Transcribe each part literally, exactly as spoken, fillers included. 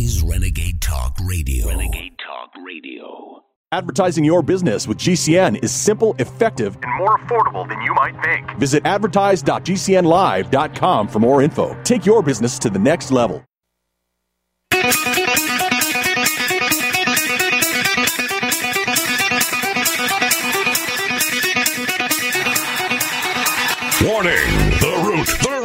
is Renegade Talk Radio. Renegade Talk Radio. Advertising your business with G C N is simple, effective, and more affordable than you might think. Visit advertise dot g c n live dot com for more info. Take your business to the next level. Warning. The Root, The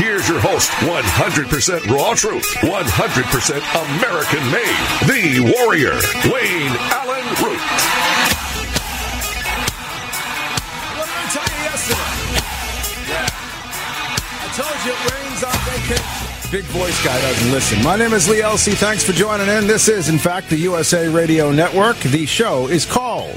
Here's your host, one hundred percent raw truth, one hundred percent American made, the warrior, Wayne Allyn Root. What did I tell you yesterday? Yeah. I told you Wayne's on vacation. Big voice guy doesn't listen. My name is Lee Elsie. Thanks for joining in. This is, in fact, the U S A Radio Network. The show is called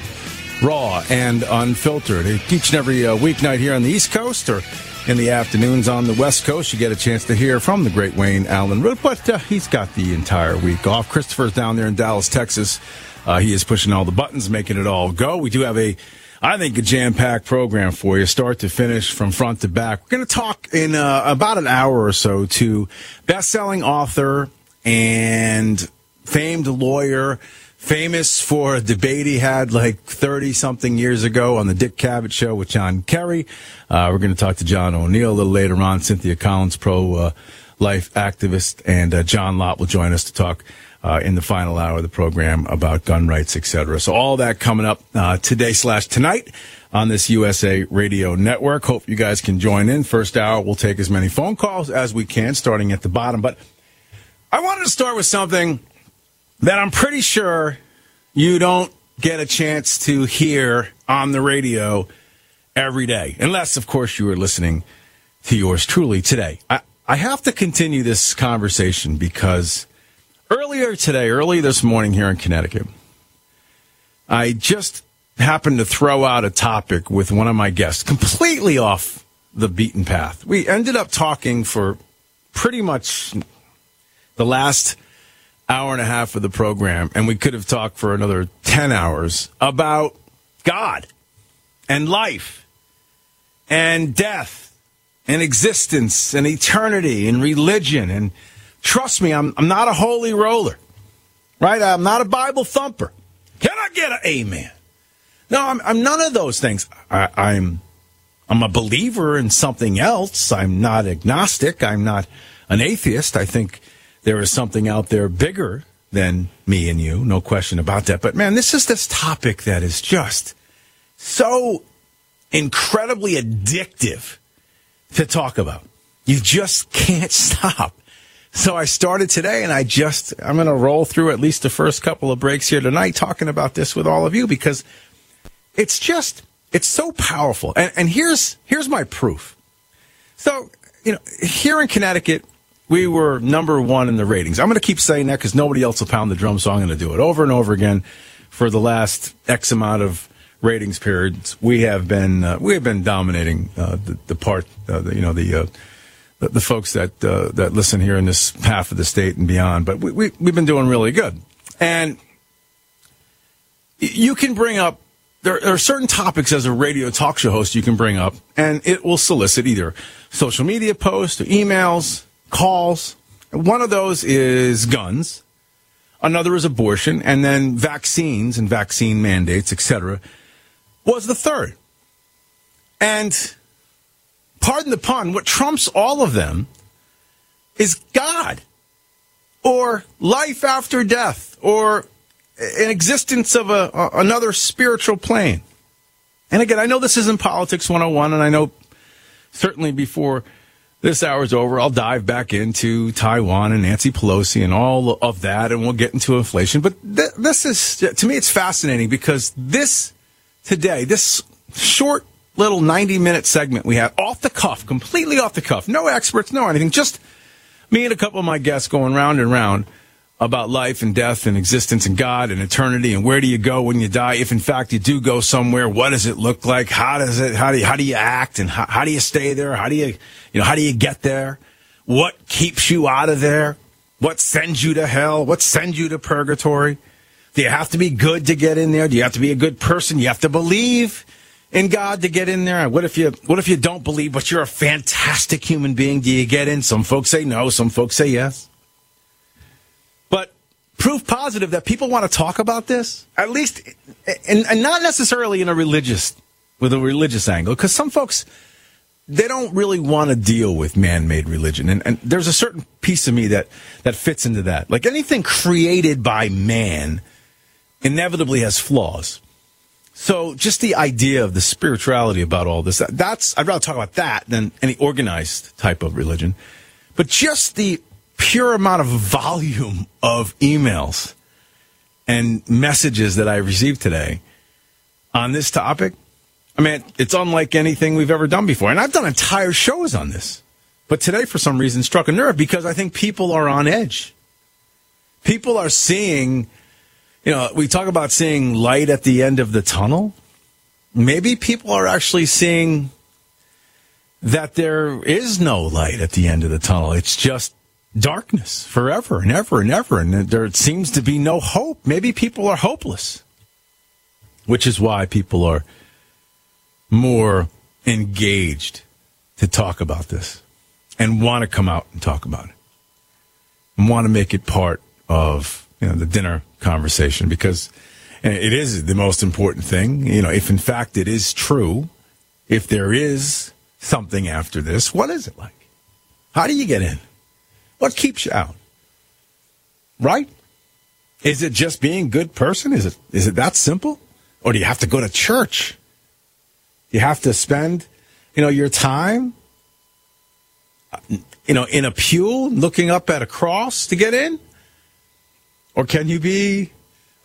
Raw and Unfiltered. Each and every uh, weeknight here on the East Coast or in the afternoons on the West Coast, you get a chance to hear from the great Wayne Allyn Root, but uh, he's got the entire week off. Christopher's down there in Dallas, Texas. Uh, he is pushing all the buttons, making it all go. We do have a I think a jam-packed program for you, start to finish, from front to back. We're going to talk in uh, about an hour or so to best-selling author and famed lawyer, famous for a debate he had like thirty-something years ago on the Dick Cavett show with John Kerry. Uh, we're going to talk to John O'Neill a little later on, Cindy Collins, pro-life uh, activist, and uh, John Lott will join us to talk Uh, in the final hour of the program about gun rights, et cetera. So all that coming up uh, today slash tonight on this U S A Radio Network. Hope you guys can join in. First hour, we'll take as many phone calls as we can, starting at the bottom. But I wanted to start with something that I'm pretty sure you don't get a chance to hear on the radio every day, unless, of course, you are listening to yours truly today. I, I have to continue this conversation because Earlier today, early this morning here in Connecticut, I just happened to throw out a topic with one of my guests, completely off the beaten path. We ended up talking for pretty much the last hour and a half of the program, and we could have talked for another ten hours about God and life and death and existence and eternity and religion and Trust me, I'm I'm not a holy roller, right? I'm not a Bible thumper. Can I get an amen? No, I'm I'm none of those things. I, I'm I'm a believer in something else. I'm not agnostic. I'm not an atheist. I think there is something out there bigger than me and you. No question about that. But man, this is this topic that is just so incredibly addictive to talk about. You just can't stop. So I started today, and I just, I'm going to roll through at least the first couple of breaks here tonight talking about this with all of you, because it's just, it's so powerful. And, and here's here's my proof. So, you know, here in Connecticut, we were number one in the ratings. I'm going to keep saying that because nobody else will pound the drum, so I'm going to do it over and over again for the last X amount of ratings periods. We have been, uh, we have been dominating uh, the, the part, uh, the, you know, the... Uh, the folks that uh, that listen here in this half of the state and beyond. But we, we, we've been doing really good. And you can bring up, there, there are certain topics as a radio talk show host you can bring up, and it will solicit either social media posts, or emails, calls. One of those is guns. Another is abortion, and then vaccines and vaccine mandates, et cetera, was the third. And pardon the pun, what trumps all of them is God, or life after death, or an existence of a, a, another spiritual plane. And again, I know this isn't Politics one oh one, and I know certainly before this hour's over, I'll dive back into Taiwan and Nancy Pelosi and all of that, and we'll get into inflation. But th- this is, to me, it's fascinating because this, today, this short little ninety-minute segment we had, off the cuff, completely off the cuff. No experts, no anything, just me and a couple of my guests going round and round about life and death and existence and God and eternity and where do you go when you die? If in fact you do go somewhere, what does it look like? How does it, how do you, how do you act and how, how do you stay there? How do you, you know, how do you get there? What keeps you out of there? What sends you to hell? What sends you to purgatory? Do you have to be good to get in there? Do you have to be a good person? You have to believe in God to get in there. What if you, what if you don't believe, but you're a fantastic human being? Do you get in? Some folks say no. Some folks say yes. But proof positive that people want to talk about this, at least, and, and not necessarily in a religious, with a religious angle, because some folks, they don't really want to deal with man-made religion. And, and there's a certain piece of me that, that fits into that. Like anything created by man inevitably has flaws. So just the idea of the spirituality about all this, that, that's, I'd rather talk about that than any organized type of religion. But just the pure amount of volume of emails and messages that I received today on this topic, I mean, it's unlike anything we've ever done before. And I've done entire shows on this. But today, for some reason, struck a nerve because I think people are on edge. People are seeing... You know, we talk about seeing light at the end of the tunnel. Maybe people are actually seeing that there is no light at the end of the tunnel. It's just darkness forever and ever and ever. And there seems to be no hope. Maybe people are hopeless, which is why people are more engaged to talk about this and want to come out and talk about it and want to make it part of, you know, the dinner conversation, because it is the most important thing. You know, if in fact it is true, if there is something after this, what is it like? How do you get in? What keeps you out? Right? Is it just being a good person? Is it is it that simple? Or do you have to go to church? You have to spend, you know, your time, you know, in a pew looking up at a cross to get in? Or can you be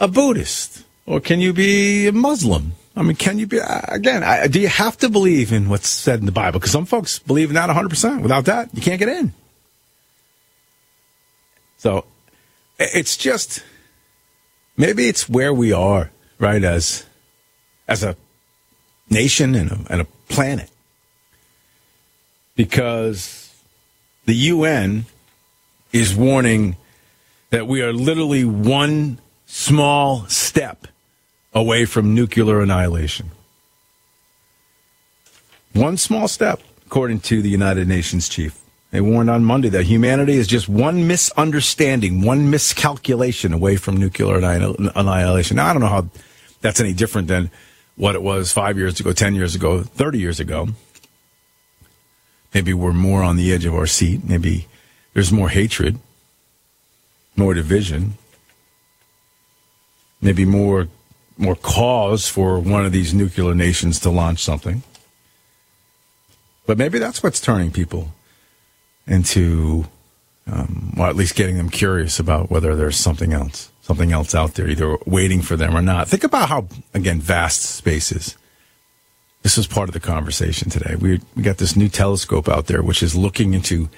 a Buddhist? Or can you be a Muslim? I mean, can you be, again, I, do you have to believe in what's said in the Bible? Because some folks believe in that one hundred percent. Without that, you can't get in. So it's just, maybe it's where we are, right, as as a nation and a, and a planet. Because the U N is warning that we are literally one small step away from nuclear annihilation. One small step, according to the United Nations chief. They warned on Monday that humanity is just one misunderstanding, one miscalculation away from nuclear annihilation. Now, I don't know how that's any different than what it was five years ago, ten years ago, thirty years ago. Maybe we're more on the edge of our seat. Maybe there's more hatred, more division, maybe more more cause for one of these nuclear nations to launch something. But maybe that's what's turning people into, um, well, at least getting them curious about whether there's something else, something else out there, either waiting for them or not. Think about how, again, vast space is. This was part of the conversation today. We, we got this new telescope out there, which is looking into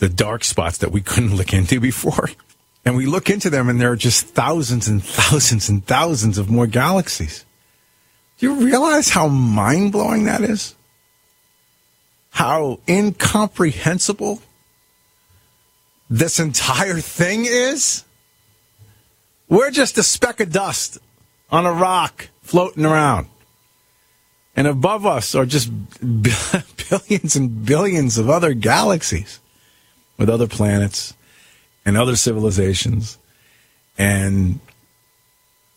the dark spots that we couldn't look into before. And we look into them, and there are just thousands and thousands and thousands of more galaxies. Do you realize how mind-blowing that is? How incomprehensible this entire thing is? We're just a speck of dust on a rock floating around. And above us are just billions and billions of other galaxies with other planets and other civilizations, and,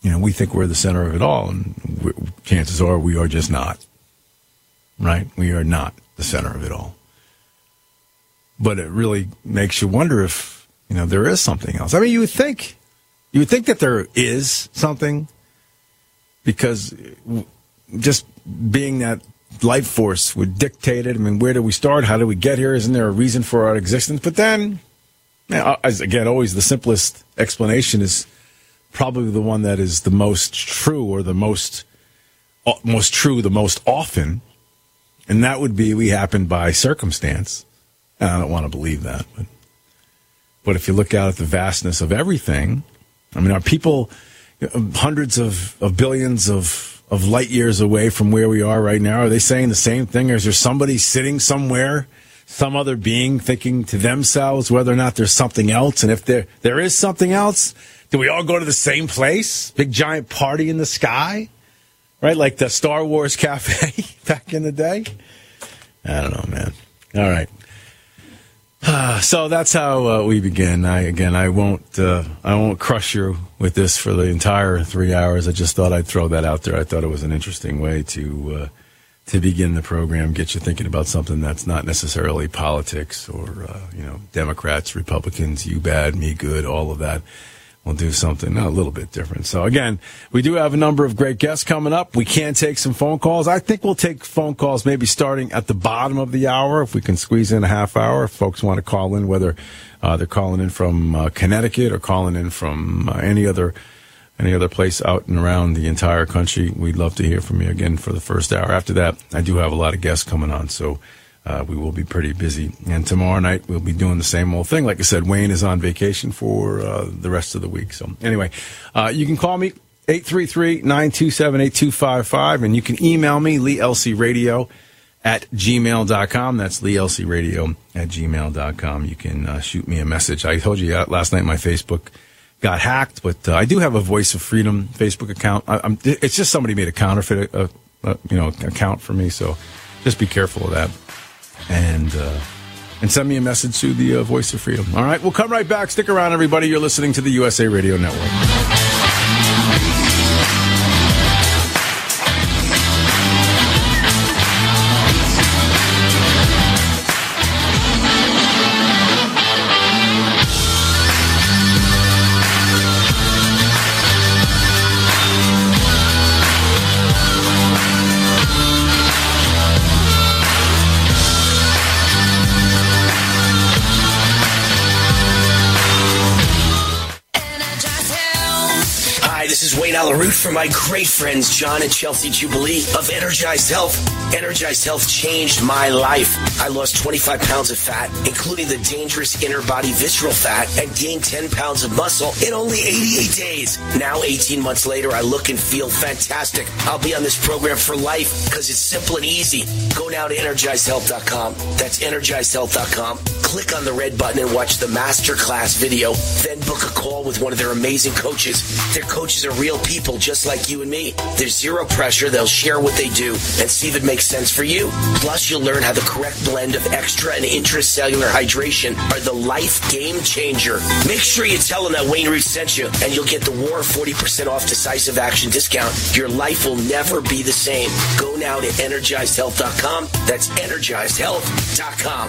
you know, we think we're the center of it all, and we, chances are we are just not, right? We are not the center of it all. But it really makes you wonder if, you know, there is something else. I mean, you would think, you would think that there is something, because just being that life force would dictate it. I mean, where do we start? How do we get here? Isn't there a reason for our existence? But then... Now, as again, always the simplest explanation is probably the one that is the most true, or the most most true the most often, and that would be we happen by circumstance. And I don't want to believe that, but, But if you look out at the vastness of everything, I mean, our people, hundreds of, of billions of, of light years away from where we are right now, are they saying the same thing? Or is there somebody sitting somewhere, some other being thinking to themselves whether or not there's something else? And if there there is something else, do we all go to the same place? Big giant party in the sky? Right? Like the Star Wars cafe back in the day? I don't know, man. All right. So that's how uh, we begin. I, again, I won't, uh, I won't crush you with this for the entire three hours. I just thought I'd throw that out there. I thought it was an interesting way to uh, to begin the program, get you thinking about something that's not necessarily politics or uh, you know, Democrats, Republicans, you bad, me good, all of that. We'll do something a little bit different. So again, we do have a number of great guests coming up. We can take some phone calls. I think we'll take phone calls maybe starting at the bottom of the hour if we can squeeze in a half hour. If folks want to call in, whether uh, they're calling in from uh, Connecticut or calling in from uh, any other any other place out and around the entire country, we'd love to hear from you again for the first hour. After that, I do have a lot of guests coming on, so Uh, we will be pretty busy. And tomorrow night, we'll be doing the same old thing. Like I said, Wayne is on vacation for uh, the rest of the week. So anyway, uh, you can call me, eight three three, nine two seven, eight two five five. And you can email me, Lee Elsie Radio at gmail dot com. That's Lee Elsie Radio at gmail dot com. You can uh, shoot me a message. I told you uh, last night my Facebook got hacked, but uh, I do have a Voice of Freedom Facebook account. I, I'm, it's just somebody made a counterfeit uh, uh, you know, account for me, so just be careful of that. And uh, and send me a message to the uh, Voice of Freedom. All right, we'll come right back. Stick around, everybody. You're listening to the U S A Radio Network. Root for my great friends John and Chelsea Jubilee of Energized Health. Energized Health changed my life. I lost twenty-five pounds of fat, including the dangerous inner body visceral fat, and gained ten pounds of muscle in only eighty-eight days. Now, eighteen months later, I look and feel fantastic. I'll be on this program for life because it's simple and easy. Go now to energized health dot com. That's energized health dot com. Click on the red button and watch the masterclass video. Then book a call with one of their amazing coaches. Their coaches are real people, just like you and me. There's zero pressure. They'll share what they do and see if it makes sense for you. Plus, you'll learn how the correct blend of extra and intracellular hydration are the life game changer. Make sure you tell them that Wayne Root sent you, and you'll get the war forty percent off decisive action discount. Your life will never be the same. Go now to energized health dot com. That's energized health dot com.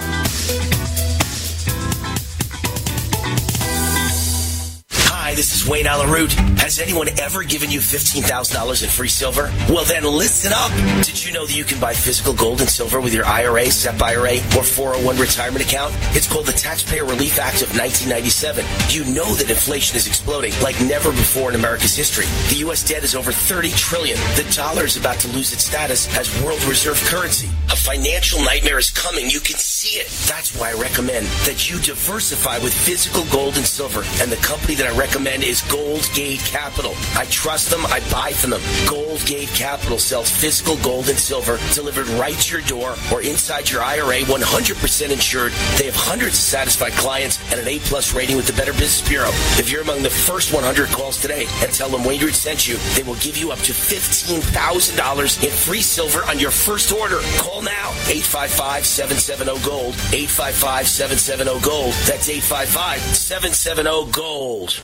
Hi, this is Wayne Allyn Root. Has anyone ever given you fifteen thousand dollars in free silver? Well, then listen up. Did you know that you can buy physical gold and silver with your I R A, SEP I R A, or four oh one retirement account? It's called the Taxpayer Relief Act of nineteen ninety-seven. You know that inflation is exploding like never before in America's history. The U S debt is over thirty trillion dollars. The dollar is about to lose its status as world reserve currency. A financial nightmare is coming. You can see it. That's why I recommend that you diversify with physical gold and silver, and the company that I recommend is GoldGate Capital. I trust them. I buy from them. GoldGate Capital sells physical gold and silver delivered right to your door or inside your I R A, one hundred percent insured. They have hundreds of satisfied clients and an A-plus rating with the Better Business Bureau. If you're among the first one hundred calls today and tell them Wayne Root sent you, they will give you up to fifteen thousand dollars in free silver on your first order. Call now. eight five five, seven seven zero, GOLD. eight five five, seven seven zero, GOLD. That's eight five five, seven seven zero, GOLD.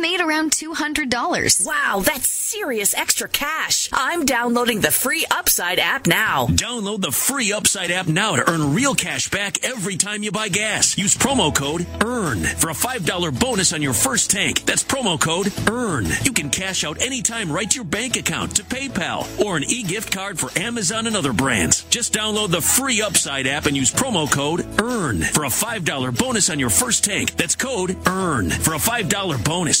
made around two hundred dollars. Wow, that's serious extra cash. I'm downloading the free Upside app now. Download the free Upside app now to earn real cash back every time you buy gas. Use promo code EARN for a five dollars bonus on your first tank. That's promo code EARN. You can cash out anytime right to your bank account, to PayPal, or an e-gift card for Amazon and other brands. Just download the free Upside app and use promo code EARN for a five dollars bonus on your first tank. That's code EARN for a five dollars bonus.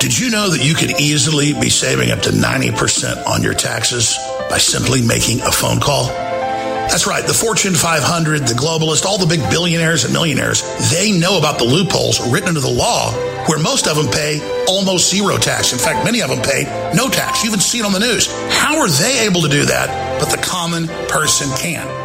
Did you know that you could easily be saving up to ninety percent on your taxes by simply making a phone call? That's right. The Fortune five hundred, the globalists, all the big billionaires and millionaires, they know about the loopholes written into the law where most of them pay almost zero tax. In fact, many of them pay no tax. You've even seen on the news. How are they able to do that? But the common person can.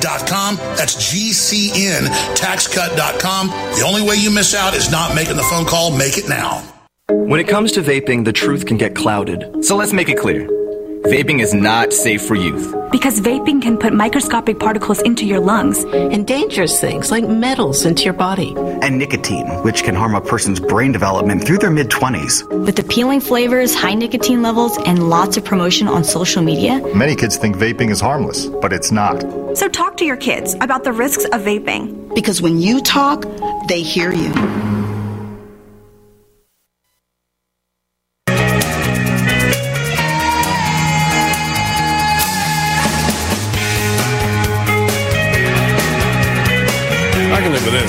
dot com. That's G C N tax cut dot com. The only way you miss out is not making the phone call. Make it now. When it comes to vaping, the truth can get clouded. So let's make it clear. Vaping is not safe for youth. Because vaping can put microscopic particles into your lungs. And dangerous things like metals into your body. And nicotine, which can harm a person's brain development through their mid-twenties. With appealing flavors, high nicotine levels, and lots of promotion on social media. Many kids think vaping is harmless, but it's not. So talk to your kids about the risks of vaping. Because when you talk, they hear you.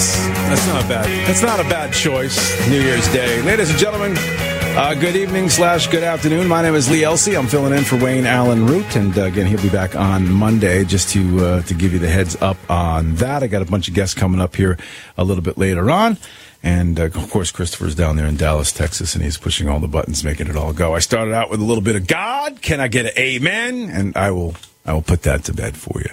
That's not a bad. That's not a bad choice. New Year's Day, ladies and gentlemen. Uh, good evening slash good afternoon. My name is Lee Elsie. I'm filling in for Wayne Allyn Root, and uh, again, he'll be back on Monday just to uh, to give you the heads up on that. I got a bunch of guests coming up here a little bit later on, and uh, of course, Christopher's down there in Dallas, Texas, and he's pushing all the buttons, making it all go. I started out with a little bit of God. Can I get an amen? And I will. I will put that to bed for you,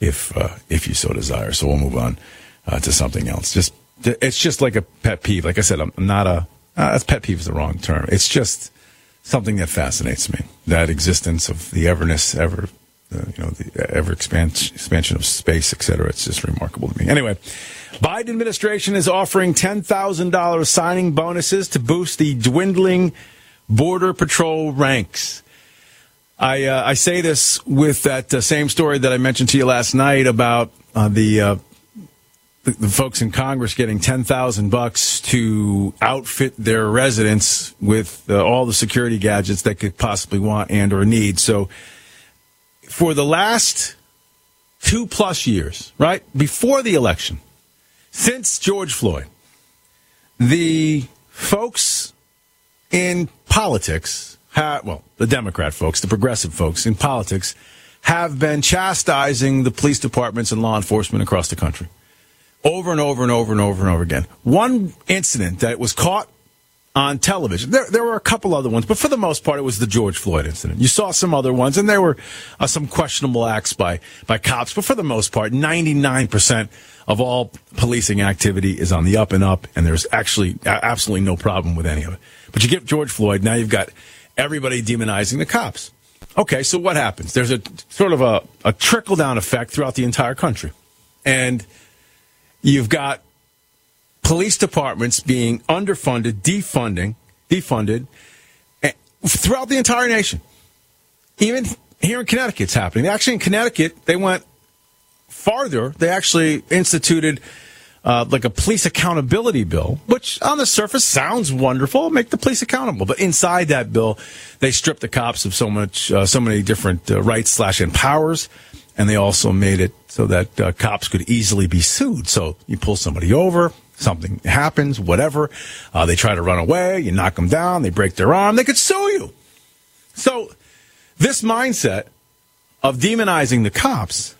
if uh, if you so desire. So we'll move on. Uh, to something else. Just it's just like a pet peeve. Like I said, I'm not a uh, pet peeve is the wrong term. It's just something that fascinates me. That existence of the everness, ever uh, you know, the ever expansion expansion of space, et cetera. It's just remarkable to me. Anyway, Biden administration is offering ten thousand dollars signing bonuses to boost the dwindling border patrol ranks. I uh, I say this with that uh, same story that I mentioned to you last night about uh, the. Uh, the folks in Congress getting ten thousand bucks to outfit their residents with uh, all the security gadgets they could possibly want and or need. So for the last two plus years, right, before the election, since George Floyd, the folks in politics, ha- well, the Democrat folks, the progressive folks in politics, have been chastising the police departments and law enforcement across the country. Over and over and over and over and over again. One incident that was caught on television. There, there were a couple other ones, but for the most part, it was the George Floyd incident. You saw some other ones, and there were uh, some questionable acts by by cops. But for the most part, ninety-nine percent of all policing activity is on the up and up, and there's actually uh, absolutely no problem with any of it. But you get George Floyd, now you've got everybody demonizing the cops. Okay, so what happens? There's a sort of a, a trickle-down effect throughout the entire country, and you've got police departments being underfunded, defunding, defunded throughout the entire nation. Even here in Connecticut, it's happening. Actually, in Connecticut, they went farther. They actually instituted uh, like a police accountability bill, which on the surface sounds wonderful, make the police accountable. But inside that bill, they stripped the cops of so much, uh, so many different uh, rights slash and powers. And they also made it so that uh, cops could easily be sued. So you pull somebody over, something happens, whatever. Uh, they try to run away. You knock them down. They break their arm. They could sue you. So this mindset of demonizing the cops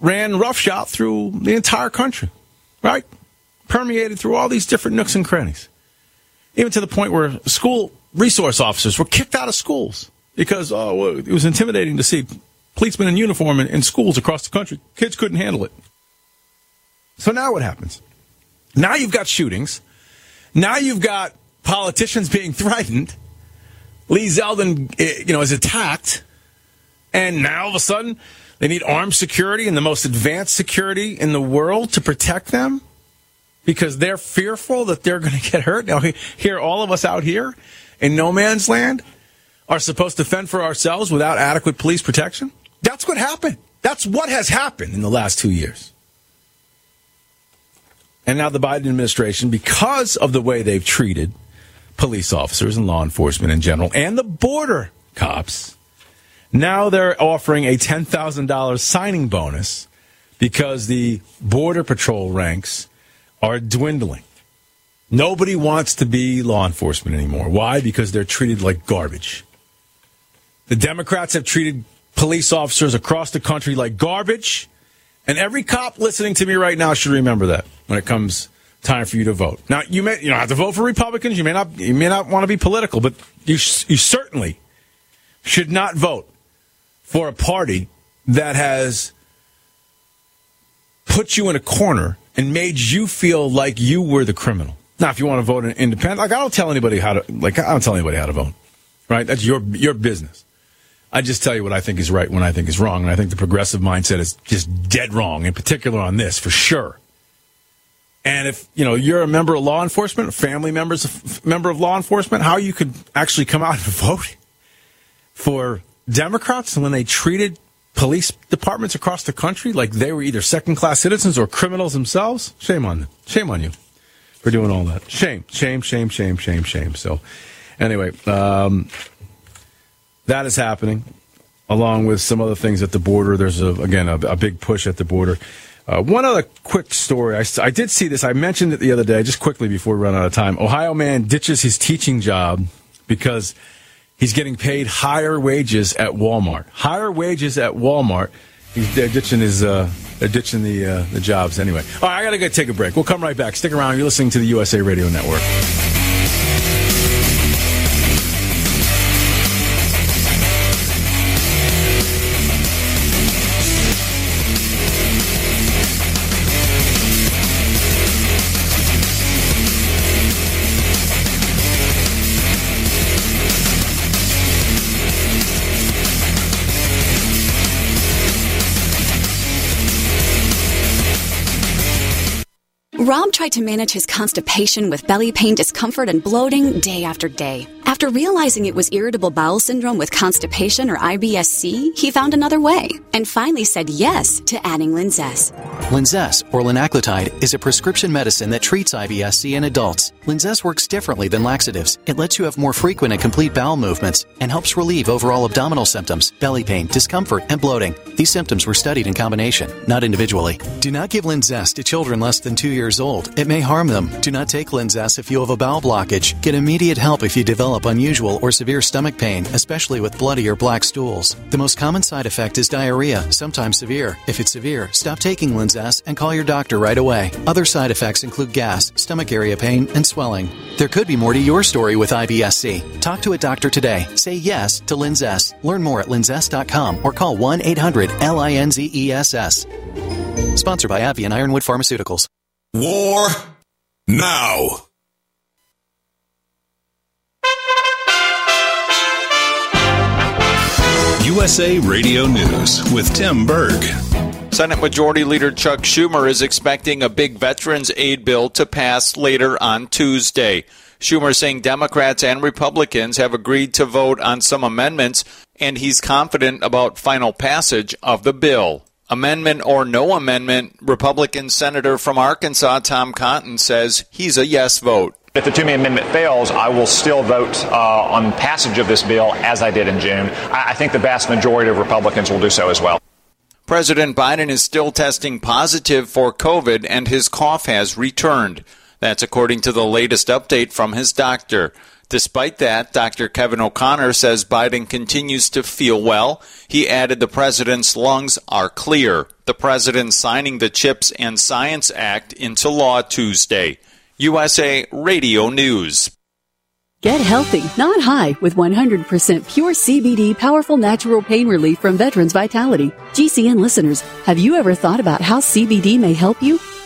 ran roughshod through the entire country, right? Permeated through all these different nooks and crannies, even to the point where school resource officers were kicked out of schools. Because oh, it was intimidating to see policemen in uniform in, in schools across the country. Kids couldn't handle it. So now what happens? Now you've got shootings. Now you've got politicians being threatened. Lee Zeldin, you know, is attacked. And now all of a sudden they need armed security and the most advanced security in the world to protect them. Because they're fearful that they're going to get hurt. Now here, all of us out here in no man's land are supposed to fend for ourselves without adequate police protection? That's what happened. That's what has happened in the last two years. And now the Biden administration, because of the way they've treated police officers and law enforcement in general and the border cops, now they're offering a ten thousand dollars signing bonus because the Border Patrol ranks are dwindling. Nobody wants to be law enforcement anymore. Why? Because they're treated like garbage. The Democrats have treated police officers across the country like garbage. And every cop listening to me right now should remember that when it comes time for you to vote. Now, you may, you don't have to vote for Republicans. You may not, you may not want to be political, but you, you certainly should not vote for a party that has put you in a corner and made you feel like you were the criminal. Now, if you want to vote independent, like I don't tell anybody how to, like I don't tell anybody how to vote, right? That's your, your business. I just tell you what I think is right when I think is wrong. And I think the progressive mindset is just dead wrong, in particular on this, for sure. And if, you know, you're a member of law enforcement, a family member's a f- member of law enforcement, how you could actually come out and vote for Democrats when they treated police departments across the country like they were either second-class citizens or criminals themselves, shame on them. Shame on you for doing all that. Shame, shame, shame, shame, shame, shame. So anyway, um, that is happening, along with some other things at the border. There's, a, again, a, a big push at the border. Uh, one other quick story. I, I did see this. I mentioned it the other day, just quickly before we run out of time. Ohio man ditches his teaching job because he's getting paid higher wages at Walmart. Higher wages at Walmart. He's, they're ditching his, uh, they're ditching the uh, the jobs anyway. All right, I gotta go take a break. We'll come right back. Stick around. You're listening to the U S A Radio Network. Rob tried to manage his constipation with belly pain, discomfort, and bloating day after day. After realizing it was irritable bowel syndrome with constipation, or I B S C, he found another way and finally said yes to adding Linzess. Linzess, or linaclotide, is a prescription medicine that treats I B S C in adults. Linzess works differently than laxatives. It lets you have more frequent and complete bowel movements and helps relieve overall abdominal symptoms, belly pain, discomfort, and bloating. These symptoms were studied in combination, not individually. Do not give Linzess to children less than two years old. It may harm them. Do not take Linzess if you have a bowel blockage. Get immediate help if you develop unusual or severe stomach pain, especially with bloody or black stools. The most common side effect is diarrhea, sometimes severe. If it's severe, stop taking Linzess and call your doctor right away. Other side effects include gas, stomach area pain, and swelling. There could be more to your story with I B S C. Talk to a doctor today. Say yes to Linzess. Learn more at linzess dot com or call one eight hundred L I N Z E S S. Sponsored by AbbVie and Ironwood Pharmaceuticals. War now. U S A Radio News with Tim Berg. Senate Majority Leader Chuck Schumer is expecting a big veterans aid bill to pass later on Tuesday. Schumer saying Democrats and Republicans have agreed to vote on some amendments, and he's confident about final passage of the bill. amendment or no amendment, Republican Senator from Arkansas, Tom Cotton, says he's a yes vote. If the Toomey Amendment fails, I will still vote uh, on passage of this bill as I did in June. I think the vast majority of Republicans will do so as well. President Biden is still testing positive for COVID and his cough has returned. That's according to the latest update from his doctor. Despite that, Doctor Kevin O'Connor says Biden continues to feel well. He added the president's lungs are clear. The president signing the CHIPS and Science Act into law Tuesday. U S A Radio News. Get healthy, not high, with one hundred percent pure C B D powerful natural pain relief from Veterans Vitality. G C N listeners, have you ever thought about how C B D may help you?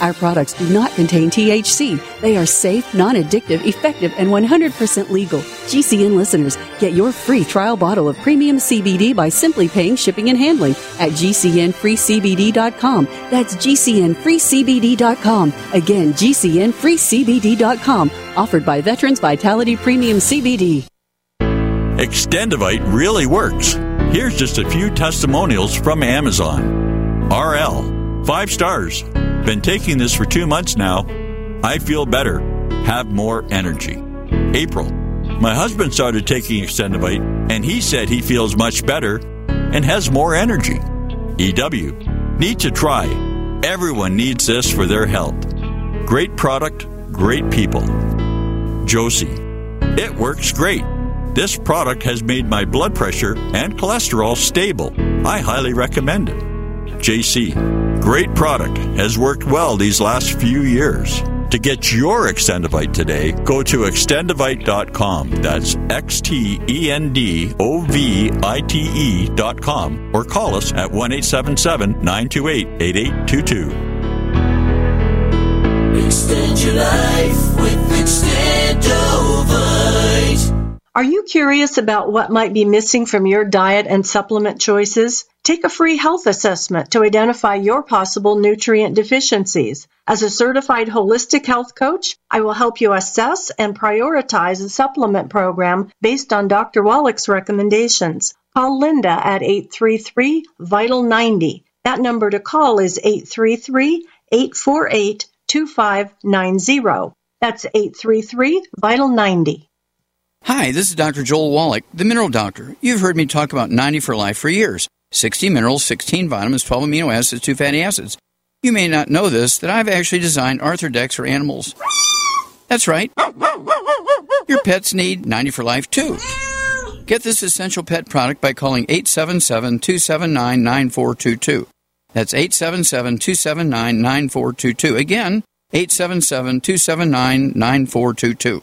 Our products do not contain T H C. They are safe, non-addictive, effective, and one hundred percent legal. G C N listeners, get your free trial bottle of premium C B D by simply paying shipping and handling at G C N free C B D dot com. That's G C N free C B D dot com. Again, G C N free C B D dot com. Offered by Veterans Vitality Premium C B D. ExtendoVite really works. Here's just a few testimonials from Amazon. R L, five stars. Been taking this for two months now. I feel better. Have more energy. April, my husband started taking ExtendoVite, and he said he feels much better and has more energy. E W, need to try. Everyone needs this for their health. Great product, great people. Josie, it works great. This product has made my blood pressure and cholesterol stable. I highly recommend it. J C, great product, has worked well these last few years. To get your ExtendoVite today, go to extendovite dot com. That's X T E N D O V I T E dot com, or call us at one eight seven seven nine two eight eight eight two two. Extend your life with ExtendoVite. Are you curious about what might be missing from your diet and supplement choices? Take a free health assessment to identify your possible nutrient deficiencies. As a certified holistic health coach, I will help you assess and prioritize a supplement program based on Doctor Wallach's recommendations. Call Linda at eight three three, vital nine zero. That number to call is eight three three, eight four eight, two five nine zero. That's eight three three, vital nine zero. Hi, this is Doctor Joel Wallach, the mineral doctor. You've heard me talk about ninety for Life for years. sixty minerals, sixteen vitamins, twelve amino acids, two fatty acids. You may not know this, that I've actually designed Arthrodex for animals. That's right. Your pets need ninety for Life, too. Get this essential pet product by calling eight seven seven, two seven nine, nine four two two. That's eight seven seven, two seven nine, nine four two two. Again, eight seven seven, two seven nine, nine four two two.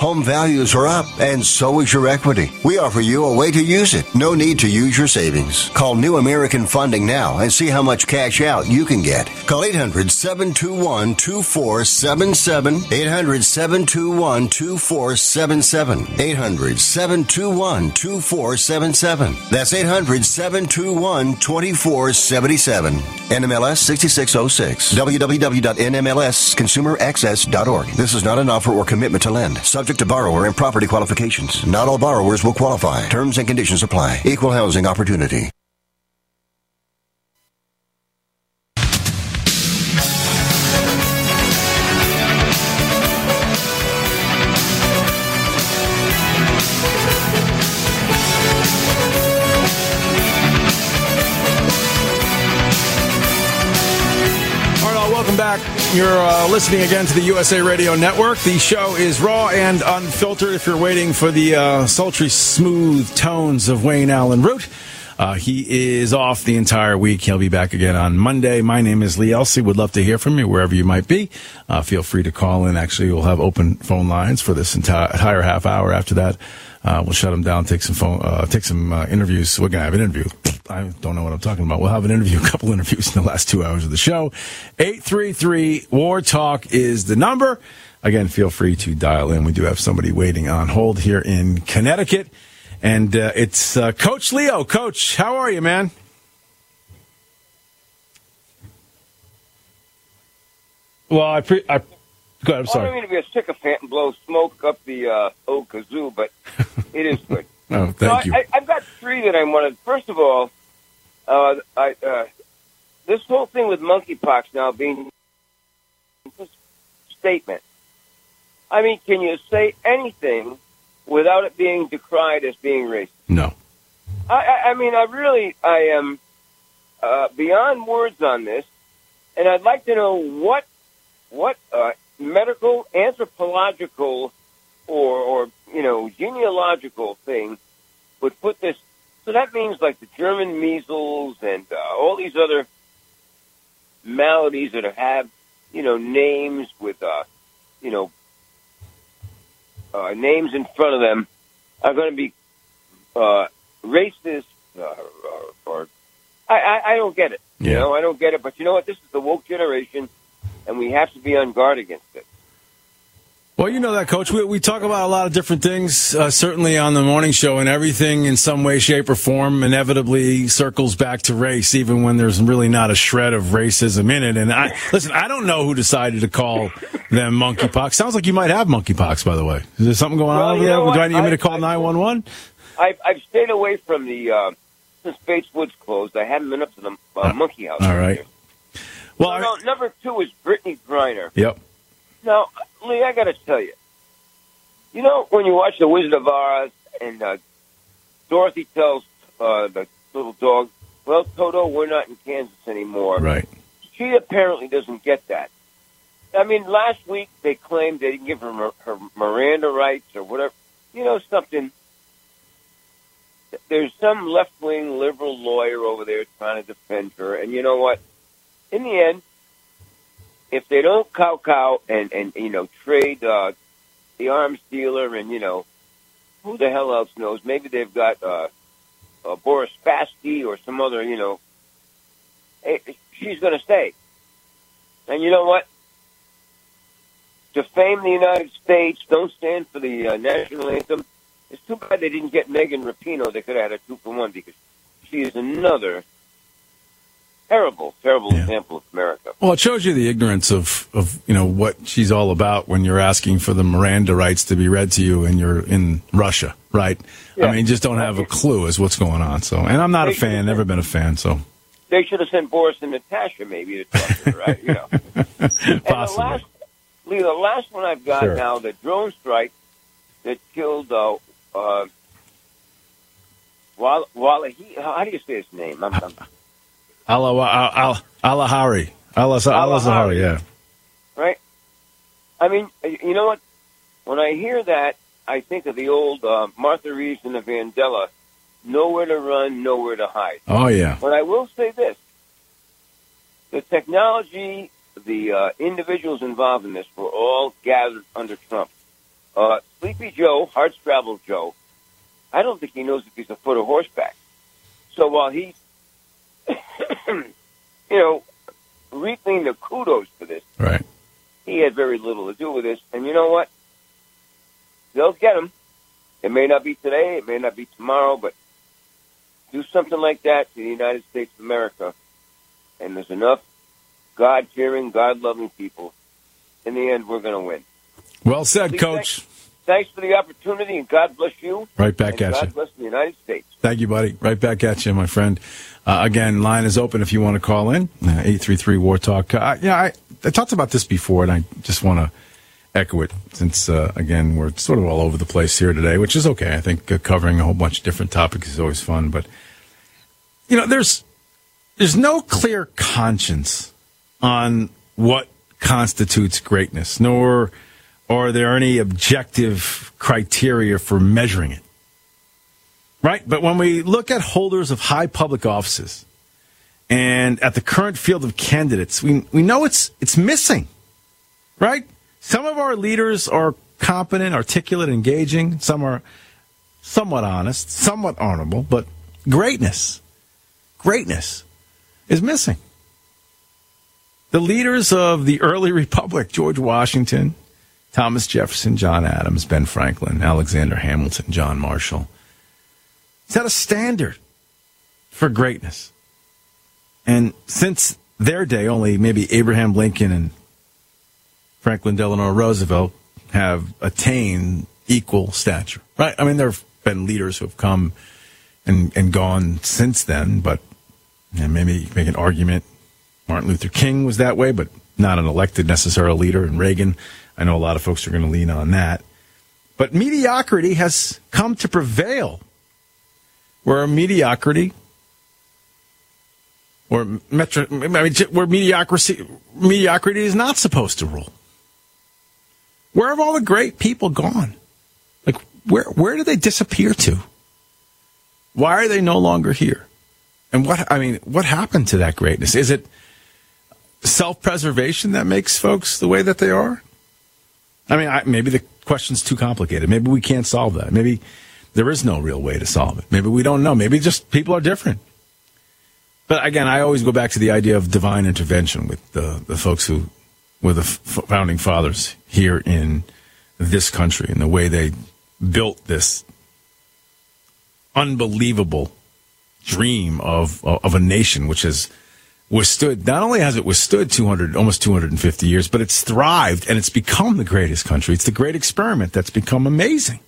Home values are up, and so is your equity. We offer you a way to use it. No need to use your savings. Call New American Funding now and see how much cash out you can get. Call eight hundred, seven two one, two four seven seven. eight hundred, seven two one, two four seven seven. eight hundred, seven two one, two four seven seven. That's eight hundred, seven two one, two four seven seven. N M L S sixty-six oh six. w w w dot n m l s consumer access dot org. This is not an offer or commitment to lend. Subject to borrower and property qualifications. Not all borrowers will qualify. Terms and conditions apply. Equal housing opportunity. All right, welcome back. You're uh, listening again to the U S A Radio Network. The show is raw and unfiltered. If you're waiting for the uh, sultry, smooth tones of Wayne Allyn Root, uh, he is off the entire week. He'll be back again on Monday. My name is Lee Elsie. Would love to hear from you wherever you might be. Uh, feel free to call in. Actually, we'll have open phone lines for this entire, entire half hour. After that, uh, we'll shut them down, take some phone, uh, take some uh, interviews. We're going to have an interview. I don't know what I'm talking about. We'll have an interview, a couple interviews in the last two hours of the show. eight three three W A R T A L K is the number. Again, feel free to dial in. We do have somebody waiting on hold here in Connecticut. And uh, it's uh, Coach Leo. Coach, how are you, man? Well, I... Pre- I go ahead, I'm sorry. I don't mean to be a sycophant and blow smoke up the uh, old kazoo, but it is good. Oh, thank so you. I, I've got three that I wanted. First of all, Uh, I, uh, this whole thing with monkeypox now being a statement. I mean, can you say anything without it being decried as being racist? No. I, I, I mean, I really, I am uh, beyond words on this, and I'd like to know what what uh, medical, anthropological, or, or, you know, genealogical thing would put this. So that means like the German measles and uh, all these other maladies that have, you know, names with, uh, you know, uh, names in front of them are going to be uh, racist uh, or, or I, I, I don't get it. Yeah. You know, I don't get it. But you know what? This is the woke generation, and we have to be on guard against it. Well, you know that, Coach. We, we talk about a lot of different things, uh, certainly on the morning show, and everything in some way, shape, or form inevitably circles back to race, even when there's really not a shred of racism in it. And I listen, I don't know who decided to call them monkeypox. Sounds like you might have monkeypox, by the way. Is there something going well, on over there? What? Do I need I, me to call nine one one? I've, I've stayed away from the, uh, since Bates Woods closed, I haven't been up to the uh, monkey house. All right. Well, no, no, number two is Brittany Griner. Yep. Now, Lee, I got to tell you, you know, when you watch The Wizard of Oz and uh, Dorothy tells uh, the little dog, well, Toto, we're not in Kansas anymore. Right. She apparently doesn't get that. I mean, last week they claimed they didn't give her her Miranda rights or whatever. You know something? There's some left-wing liberal lawyer over there trying to defend her. And you know what? In the end, if they don't cow-cow and, and, you know, trade uh, the arms dealer and, you know, who the hell else knows? Maybe they've got uh, uh, Boris Spassky or some other, you know, she's going to stay. And you know what? Defame the United States. Don't stand for the uh, national anthem. It's too bad they didn't get Megan Rapinoe. They could have had a two-for-one because she is another Terrible, terrible yeah. example of America. Well, it shows you the ignorance of, of, you know, what she's all about when you're asking for the Miranda rights to be read to you and you're in Russia, right? Yeah. I mean, just don't have a clue as what's going on. So, and I'm not they a fan, never been a fan, so. They should have sent Boris and Natasha maybe to talk to her, right? You know. And possibly. The last, Lee, the last one I've got sure. now, the drone strike that killed uh, uh, Wal- Walahi, how do you say his name? I'm, I'm Alahari. Alahari. Alahari, yeah. Right? I mean, you know what? When I hear that, I think of the old uh, Martha Reeves and the Vandella, nowhere to run, nowhere to hide. Oh, yeah. But I will say this. The technology, the uh, individuals involved in this were all gathered under Trump. Uh, Sleepy Joe, Hardscrabble Joe, I don't think he knows if he's a foot or horseback. So while he's you know, reaping the kudos for this. Right. He had very little to do with this. And you know what? They'll get him. It may not be today. It may not be tomorrow. But do something like that to the United States of America. And there's enough God-fearing, God-loving people. In the end, we're going to win. Well said, Please Coach. Thanks. Thanks for the opportunity, and God bless you. Right back at you. God bless the United States. Thank you, buddy. Right back at you, my friend. Uh, again, line is open if you want to call in, eight three three W A R T A L K. Uh, yeah, I, I talked about this before, and I just want to echo it since, uh, again, we're sort of all over the place here today, which is okay. I think uh, covering a whole bunch of different topics is always fun. But, you know, there's there's no clear conscience on what constitutes greatness, nor are there any objective criteria for measuring it. Right? But when we look at holders of high public offices and at the current field of candidates, we we know it's it's missing. Right? Some of our leaders are competent, articulate, engaging. Some are somewhat honest, somewhat honorable, but greatness, greatness is missing. The leaders of the early republic, George Washington, Thomas Jefferson, John Adams, Ben Franklin, Alexander Hamilton, John Marshall, set a standard for greatness. And since their day, only maybe Abraham Lincoln and Franklin Delano Roosevelt have attained equal stature, right? I mean, there have been leaders who have come and, and gone since then, but and maybe you can make an argument. Martin Luther King was that way, but not an elected necessary leader. And Reagan, I know a lot of folks are going to lean on that. But mediocrity has come to prevail, where mediocrity, or metro, I mean, where mediocrity, mediocrity is not supposed to rule. Where have all the great people gone? Like, where where do they disappear to? Why are they no longer here? And what, I mean, what happened to that greatness? Is it self-preservation that makes folks the way that they are? I mean, I, maybe the question's too complicated. Maybe we can't solve that. Maybe there is no real way to solve it. Maybe we don't know. Maybe just people are different. But again, I always go back to the idea of divine intervention with the, the folks who were the founding fathers here in this country and the way they built this unbelievable dream of of a nation, which has withstood, not only has it withstood two hundred, almost two hundred fifty years, but it's thrived and it's become the greatest country. It's the great experiment that's become amazing.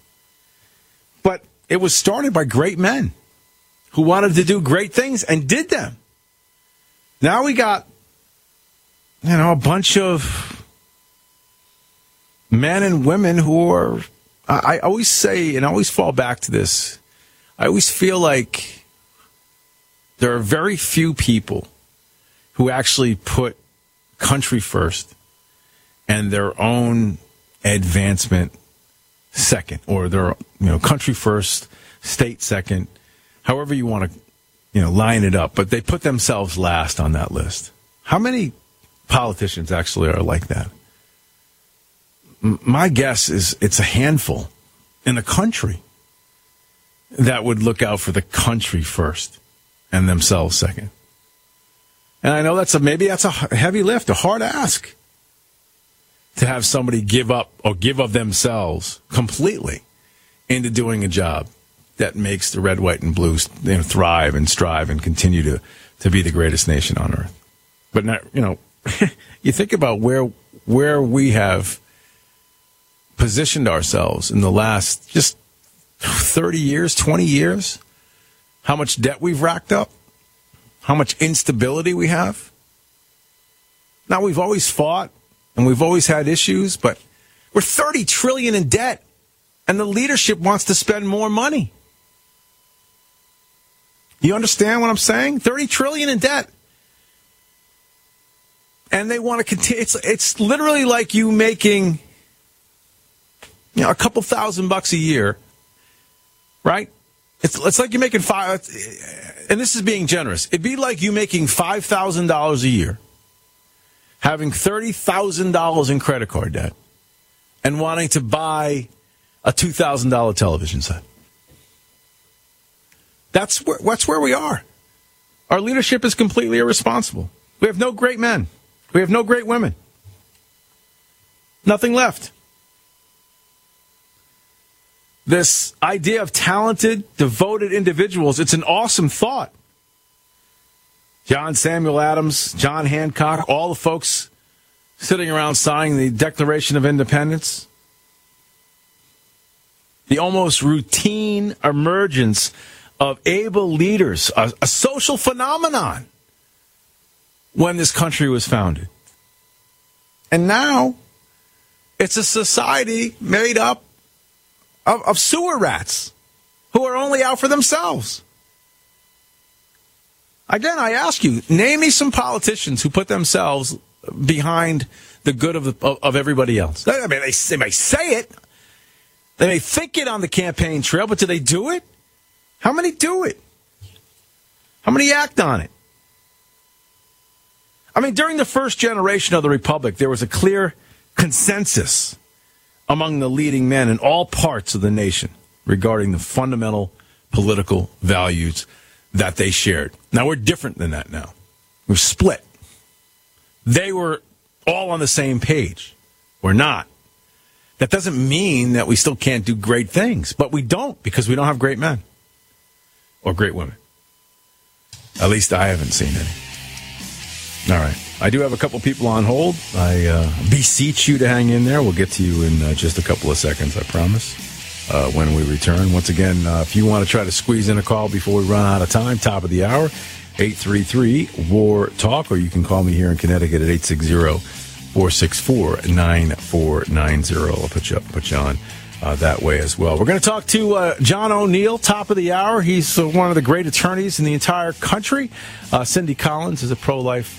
But it was started by great men who wanted to do great things and did them. Now we got, you know, a bunch of men and women who are, I, I always say, and I always fall back to this, I always feel like there are very few people who actually put country first and their own advancement second, or their, you know, country first, state second, however you want to, you know, line it up, but they put themselves last on that list. How many politicians actually are like that? My guess is it's a handful in the country that would look out for the country first and themselves second. And I know that's a, maybe that's a heavy lift, a hard ask to have somebody give up or give of themselves completely into doing a job that makes the red, white, and blue, you know, thrive and strive and continue to, to be the greatest nation on earth. But not, you know, you think about where where we have positioned ourselves in the last just thirty years, twenty years, how much debt we've racked up, how much instability we have. Now, we've always fought and we've always had issues, but we're thirty trillion dollars in debt, and the leadership wants to spend more money. You understand what I'm saying? thirty trillion dollars in debt. And they want to continue. It's, it's literally like you making, you know, a couple thousand bucks a year, right? It's, it's like you're making five, and this is being generous. It'd be like you making five thousand dollars a year, having thirty thousand dollars in credit card debt, and wanting to buy a two thousand dollars television set. That's where, that's where we are. Our leadership is completely irresponsible. We have no great men. We have no great women. Nothing left. This idea of talented, devoted individuals, it's an awesome thought. John Samuel Adams, John Hancock, all the folks sitting around signing the Declaration of Independence. The almost routine emergence of able leaders, a, a social phenomenon when this country was founded. And now, it's a society made up of, of sewer rats who are only out for themselves. Again, I ask you, name me some politicians who put themselves behind the good of the, of everybody else. I mean, they, they may say it. They may think it on the campaign trail, but do they do it? How many do it? How many act on it? I mean, during the first generation of the Republic, there was a clear consensus among the leading men in all parts of the nation regarding the fundamental political values that they shared. Now, we're different than that now. We're split. They were all on the same page. We're not. That doesn't mean that we still can't do great things, but we don't, because we don't have great men or great women. At least I haven't seen any. All right. I do have a couple people on hold. I uh, beseech you to hang in there. We'll get to you in uh, just a couple of seconds, I promise, uh, when we return. Once again, uh, if you want to try to squeeze in a call before we run out of time, top of the hour, eight three three W A R T A L K, or you can call me here in Connecticut at eight six zero four six four nine four nine zero. I'll put you up, put you on uh, that way as well. We're going to talk to uh, John O'Neill, top of the hour. He's uh, one of the great attorneys in the entire country. Uh, Cindy Collins is a pro-life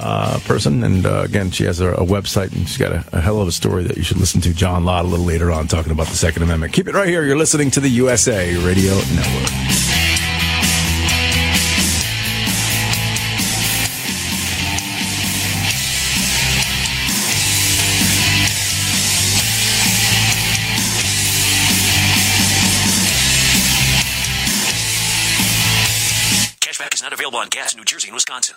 Uh, person, and uh, again, she has a, a website, and she's got a, a hell of a story that you should listen to. John Lott a little later on talking about the Second Amendment. Keep it right here. You're listening to the U S A Radio Network. On gas in New Jersey and Wisconsin.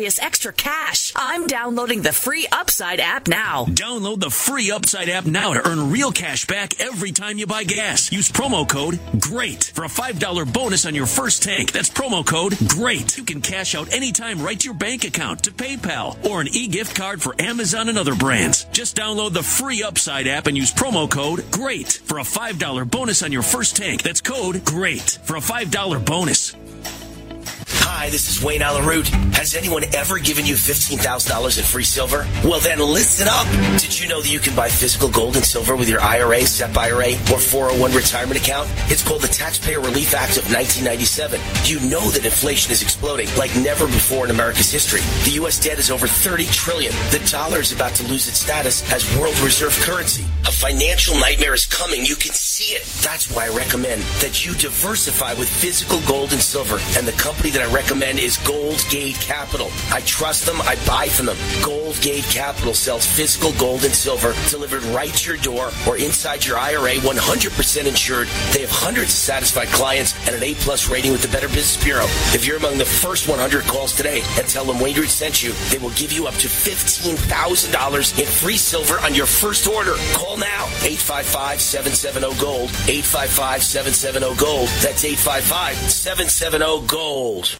extra cash. I'm downloading the free Upside app now. Download the free Upside app now to earn real cash back every time you buy gas. Use promo code GREAT for a five dollars bonus on your first tank. That's promo code GREAT. You can cash out anytime right to your bank account, to PayPal, or an e-gift card for Amazon and other brands. Just download the free Upside app and use promo code GREAT for a five dollars bonus on your first tank. That's code GREAT for a five dollars bonus. Hi, this is Wayne Allyn Root. Has anyone ever given you fifteen thousand dollars in free silver? Well, then listen up. Did you know that you can buy physical gold and silver with your I R A, SEP I R A, or four oh one retirement account? It's called the Taxpayer Relief Act of nineteen ninety-seven. You know that inflation is exploding like never before in America's history. The U S debt is over thirty trillion dollars. The dollar is about to lose its status as world reserve currency. A financial nightmare is coming. You can see it. That's why I recommend that you diversify with physical gold and silver, and the company that I recommend is GoldGate Capital. I trust them. I buy from them. GoldGate Capital sells physical gold and silver delivered right to your door or inside your I R A, one hundred percent insured. They have hundreds of satisfied clients and an A-plus rating with the Better Business Bureau. If you're among the first one hundred calls today and tell them Wayne Root sent you, they will give you up to fifteen thousand dollars in free silver on your first order. Call now. eight five five seven seven zero GOLD. eight five five seven seven zero GOLD. That's eight five five seven seven zero GOLD.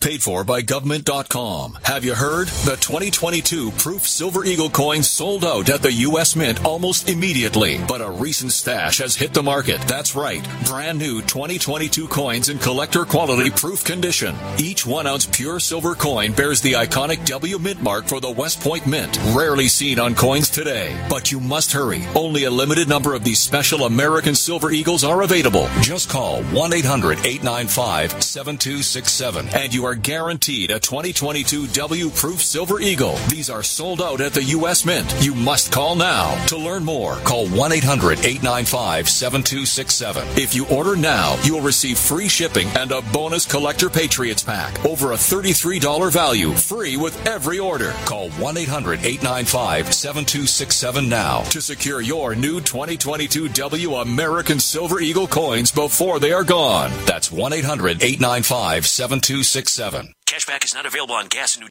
Paid for by government dot com. Have you heard? The twenty twenty-two Proof Silver Eagle coin sold out at the U S Mint almost immediately, but a recent stash has hit the market. That's right. Brand new twenty twenty-two coins in collector quality proof condition. Each one ounce pure silver coin bears the iconic W Mint mark for the West Point Mint, rarely seen on coins today. But you must hurry. Only a limited number of these special American Silver Eagles are available. Just call one eight hundred eight nine five seven two six seven and you are guaranteed a twenty twenty-two W Proof Silver Eagle. These are sold out at the U S Mint. You must call now. To learn more, call one eight hundred eight nine five seven two six seven. If you order now, you will receive free shipping and a bonus Collector Patriots Pack. Over a thirty-three dollars value, free with every order. Call one eight hundred eight nine five seven two six seven now to secure your new twenty twenty-two W American Silver Eagle coins before they are gone. That's one eight hundred eight nine five seven two six seven. Cashback is not available on gas and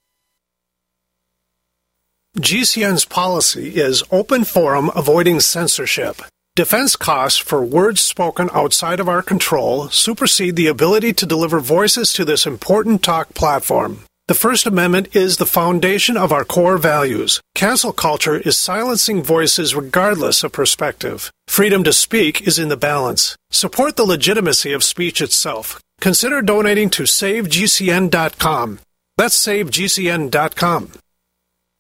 new. G C N's policy is open forum, avoiding censorship. Defense costs for words spoken outside of our control supersede the ability to deliver voices to this important talk platform. The First Amendment is the foundation of our core values. Cancel culture is silencing voices regardless of perspective. Freedom to speak is in the balance. Support the legitimacy of speech itself. Consider donating to save G C N dot com. That's save G C N dot com.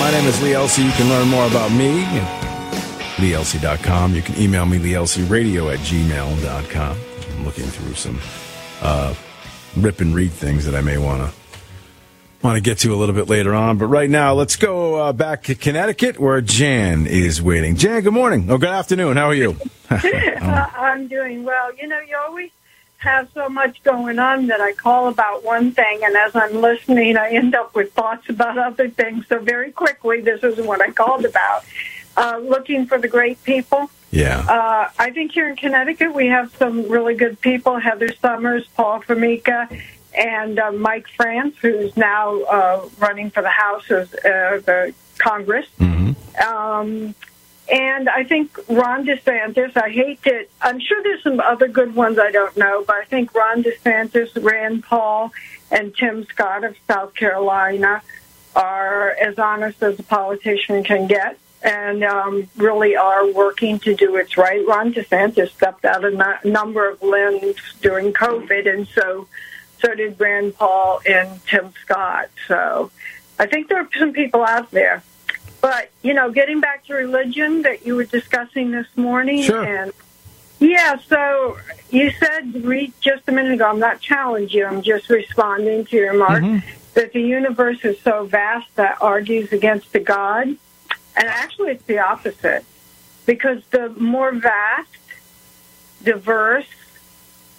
My name is Lee Elsie. You can learn more about me at Lee Elsie dot com. You can email me, Lee Elsie Radio at gmail dot com. I'm looking through some uh, rip and read things that I may want to want to get to a little bit later on. But right now, let's go uh, back to Connecticut where Jan is waiting. Jan, good morning. Oh, good afternoon. How are you? uh, I'm doing well. You know, you always have so much going on that I call about one thing, and as I'm listening, I end up with thoughts about other things. So very quickly, this isn't what I called about. Uh, looking for the great people. Yeah. Uh, I think here in Connecticut, we have some really good people, Heather Summers, Paul Formica, and uh, Mike France, who's now uh, running for the House of uh, the Congress. Mm-hmm. Um And I think Ron DeSantis, I hate to, I'm sure there's some other good ones I don't know, but I think Ron DeSantis, Rand Paul, and Tim Scott of South Carolina are as honest as a politician can get and um, really are working to do what's right. Ron DeSantis stepped out a number of limbs during COVID, and so so did Rand Paul and Tim Scott. So I think there are some people out there. But, you know, getting back to religion that you were discussing this morning. Sure. And yeah, so you said read just a minute ago, I'm not challenging you, I'm just responding to your remark, mm-hmm. that the universe is so vast that argues against the God. And actually it's the opposite, because the more vast, diverse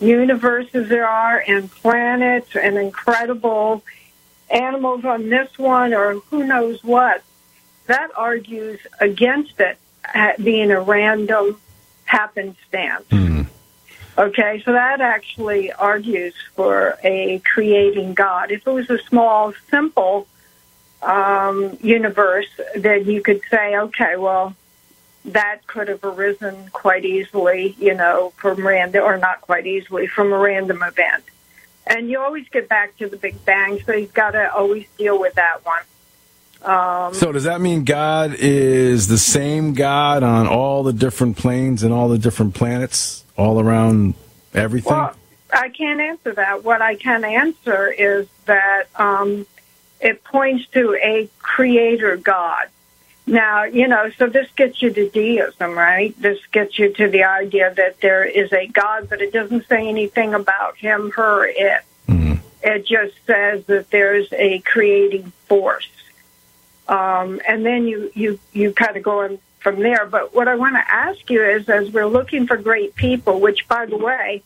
universes there are, and planets and incredible animals on this one or who knows what, that argues against it being a random happenstance. Mm. Okay, so that actually argues for a creating God. If it was a small, simple um, universe, then you could say, okay, well, that could have arisen quite easily, you know, from random, or not quite easily, from a random event. And you always get back to the Big Bang, so you've got to always deal with that one. Um, so does that mean God is the same God on all the different planes and all the different planets all around everything? Well, I can't answer that. What I can answer is that um, it points to a creator God. Now, you know, so this gets you to deism, right? This gets you to the idea that there is a God, but it doesn't say anything about him, her, it. Mm-hmm. It just says that there's a creating force. Um, and then you, you, you kind of go in from there. But what I want to ask you is, as we're looking for great people, which, by the way,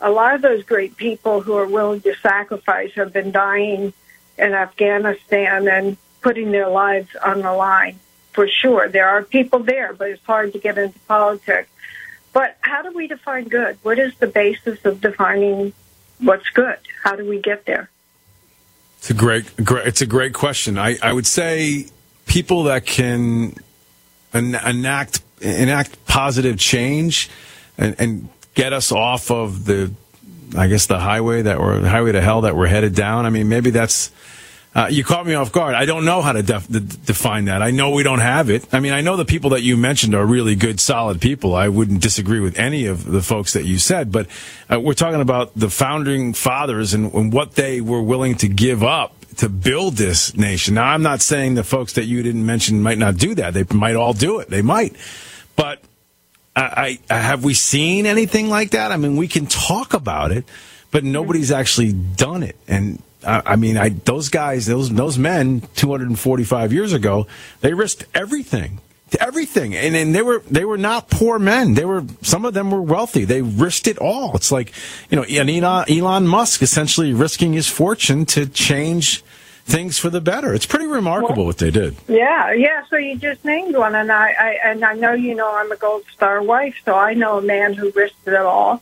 a lot of those great people who are willing to sacrifice have been dying in Afghanistan and putting their lives on the line, for sure. There are people there, but it's hard to get into politics. But how do we define good? What is the basis of defining what's good? How do we get there? It's a great, great it's a great question. I, I would say people that can en- enact enact positive change and, and get us off of the, I guess, the highway that we're the highway to hell that we're headed down. I mean, maybe that's. Uh, you caught me off guard. I don't know how to def- define that. I know we don't have it. I mean, I know the people that you mentioned are really good, solid people. I wouldn't disagree with any of the folks that you said, but uh, we're talking about the founding fathers and, and what they were willing to give up to build this nation. Now, I'm not saying the folks that you didn't mention might not do that. They might all do it. They might. But I, I have we seen anything like that? I mean, we can talk about it, but nobody's actually done it. And I mean, I, those guys, those those men, two hundred forty-five years ago, they risked everything, everything, and and they were they were not poor men. They were some of them were wealthy. They risked it all. It's like, you know, Elon, Elon Musk essentially risking his fortune to change things for the better. It's pretty remarkable well, what they did. Yeah, yeah. So you just named one, and I, I and I know you know I'm a Gold Star wife, so I know a man who risked it all.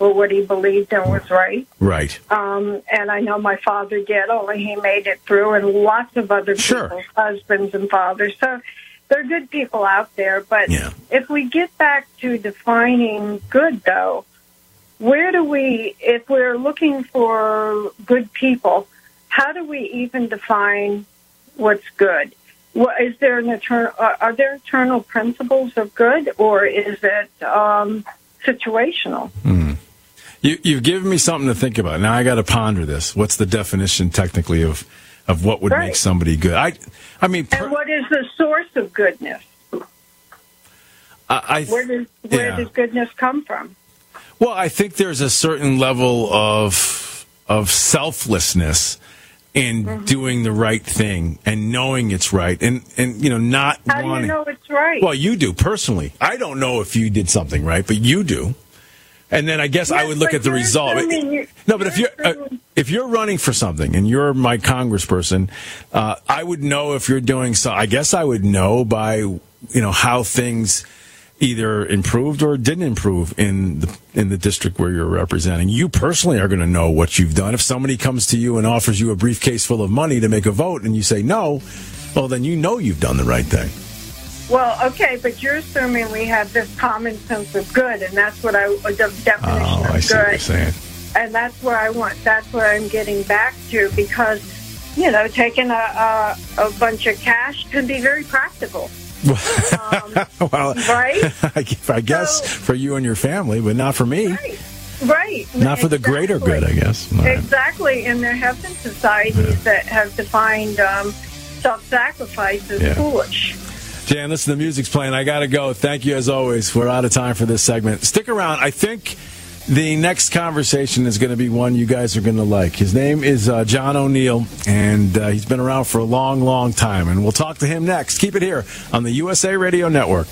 Well, what he believed in was right. Right. Um, and I know my father did, only he made it through, and lots of other people, sure. Husbands and fathers. So there are good people out there. But yeah. If we get back to defining good, though, where do we, if we're looking for good people, how do we even define what's good? What, is there an eternal, are there eternal principles of good, or is it um, situational? Mm. You, you've given me something to think about. Now I got to ponder this. What's the definition technically of, of what would right. make somebody good? I, I mean, per- and what is the source of goodness? I, I where does where yeah. does goodness come from? Well, I think there's a certain level of of selflessness in mm-hmm. doing the right thing and knowing it's right, and and you know not How wanting. How do you know it's right? Well, you do personally. I don't know if you did something right, but you do. And then I guess yes, I would look at the result. No, but if you're uh, if you're running for something and you're my congressperson, uh, I would know if you're doing so. I guess I would know by you know how things either improved or didn't improve in the in the district where you're representing. You personally are going to know what you've done. If somebody comes to you and offers you a briefcase full of money to make a vote and you say no, well then you know you've done the right thing. Well, okay, but you're assuming we have this common sense of good, and that's what I the definition oh, of I see good. What you're saying. And that's where I want. That's where I'm getting back to, because you know, taking a a, a bunch of cash can be very practical. Um, well, right? I, I guess so, for you and your family, but not for me. Right. Right. Not exactly. For the greater good, I guess. Right. Exactly, and there have been societies yeah. that have defined um, self-sacrifice as yeah. foolish. Jan, listen, the music's playing. I got to go. Thank you, as always. We're out of time for this segment. Stick around. I think the next conversation is going to be one you guys are going to like. His name is uh, John O'Neill, and uh, he's been around for a long, long time. And we'll talk to him next. Keep it here on the U S A Radio Network.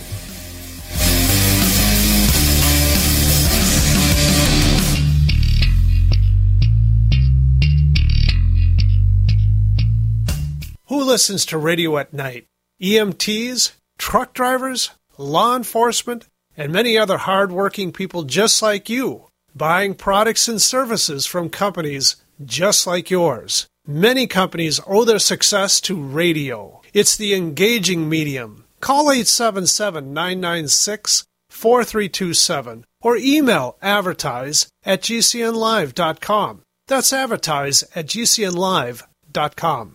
Who listens to radio at night? E M Ts, truck drivers, law enforcement, and many other hard-working people just like you, buying products and services from companies just like yours. Many companies owe their success to radio. It's the engaging medium. Call eight seven seven, nine nine six, four three two seven or email advertise at g c n live dot com. That's advertise at g c n live dot com.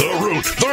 the root, the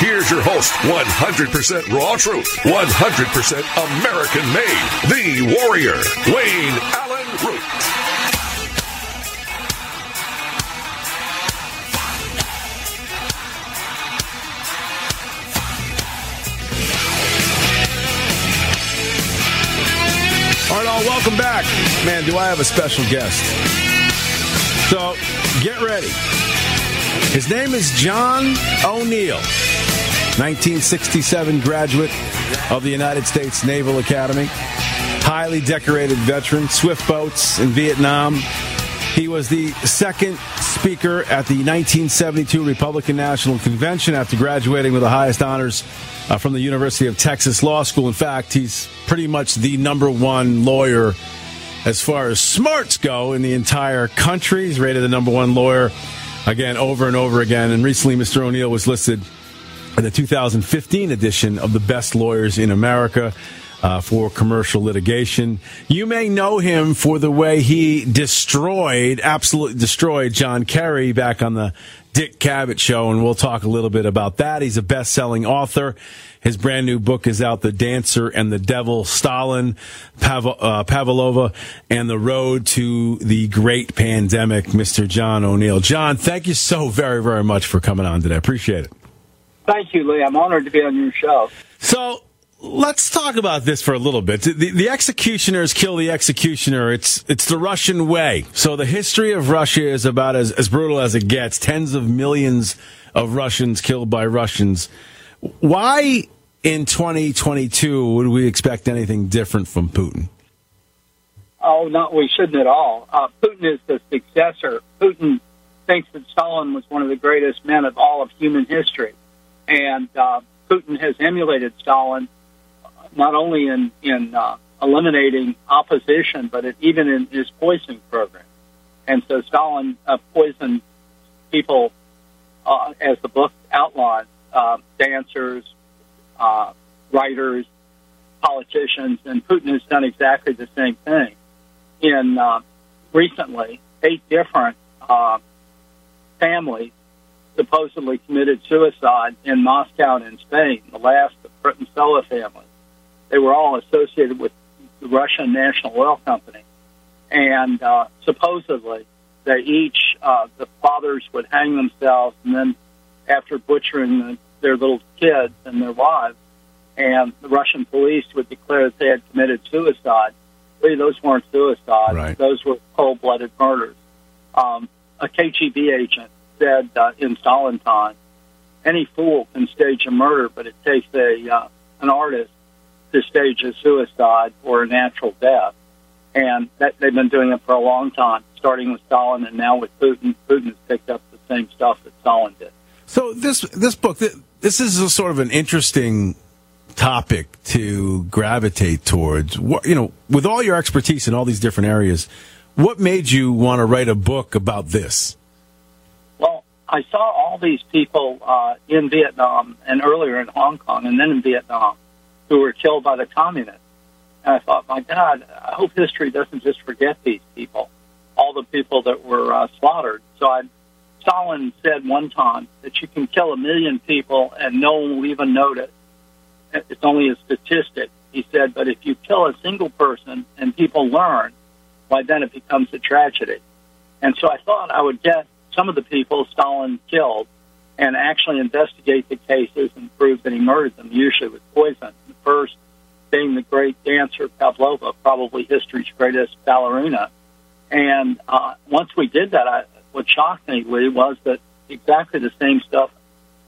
Here's your host, one hundred percent raw truth, one hundred percent American made, the warrior, Wayne Allyn Root. Welcome back. Man, do I have a special guest. So, get ready. His name is John O'Neill, nineteen sixty-seven graduate of the United States Naval Academy, highly decorated veteran, swift boats in Vietnam. He was the second speaker at the nineteen seventy-two Republican National Convention after graduating with the highest honors Uh, from the University of Texas Law School. In fact, he's pretty much the number one lawyer as far as smarts go in the entire country. He's rated the number one lawyer, again, over and over again. And recently, Mister O'Neill was listed in the two thousand fifteen edition of the Best Lawyers in America uh, for commercial litigation. You may know him for the way he destroyed, absolutely destroyed John Kerry back on the Dick Cavett show, and we'll talk a little bit about that. He's a best-selling author. His brand new book is out, The Dancer and the Devil, Stalin, Pav- uh, Pavlova, and the Road to the Great Pandemic, Mister John O'Neill. John, thank you so very, very much for coming on today. I appreciate it. Thank you, Lee. I'm honored to be on your show. So let's talk about this for a little bit. The, the executioners kill the executioner. It's it's the Russian way. So the history of Russia is about as, as brutal as it gets. Tens of millions of Russians killed by Russians. Why in twenty twenty-two would we expect anything different from Putin? Oh, no, we shouldn't at all. Uh, Putin is the successor. Putin thinks that Stalin was one of the greatest men of all of human history. And uh, Putin has emulated Stalin, not only in, in uh, eliminating opposition, but it, even in his poisoning program. And so Stalin uh, poisoned people, uh, as the book outlines, uh, dancers, uh, writers, politicians, and Putin has done exactly the same thing. In uh, recently, eight different uh, families supposedly committed suicide in Moscow and in Spain, the last, the Pritsella family. They were all associated with the Russian National Oil Company. And uh, supposedly, they each, uh, the fathers would hang themselves, and then after butchering the, their little kids and their wives, and the Russian police would declare that they had committed suicide. Really, those weren't suicides. Right. Those were cold-blooded murders. Um, a K G B agent said uh, in Stalin time, any fool can stage a murder, but it takes a uh, an artist to stage a suicide or a natural death. And that they've been doing it for a long time, starting with Stalin and now with Putin. Putin has picked up the same stuff that Stalin did. So this this book, this is a sort of an interesting topic to gravitate towards. You know, with all your expertise in all these different areas, what made you want to write a book about this? Well, I saw all these people uh, in Vietnam and earlier in Hong Kong and then in Vietnam who were killed by the communists. And I thought, my God, I hope history doesn't just forget these people, all the people that were uh, slaughtered. So I, Stalin said one time that you can kill a million people and no one will even notice. It's only a statistic, he said. But if you kill a single person and people learn, why then it becomes a tragedy. And so I thought I would get some of the people Stalin killed and actually investigate the cases and prove that he murdered them, usually with poison. The first being the great dancer Pavlova, probably history's greatest ballerina. And uh, once we did that, I, what shocked me, Lee, was that exactly the same stuff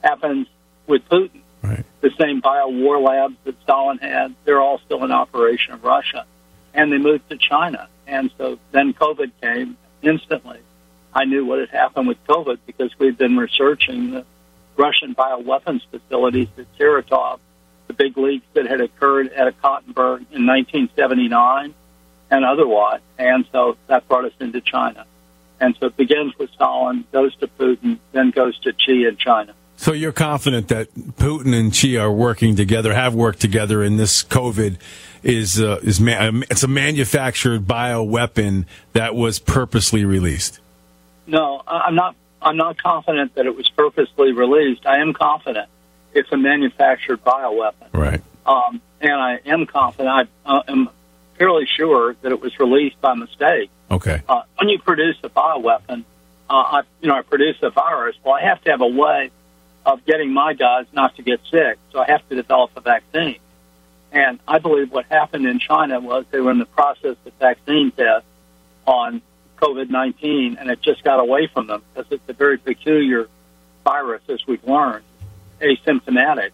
happens with Putin. Right. The same bio war labs that Stalin had, they're all still in operation in Russia. And they moved to China. And so then COVID came instantly. I knew what had happened with COVID because we've been researching the Russian bioweapons facilities that Seratov the big leaks that had occurred at a cotton burn in nineteen seventy-nine and otherwise. And so that brought us into China. And so it begins with Stalin, goes to Putin, then goes to Xi in China. So you're confident that Putin and Xi are working together, have worked together, and this COVID is uh, is man- it's a manufactured bioweapon that was purposely released? No, I'm not. I'm not confident that it was purposely released. I am confident it's a manufactured bioweapon. Right. Um, and I am confident. I uh, am fairly sure that it was released by mistake. Okay. Uh, when you produce a bioweapon, uh, I, you know, I produce a virus. Well, I have to have a way of getting my guys not to get sick, so I have to develop a vaccine. And I believe what happened in China was they were in the process of vaccine tests on COVID nineteen, and it just got away from them because it's a very peculiar virus, as we've learned, asymptomatic,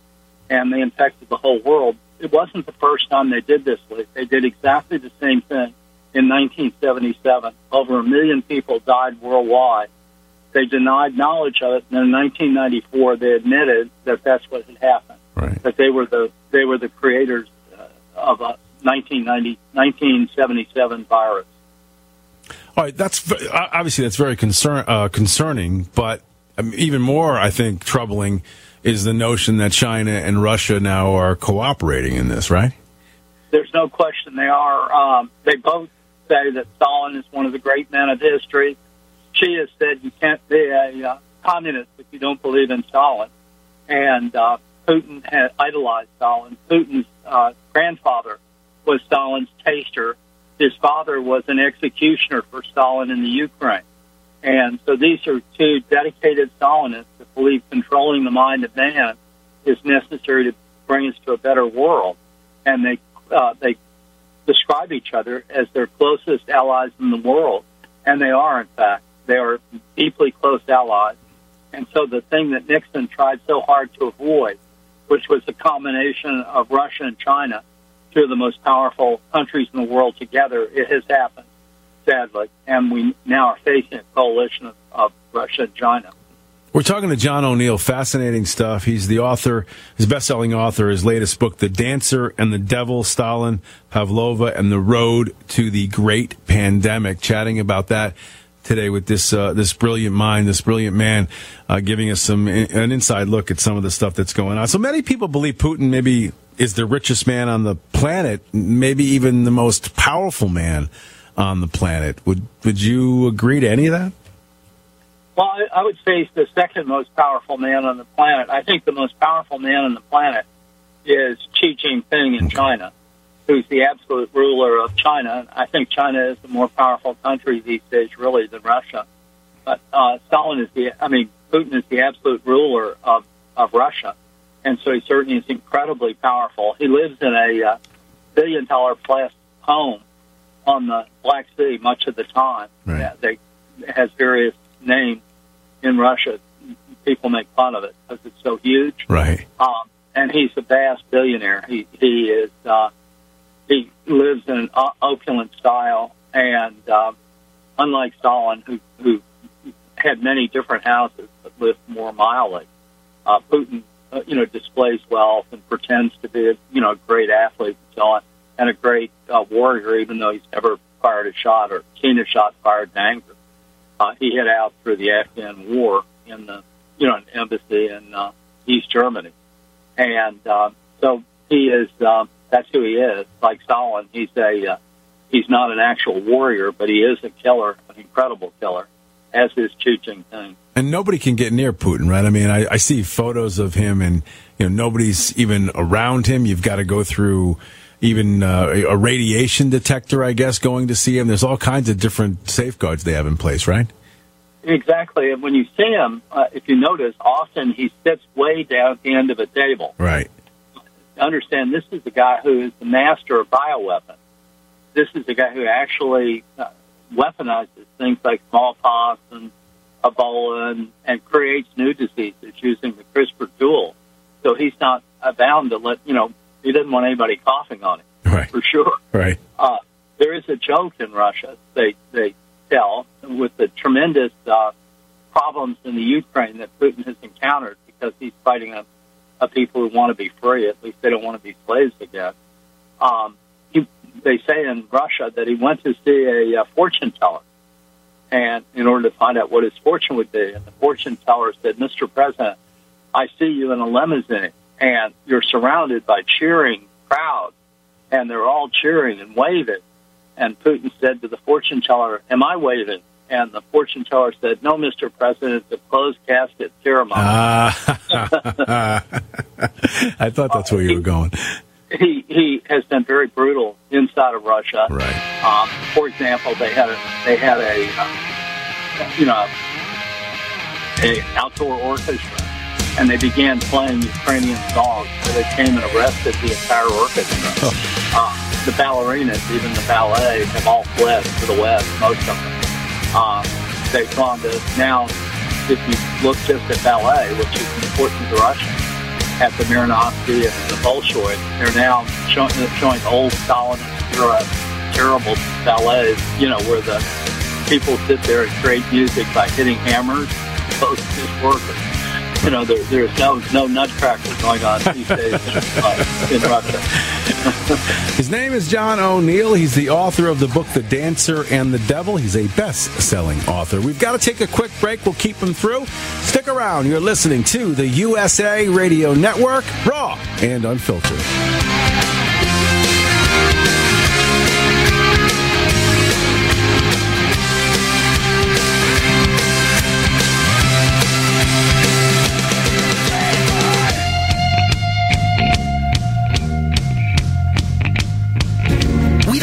and they infected the whole world. It wasn't the first time they did this, Lee. They did exactly the same thing in nineteen seventy-seven. Over a million people died worldwide. They denied knowledge of it, and in nineteen ninety-four, they admitted that that's what had happened. Right. That they were the they were the creators uh, of a nineteen seventy-seven virus. All right, that's obviously that's very concern uh, concerning, but um, even more, I think, troubling is the notion that China and Russia now are cooperating in this. Right? There's no question they are. Um, they both say that Stalin is one of the great men of history. Xi has said you can't be a uh, communist if you don't believe in Stalin. And uh, Putin has idolized Stalin. Putin's uh, grandfather was Stalin's taster. His father was an executioner for Stalin in the Ukraine. And so these are two dedicated Stalinists that believe controlling the mind of man is necessary to bring us to a better world. And they uh, they describe each other as their closest allies in the world. And they are, in fact. They are deeply close allies. And so the thing that Nixon tried so hard to avoid, which was the combination of Russia and China, two of the most powerful countries in the world together, it has happened, sadly. And we now are facing a coalition of, of Russia and China. We're talking to John O'Neill. Fascinating stuff. He's the author, his best-selling author, his latest book, The Dancer and the Devil, Stalin, Pavlova, and the Road to the Great Pandemic. Chatting about that today with this uh, this brilliant mind, this brilliant man, uh, giving us some an inside look at some of the stuff that's going on. So many people believe Putin maybe is the richest man on the planet, maybe even the most powerful man on the planet. Would, would you agree to any of that? Well, I, I would say he's the second most powerful man on the planet. I think the most powerful man on the planet is Xi Jinping in okay. China, who's the absolute ruler of China. I think China is the more powerful country these days, really, than Russia. But uh, Stalin is the, I mean, Putin is the absolute ruler of, of Russia. And so he certainly is incredibly powerful. He lives in a uh, billion-dollar-plus home on the Black Sea much of the time. Right. Yeah, they it has various names in Russia. People make fun of it because it's so huge. Right. Um, and he's a vast billionaire. He he is uh, he lives in an opulent style, and uh, unlike Stalin, who who had many different houses but lived more mildly, uh, Putin. Uh, you know, displays wealth and pretends to be, you know, a great athlete and so on, and a great uh, warrior, even though he's never fired a shot or seen a shot fired in anger. Uh, he hit out through the Afghan war in the, you know, an embassy in uh, East Germany. And uh, so he is, uh, that's who he is. Like Stalin, he's a, uh, he's not an actual warrior, but he is a killer, an incredible killer, as is Xi Jinping. And nobody can get near Putin, right? I mean, I, I see photos of him, and you know nobody's even around him. You've got to go through even uh, a radiation detector, I guess, going to see him. There's all kinds of different safeguards they have in place, right? Exactly. And when you see him, uh, if you notice, often he sits way down at the end of a table. Right. Understand, this is the guy who is the master of bioweapons. This is the guy who actually uh, weaponizes things like smallpox and Ebola and, and creates new diseases using the CRISPR tool. So he's not bound to let, you know, he doesn't want anybody coughing on him, right. For sure. Right. Uh, there is a joke in Russia, they they tell, with the tremendous uh, problems in the Ukraine that Putin has encountered because he's fighting a, of people who want to be free. At least they don't want to be slaves again. Um, he, they say in Russia that he went to see a, a fortune teller, and in order to find out what his fortune would be, and the fortune teller said, "Mister President, I see you in a limousine, and you're surrounded by cheering crowd, and they're all cheering and waving." And Putin said to the fortune teller, "Am I waving?" And the fortune teller said, "No, Mister President, it's a closed casket ceremony." Uh, I thought that's where you were going. He he has been very brutal inside of Russia. Right. Um, for example, they had a they had a uh, you know a outdoor orchestra, and they began playing Ukrainian songs. So they came and arrested the entire orchestra. Oh. Uh, the ballerinas, even the ballet, have all fled to the West. Most of them. Um, they've gone to now. If you look just at ballet, which is important to Russia, at the Maranovsky and the Bolshoi, they're now showing, showing old Stalin era terrible ballets, you know, where the people sit there and create music by hitting hammers. Both just workers, you know, there, there's no no nutcracker going on these days in, in Russia. His name is John O'Neill. He's the author of the book The Dancer and the Devil. He's a best-selling author. We've got to take a quick break. We'll keep him through. Stick around. You're listening to the U S A Radio Network, raw and unfiltered.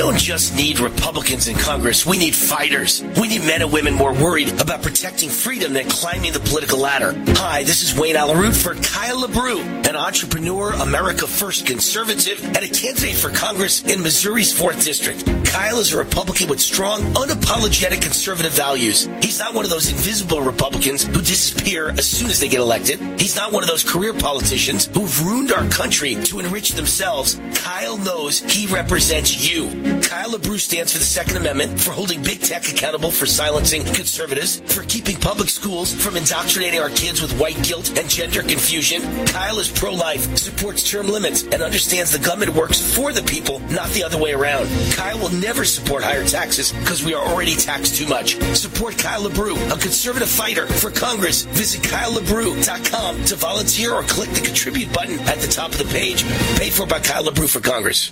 We just need Republicans in Congress. We need fighters. We need men and women more worried about protecting freedom than climbing the political ladder. Hi, this is Wayne Allyn Root for Kyle LeBrew, an entrepreneur, America First conservative, and a candidate for Congress in Missouri's fourth District. Kyle is a Republican with strong, unapologetic conservative values. He's not one of those invisible Republicans who disappear as soon as they get elected. He's not one of those career politicians who've ruined our country to enrich themselves. Kyle knows he represents you. Kyle LeBrew stands for the Second Amendment, for holding big tech accountable for silencing conservatives, for keeping public schools from indoctrinating our kids with white guilt and gender confusion. Kyle is pro-life, supports term limits, and understands the government works for the people, not the other way around. Kyle will never support higher taxes because we are already taxed too much. Support Kyle LeBrew, a conservative fighter for Congress. Visit Kyle LeBrew dot com to volunteer or click the contribute button at the top of the page. Paid for by Kyle LeBrew for Congress.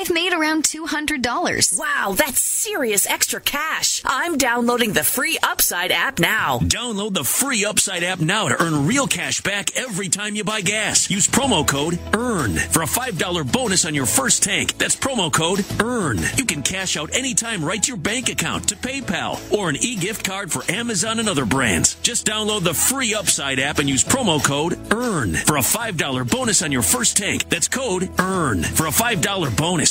I've made around two hundred dollars. Wow, that's serious extra cash. I'm downloading the free Upside app now. Download the free Upside app now to earn real cash back every time you buy gas. Use promo code EARN for a five dollars bonus on your first tank. That's promo code EARN. You can cash out anytime right to your bank account, to PayPal, or an e-gift card for Amazon and other brands. Just download the free Upside app and use promo code EARN for a five dollars bonus on your first tank. That's code EARN for a five dollars bonus.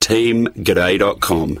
team g'day dot com.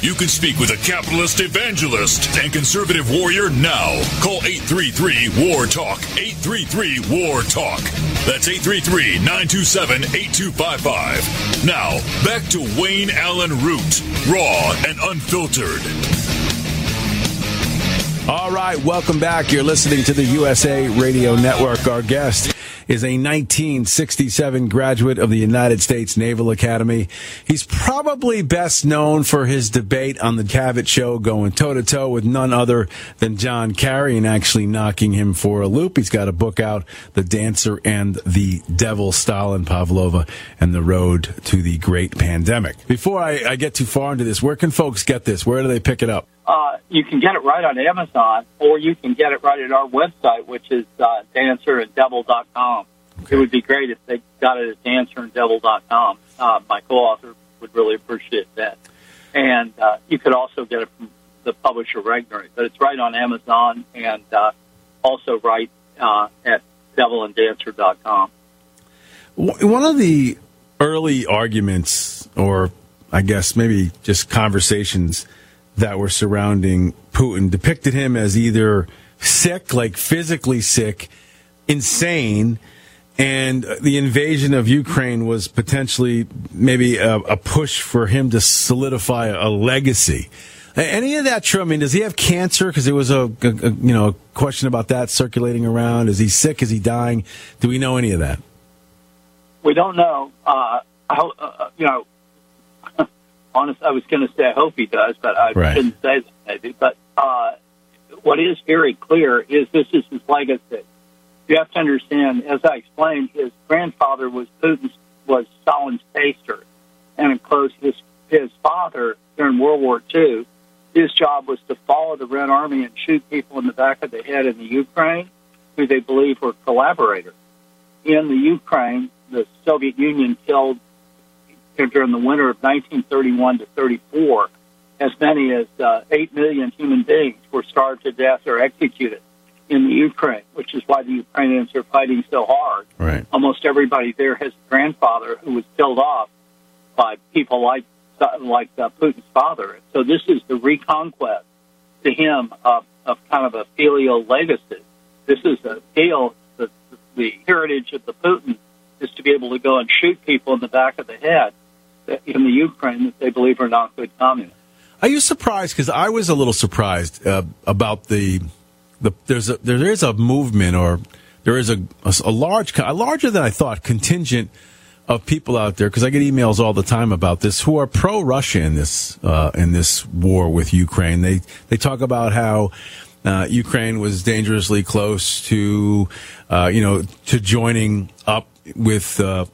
You can speak with a capitalist evangelist and conservative warrior now. Call eight three three, W A R, T A L K, eight three three, W A R, T A L K. That's eight three three, nine two seven, eight two five five. Now, back to Wayne Allyn Root, raw and unfiltered. All right, welcome back. You're listening to the U S A Radio Network. Our guest is a nineteen sixty-seven graduate of the United States Naval Academy. He's probably best known for his debate on the Cavett Show, going toe-to-toe with none other than John Kerry and actually knocking him for a loop. He's got a book out, The Dancer and the Devil, Stalin, Pavlova, and the Road to the Great Pandemic. Before I, I get too far into this, where can folks get this? Where do they pick it up? Uh, you can get it right on Amazon, or you can get it right at our website, which is uh, dancer and devil dot com. Okay. It would be great if they got it at dancer and devil dot com. Uh, my co-author would really appreciate that. And uh, you could also get it from the publisher, Regnery. But it's right on Amazon and uh, also right uh, at devil and dancer dot com. One of the early arguments, or I guess maybe just conversations that were surrounding Putin depicted him as either sick, like physically sick, insane, and the invasion of Ukraine was potentially maybe a, a push for him to solidify a legacy. Any of that true? I mean, does he have cancer? Because there was a, a, a you know question about that circulating around. Is he sick? Is he dying? Do we know any of that? We don't know. Uh, how, uh, you know. Honest, I was going to say I hope he does, but I right. shouldn't say that maybe. But uh, what is very clear is this is his legacy. You have to understand, as I explained, his grandfather was Putin's, was Stalin's taster. And of course, his, his father during World War Two, his job was to follow the Red Army and shoot people in the back of the head in the Ukraine, who they believed were collaborators. In the Ukraine, the Soviet Union killed during the winter of nineteen thirty-one to thirty-four, as many as uh, eight million human beings were starved to death or executed in the Ukraine, which is why the Ukrainians are fighting so hard. Right. Almost everybody there has a grandfather who was killed off by people like like uh, Putin's father. And so this is the reconquest to him of, of kind of a filial legacy. This is a deal, the, the heritage of the Putin is to be able to go and shoot people in the back of the head in the Ukraine that they believe are not good communists. Are you surprised? Because I was a little surprised uh, about the the there's a, there is a movement or there is a, a, a large, a larger than I thought contingent of people out there, because I get emails all the time about this, who are pro-Russia in this uh, in this war with Ukraine. They they talk about how uh, Ukraine was dangerously close to uh, you know to joining up with. Uh,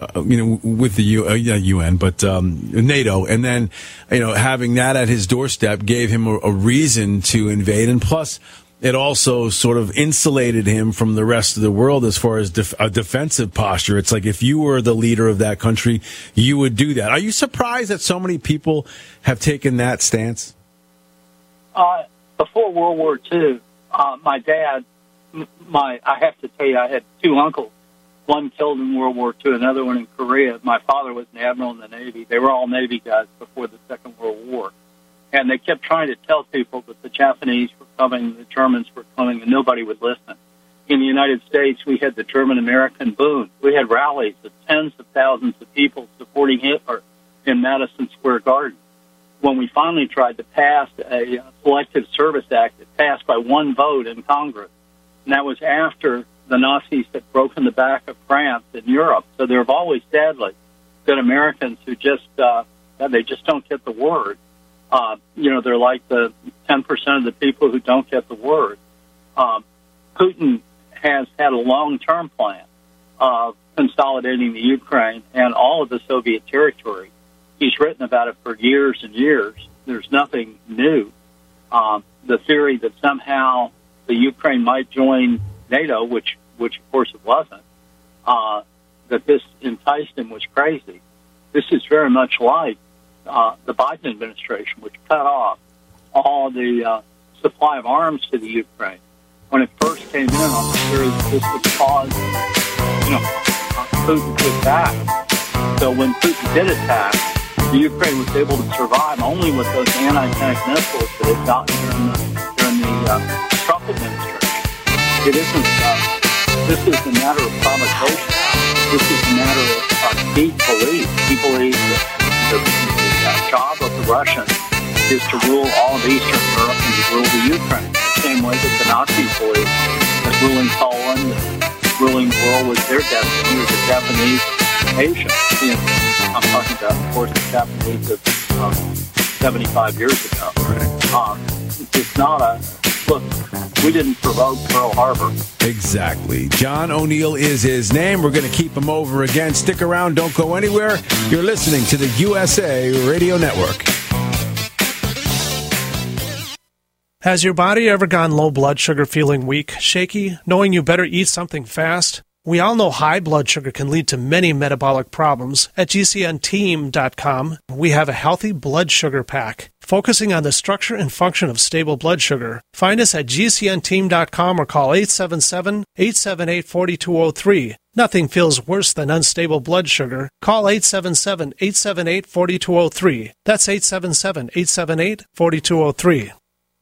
Uh, you know, with the U, uh, U N, but um, NATO, and then, you know, having that at his doorstep gave him a, a reason to invade, and plus, it also sort of insulated him from the rest of the world as far as def- a defensive posture. It's like if you were the leader of that country, you would do that. Are you surprised that so many people have taken that stance? Uh, before World War Two, uh, my dad, my I have to tell you, I had two uncles. One killed in World War Two, another one in Korea. My father was an admiral in the Navy. They were all Navy guys before the Second World War. And they kept trying to tell people that the Japanese were coming, the Germans were coming, and nobody would listen. In the United States, we had the German-American boom. We had rallies of tens of thousands of people supporting Hitler in Madison Square Garden. When we finally tried to pass a Selective Service Act, it passed by one vote in Congress. And that was after the Nazis had broken the back of France in Europe. So there have always, sadly, been Americans who just, uh, they just don't get the word. Uh, you know, they're like the ten percent of the people who don't get the word. Um, Putin has had a long-term plan of consolidating the Ukraine and all of the Soviet territory. He's written about it for years and years. There's nothing new. Um, the theory that somehow the Ukraine might join NATO, which which of course it wasn't, uh, that this enticed him was crazy. This is very much like uh, the Biden administration, which cut off all the uh, supply of arms to the Ukraine. When it first came in, on the theory that this would cause, you know, Putin to attack. So when Putin did attack, the Ukraine was able to survive only with those anti-tank missiles that had gotten during the, during the uh, Trump administration. It isn't, uh, this is a matter of provocation. This is a matter of uh, deep belief. He believes that the, the job of the Russians is to rule all of Eastern Europe and to rule the Ukraine, the same way that the Nazis believed that ruling Poland, that ruling the world was their destiny, or the Japanese Asia. You know, I'm talking about, of course, the Japanese of um, seventy-five years ago. Um, it's not a... Look, we didn't provoke Pearl Harbor. Exactly. John O'Neill is his name. We're going to keep him over again. Stick around. Don't go anywhere. You're listening to the U S A Radio Network. Has your body ever gone low blood sugar, feeling weak, shaky, knowing you better eat something fast? We all know high blood sugar can lead to many metabolic problems. At G C N team dot com, we have a healthy blood sugar pack, focusing on the structure and function of stable blood sugar. Find us at G C N team dot com or call eight seven seven, eight seven eight, four two zero three. Nothing feels worse than unstable blood sugar. Call eight seven seven, eight seven eight, four two zero three. That's eight seven seven, eight seven eight, four two zero three.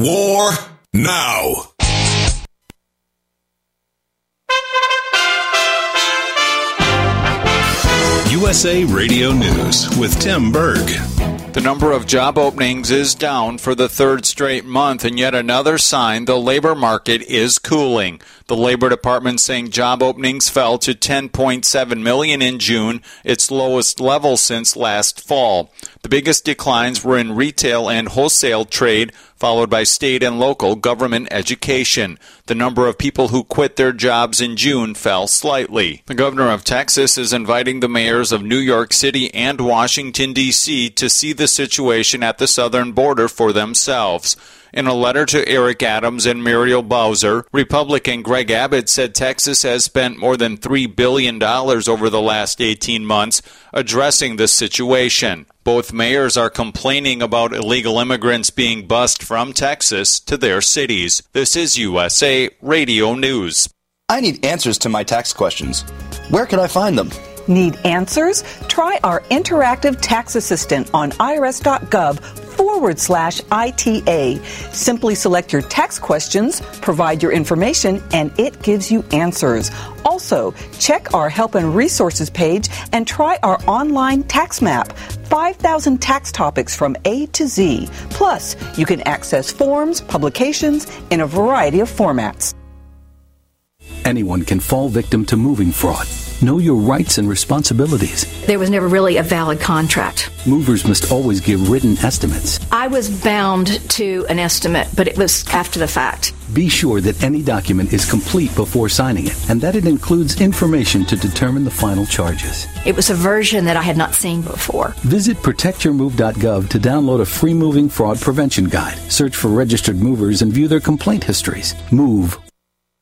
War now. U S A Radio News with Tim Berg. The number of job openings is down for the third straight month, and yet another sign the labor market is cooling. The Labor Department saying job openings fell to ten point seven million in June, its lowest level since last fall. The biggest declines were in retail and wholesale trade, followed by state and local government education. The number of people who quit their jobs in June fell slightly. The governor of Texas is inviting the mayors of New York City and Washington, D C to see the situation at the southern border for themselves. In a letter to Eric Adams and Muriel Bowser, Republican Greg Abbott said Texas has spent more than three billion dollars over the last eighteen months addressing this situation. Both mayors are complaining about illegal immigrants being bused from Texas to their cities. This is U S A Radio News. I need answers to my tax questions. Where can I find them? Need answers? Try our interactive tax assistant on I R S dot gov forward slash I T A. Simply select your tax questions, provide your information, and it gives you answers. Also, check our help and resources page and try our online tax map. five thousand tax topics from A to Z. Plus, you can access forms, publications in a variety of formats. Anyone can fall victim to moving fraud. Know your rights and responsibilities. There was never really a valid contract. Movers must always give written estimates. I was bound to an estimate, but it was after the fact. Be sure that any document is complete before signing it, and that it includes information to determine the final charges. It was a version that I had not seen before. Visit protect your move dot gov to download a free moving fraud prevention guide. Search for registered movers and view their complaint histories. Move.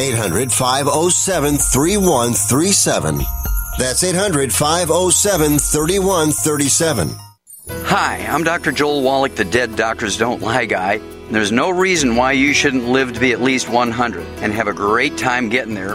eight hundred, five oh seven, three one three seven. That's eight hundred, five oh seven, three one three seven. Hi, I'm Doctor Joel Wallach, the Dead Doctors Don't Lie guy. There's no reason why you shouldn't live to be at least one hundred and have a great time getting there.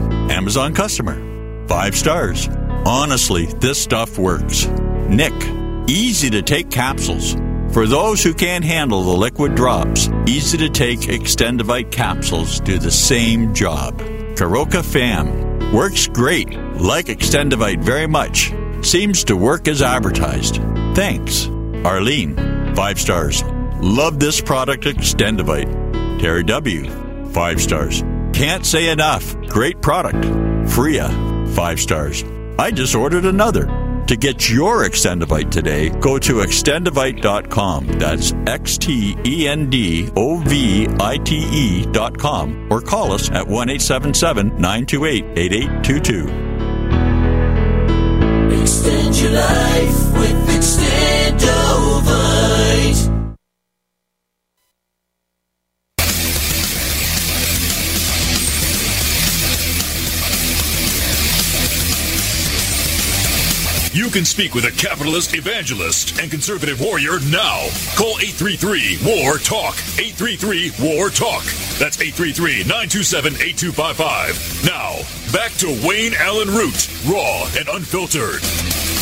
Amazon customer, five stars. Honestly, this stuff works. Nick, easy to take capsules. For those who can't handle the liquid drops, easy to take ExtendoVite capsules do the same job. Karoka Fam, works great. Like ExtendoVite very much. Seems to work as advertised. Thanks. Arlene, five stars. Love this product, ExtendoVite. Terry W, five stars. Can't say enough. Great product. Freya, five stars. I just ordered another. To get your ExtendoVite today, go to extendovite dot com. That's X T E N D O V I T E dot com. Or call us at one eight seven seven, nine two eight, eight eight two two. Extend your life with ExtendoVite. You can speak with a capitalist evangelist and conservative warrior now. Call eight three three, W A R, TALK. eight three three, W A R, TALK. That's eight three three, nine two seven, eight two five five. Now, back to Wayne Allyn Root, raw and unfiltered.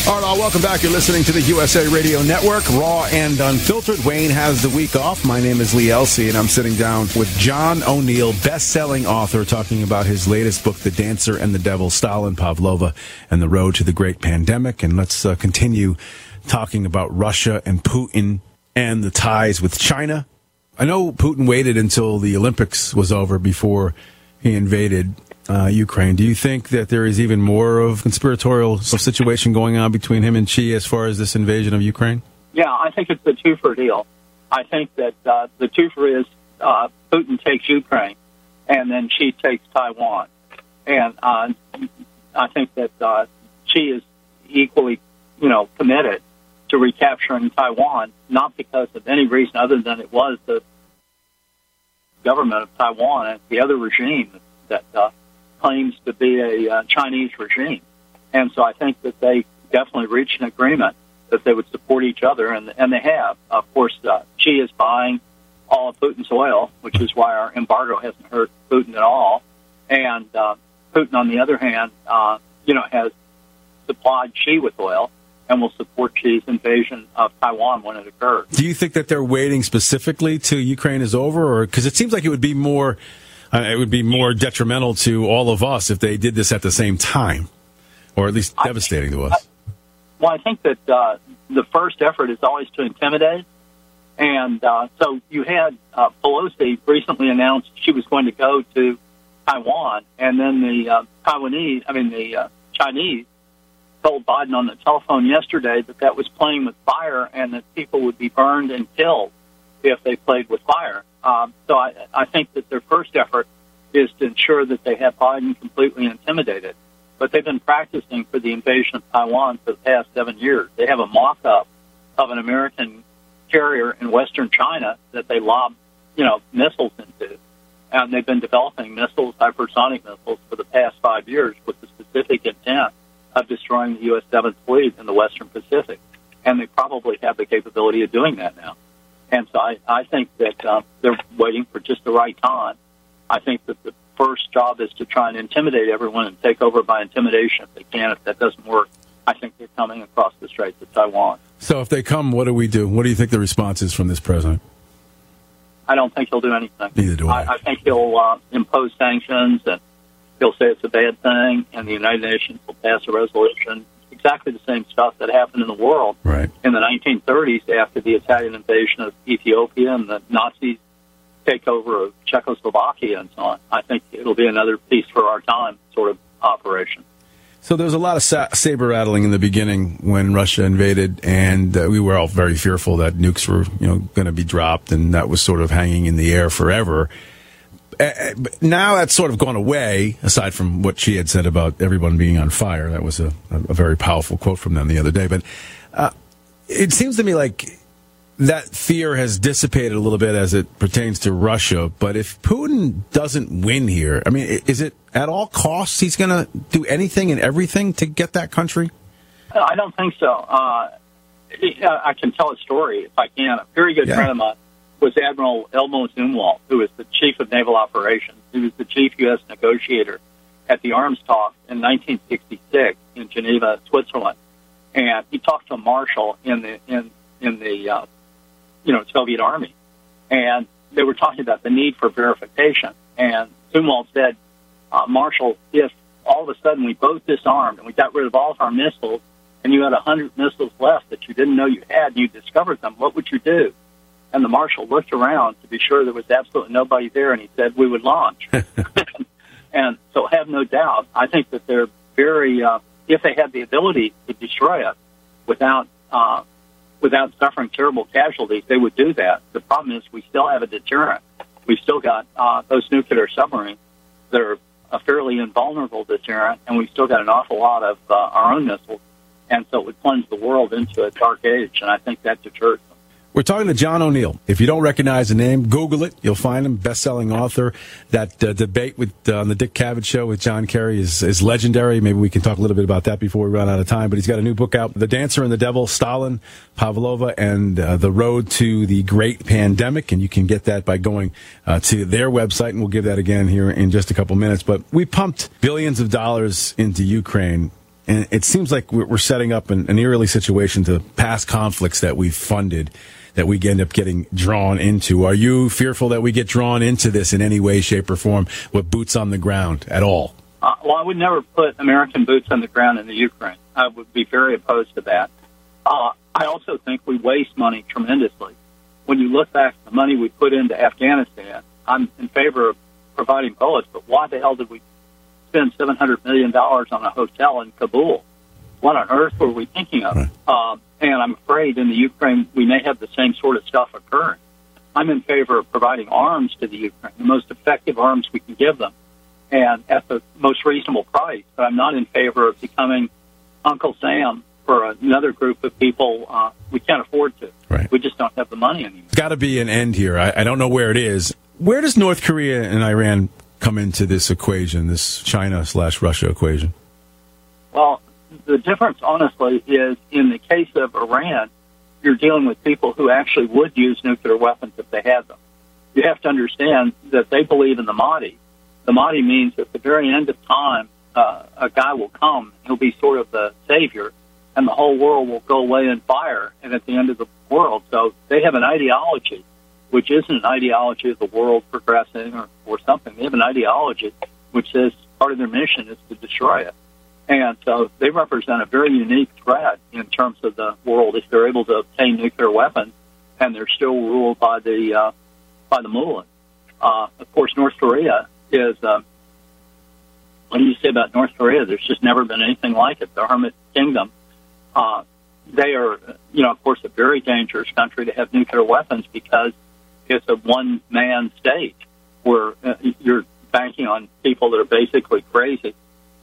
All right, all, welcome back. You're listening to the U S A Radio Network, raw and unfiltered. Wayne has the week off. My name is Lee Elsie, and I'm sitting down with John O'Neill, best-selling author, talking about his latest book, The Dancer and the Devil, Stalin, Pavlova, and the Road to the Great Pandemic. And let's uh, continue talking about Russia and Putin and the ties with China. I know Putin waited until the Olympics was over before he invaded uh, Ukraine. Do you think that there is even more of conspiratorial situation going on between him and Xi as far as this invasion of Ukraine? Yeah, I think it's a twofer deal. I think that uh, the twofer is uh, Putin takes Ukraine, and then Xi takes Taiwan. And uh, I think that uh, Xi is equally, you know, committed to recapturing Taiwan, not because of any reason other than it was the government of Taiwan and the other regime that uh, claims to be a uh, Chinese regime. And so I think that they definitely reached an agreement that they would support each other, and and they have. Of course, uh, Xi is buying all of Putin's oil, which is why our embargo hasn't hurt Putin at all. And uh, Putin, on the other hand, uh, you know, has supplied Xi with oil and will support Xi's invasion of Taiwan when it occurs. Do you think that they're waiting specifically till Ukraine is over, or because it seems like it would be more, uh, it would be more detrimental to all of us if they did this at the same time, or at least devastating think, to us? I, well, I think that uh, the first effort is always to intimidate. And uh, so you had uh, Pelosi recently announced she was going to go to Taiwan, and then the uh, Taiwanese, I mean the uh, Chinese, told Biden on the telephone yesterday that that was playing with fire, and that people would be burned and killed if they played with fire. Um, so I, I think that their first effort is to ensure that they have Biden completely intimidated. But they've been practicing for the invasion of Taiwan for the past seven years. They have a mock-up of an American carrier in western China that they lob, you know, missiles into. And they've been developing missiles, hypersonic missiles, for the past five years with the specific intent of destroying the U S seventh Fleet in the western Pacific. And they probably have the capability of doing that now. And so I, I think that um, they're waiting for just the right time. I think that the first job is to try and intimidate everyone and take over by intimidation if they can. If that doesn't work, I think they're coming across the straits of Taiwan. So if they come, what do we do? What do you think the response is from this president? I don't think he'll do anything. Neither do I. I, I think he'll uh, impose sanctions, and he'll say it's a bad thing, and the United Nations will pass a resolution. Exactly the same stuff that happened in the world right. in the nineteen thirties after the Italian invasion of Ethiopia and the Nazi takeover of Czechoslovakia and so on. I think it'll be another piece for our time sort of operation. So there was a lot of sa- saber-rattling in the beginning when Russia invaded, and uh, we were all very fearful that nukes were, you know, going to be dropped, and that was sort of hanging in the air forever. Uh, but now that's sort of gone away, aside from what she had said about everyone being on fire. That was a, a very powerful quote from them the other day. But uh, it seems to me like that fear has dissipated a little bit as it pertains to Russia. But if Putin doesn't win here, I mean, is it at all costs he's going to do anything and everything to get that country? I don't think so. Uh, I can tell a story if I can. A very good yeah. friend of mine was Admiral Elmo Zumwalt, who was the chief of naval operations. He was the chief U S negotiator at the arms talks in nineteen sixty-six in Geneva, Switzerland. And he talked to a marshal in the in in the uh, you know, Soviet army. And they were talking about the need for verification. And Zumwalt said, uh, Marshal, if all of a sudden we both disarmed and we got rid of all of our missiles and you had one hundred missiles left that you didn't know you had and you discovered them, what would you do? And the Marshal looked around to be sure there was absolutely nobody there, and he said, we would launch. And so have no doubt, I think that they're very, uh, if they had the ability to destroy us without uh without suffering terrible casualties, they would do that. The problem is we still have a deterrent. We've still got uh, those nuclear submarines that are a fairly invulnerable deterrent, and we've still got an awful lot of uh, our own missiles. And so it would plunge the world into a dark age, and I think that deters them. We're talking to John O'Neill. If you don't recognize the name, Google it. You'll find him, best-selling author. That uh, debate with uh, on the Dick Cavett show with John Kerry is, is legendary. Maybe we can talk a little bit about that before we run out of time. But he's got a new book out, The Dancer and the Devil, Stalin, Pavlova, and uh, The Road to the Great Pandemic. And you can get that by going uh, to their website, and we'll give that again here in just a couple minutes. But we pumped billions of dollars into Ukraine. And it seems like we're setting up an, an eerily situation to past conflicts that we've funded that we end up getting drawn into. Are you fearful that we get drawn into this in any way, shape, or form with boots on the ground at all? Uh, well, I would never put American boots on the ground in the Ukraine. I would be very opposed to that. Uh, I also think we waste money tremendously. When you look back at the money we put into Afghanistan, I'm in favor of providing bullets, but why the hell did we spend seven hundred million dollars on a hotel in Kabul? What on earth were we thinking of? Right. Um, and I'm afraid in the Ukraine, we may have the same sort of stuff occurring. I'm in favor of providing arms to the Ukraine, the most effective arms we can give them, and at the most reasonable price. But I'm not in favor of becoming Uncle Sam for another group of people uh, we can't afford to. Right. We just don't have the money anymore. There's got to be an end here. I, I don't know where it is. Where does North Korea and Iran come into this equation, this China slash Russia equation? Well, the difference, honestly, is in the case of Iran, you're dealing with people who actually would use nuclear weapons if they had them. You have to understand that they believe in the Mahdi. The Mahdi means at the very end of time, uh, a guy will come, he'll be sort of the savior, and the whole world will go away in fire, and at the end of the world. So they have an ideology, which isn't an ideology of the world progressing or, or something. They have an ideology which says part of their mission is to destroy it. And so they represent a very unique threat in terms of the world if they're able to obtain nuclear weapons, and they're still ruled by the uh, by the mullah. Uh, of course, North Korea is. Uh, what do you say about North Korea? There's just never been anything like it. The Hermit Kingdom. Uh, they are, you know, of course, a very dangerous country to have nuclear weapons because it's a one-man state where uh, you're banking on people that are basically crazy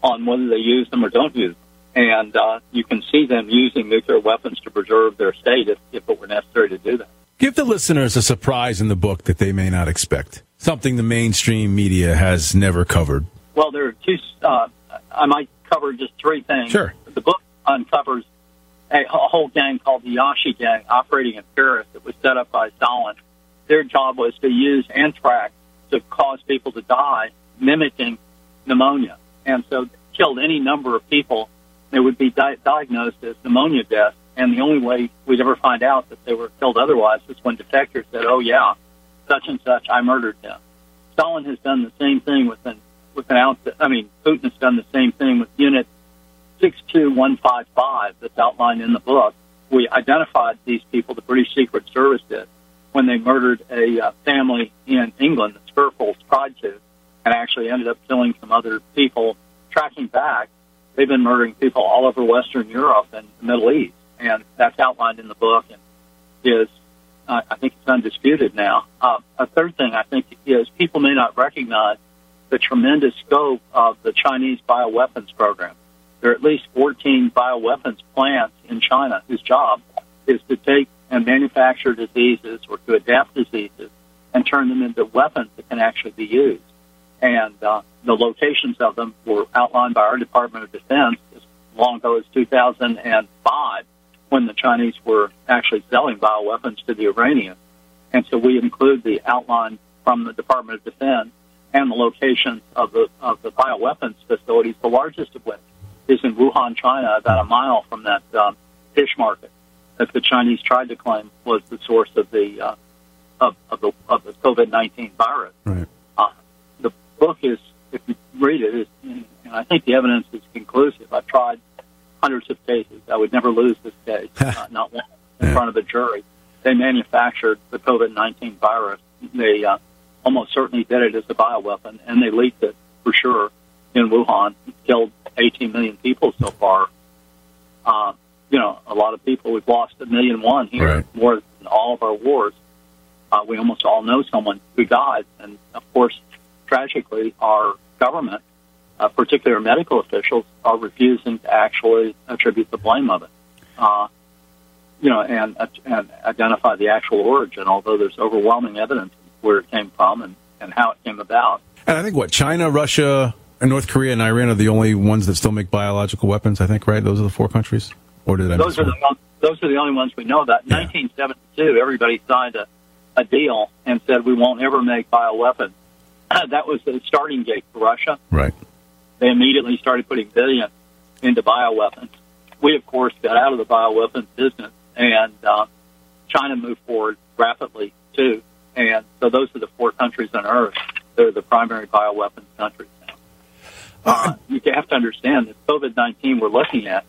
on whether they use them or don't use them. And uh, you can see them using nuclear weapons to preserve their state if, if it were necessary to do that. Give the listeners a surprise in the book that they may not expect, something the mainstream media has never covered. Well, there are two. Uh, I might cover just three things. Sure. The book uncovers a whole gang called the Yashi Gang operating in Paris that was set up by Stalin. Their job was to use anthrax to cause people to die, mimicking pneumonia. And so killed any number of people. They would be di- diagnosed as pneumonia death. And the only way we'd ever find out that they were killed otherwise is when detectors said, oh, yeah, such and such, I murdered them. Stalin has done the same thing with an, with an outfit. I mean, Putin has done the same thing with Unit six two one five five that's outlined in the book. We identified these people, the British Secret Service did, when they murdered a uh, family in England that Skerfels tried to, and actually ended up killing some other people. Tracking back, they've been murdering people all over Western Europe and the Middle East, and that's outlined in the book and is, uh, I think it's undisputed now. Uh, a third thing I think is people may not recognize the tremendous scope of the Chinese bioweapons program. There are at least fourteen bioweapons plants in China whose job is to take and manufacture diseases or to adapt diseases and turn them into weapons that can actually be used. And uh, the locations of them were outlined by our Department of Defense as long ago as two thousand five, when the Chinese were actually selling bioweapons to the Iranians. And so we include the outline from the Department of Defense and the locations of the of the bioweapons facilities, the largest of which is in Wuhan, China, about a mile from that um, fish market that the Chinese tried to claim was the source of the uh, of, of the of the COVID nineteen virus. Right. Book is, if you read it, is, and I think the evidence is conclusive. I've tried hundreds of cases. I would never lose this case, uh, not one, in yeah. front of a jury. They manufactured the COVID nineteen virus. They uh, almost certainly did it as a bioweapon, and they leaked it for sure in Wuhan. It killed eighteen million people so far. Uh, you know, a lot of people. We've lost a million one here, right. More than all of our wars. Uh, we almost all know someone who died, and of course, tragically, our government, uh, particularly our medical officials, are refusing to actually attribute the blame of it, uh, you know, and, and identify the actual origin, although there's overwhelming evidence where it came from and, and how it came about. And I think, what, China, Russia, and North Korea and Iran are the only ones that still make biological weapons, I think, right? Those are the four countries? Or did I those, are the ones, those are the only ones we know about. In yeah. nineteen seventy-two, everybody signed a, a deal and said, we won't ever make bioweapons. That was the starting gate for Russia. Right. They immediately started putting billions into bioweapons. We, of course, got out of the bioweapons business, and uh, China moved forward rapidly, too. And so those are the four countries on Earth. They're the primary bioweapons countries now. Uh, you have to understand that COVID nineteen we're looking at,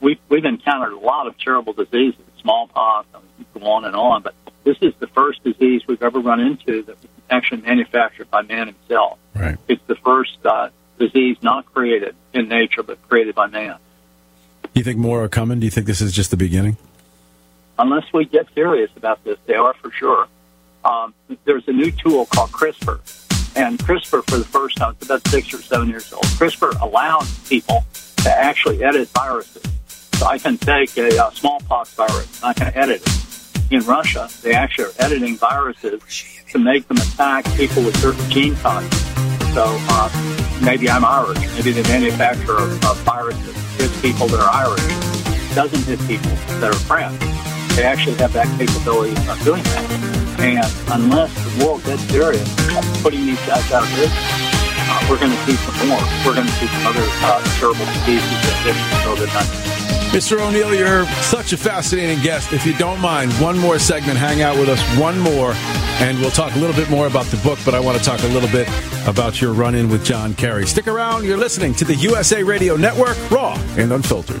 we've, we've encountered a lot of terrible diseases, smallpox, I mean, you can go on and on, but this is the first disease we've ever run into that was actually manufactured by man himself. Right. It's the first uh, disease not created in nature, but created by man. You think more are coming? Do you think this is just the beginning? Unless we get serious about this, they are for sure. um, there's a new tool called CRISPR. And CRISPR, for the first time, it's about six or seven years old. CRISPR allows people to actually edit viruses. So I can take a, a smallpox virus, and I can edit it. In Russia, they actually are editing viruses to make them attack people with certain gene types. So uh, maybe I'm Irish. Maybe the manufacturer of, of viruses hits people that are Irish. It doesn't hit people that are French. They actually have that capability of doing that. And unless the world gets serious about putting these guys out of business, uh, we're going to see some more. We're going to see some other uh, terrible diseases that hit COVID nineteen. Mister O'Neill, you're such a fascinating guest. If you don't mind, one more segment, hang out with us, one more, and we'll talk a little bit more about the book, but I want to talk a little bit about your run-in with John Kerry. Stick around. You're listening to the U S A Radio Network, raw and unfiltered.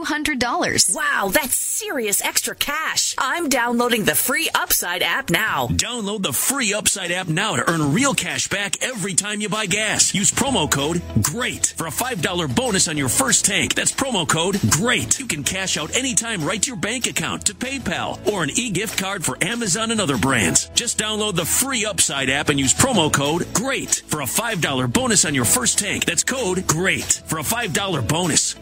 hundred dollars. Wow, that's serious extra cash. I'm downloading the free Upside app now. Download the free Upside app now to earn real cash back every time you buy gas. Use promo code GREAT for a five dollars bonus on your first tank. That's promo code GREAT. You can cash out anytime right to your bank account, to PayPal, or an e-gift card for Amazon and other brands. Just download the free Upside app and use promo code GREAT for a five dollars bonus on your first tank. That's code GREAT for a five dollars bonus.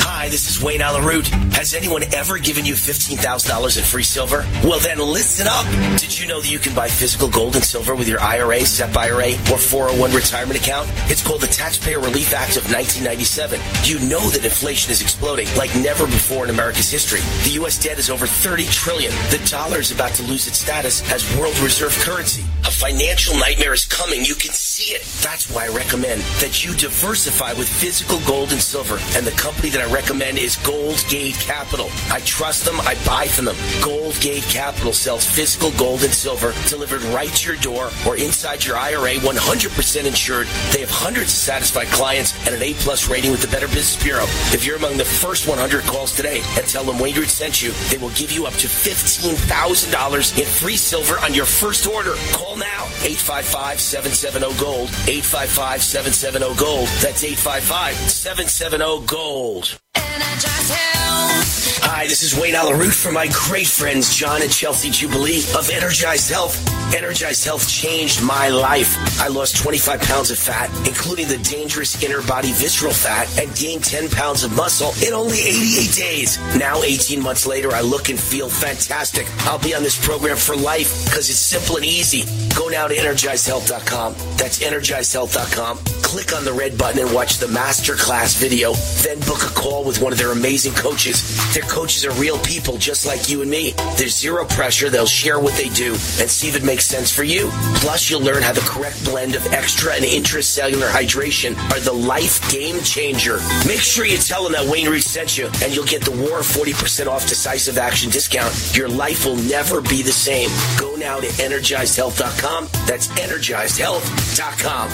Hi, this is Wayne Allyn Root. Has anyone ever given you fifteen thousand dollars in free silver? Well, then listen up. Did you know that you can buy physical gold and silver with your I R A, SEP I R A, or four oh one retirement account? It's called the Taxpayer Relief Act of nineteen ninety-seven. You know that inflation is exploding like never before in America's history. The U S debt is over thirty trillion dollars. The dollar is about to lose its status as world reserve currency. A financial nightmare is coming. You can see it. That's why I recommend that you diversify with physical gold and silver. And the company that I recommend is GoldGate Capital. I trust them. I buy from them. GoldGate Capital sells physical gold and silver delivered right to your door or inside your I R A, one hundred percent insured. They have hundreds of satisfied clients and an A-plus rating with the Better Business Bureau. If you're among the first one hundred calls today and tell them Wayne Root sent you, they will give you up to fifteen thousand dollars in free silver on your first order. Call now. eight five five, seven seven zero, GOLD. eight five five, seven seven zero, GOLD. That's eight five five, seven seven zero, GOLD. Energized Health. Hi, this is Wayne Allyn Root for my great friends John and Chelsea Jubilee of Energized Health. Energized Health changed my life. I lost twenty-five pounds of fat, including the dangerous inner body visceral fat, and gained ten pounds of muscle in only eighty-eight days. Now, eighteen months later, I look and feel fantastic. I'll be on this program for life because it's simple and easy. Go now to energized health dot com. That's energized health dot com. Click on the red button and watch the masterclass video. Then book a call with one of their amazing coaches. Their coaches are real people just like you and me. There's zero pressure. They'll share what they do and see if it makes sense for you. Plus, you'll learn how the correct blend of extra and intracellular hydration are the life game changer. Make sure you tell them that Wayne Root sent you, and you'll get the War forty percent off decisive action discount. Your life will never be the same. Go now to energized health dot com. That's energized health dot com.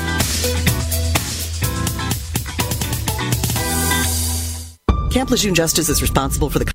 Camp Lejeune Justice is responsible for the...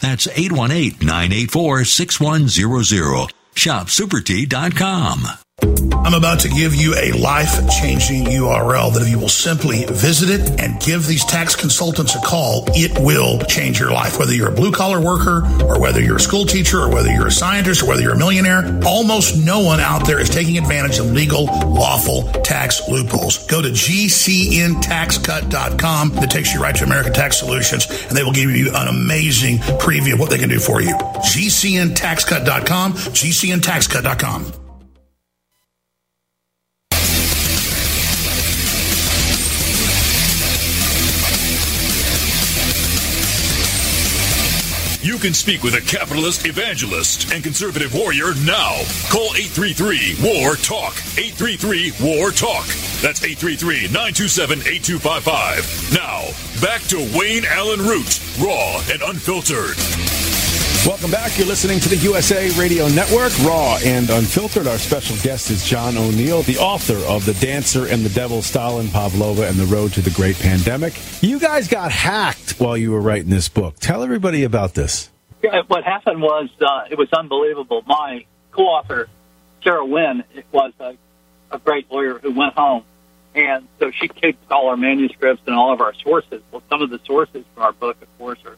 That's eight one eight, nine eight four, six one zero zero, shop super tea dot com. I'm about to give you a life-changing U R L that if you will simply visit it and give these tax consultants a call, it will change your life. Whether you're a blue-collar worker or whether you're a school teacher or whether you're a scientist or whether you're a millionaire, almost no one out there is taking advantage of legal, lawful tax loopholes. Go to G C N tax cut dot com. That takes you right to American Tax Solutions, and they will give you an amazing preview of what they can do for you. G C N tax cut dot com, G C N tax cut dot com. You can speak with a capitalist evangelist and conservative warrior now. Call eight three three, W A R, TALK. eight three three, W A R, TALK. That's eight three three, nine two seven, eight two five five. Now, back to Wayne Allyn Root, raw and unfiltered. Welcome back. You're listening to the U S A Radio Network, raw and unfiltered. Our special guest is John O'Neill, the author of The Dancer and the Devil, Stalin, Pavlova, and the Road to the Great Pandemic. You guys got hacked while you were writing this book. Tell everybody about this. Yeah, what happened was, uh, it was unbelievable. My co-author, Sarah Wynn, was a, a great lawyer who went home, and so she kept all our manuscripts and all of our sources. Well, some of the sources for our book, of course, are,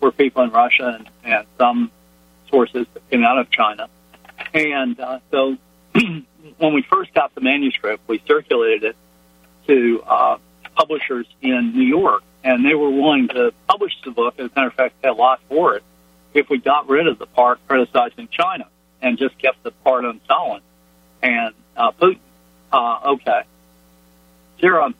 were people in Russia and, and some sources that came out of China. And uh, so when we first got the manuscript, we circulated it to uh, publishers in New York, and they were willing to publish the book. As a matter of fact, they had a lot for it if we got rid of the part criticizing China and just kept the part on Stalin and uh, Putin. Uh, okay. Sarah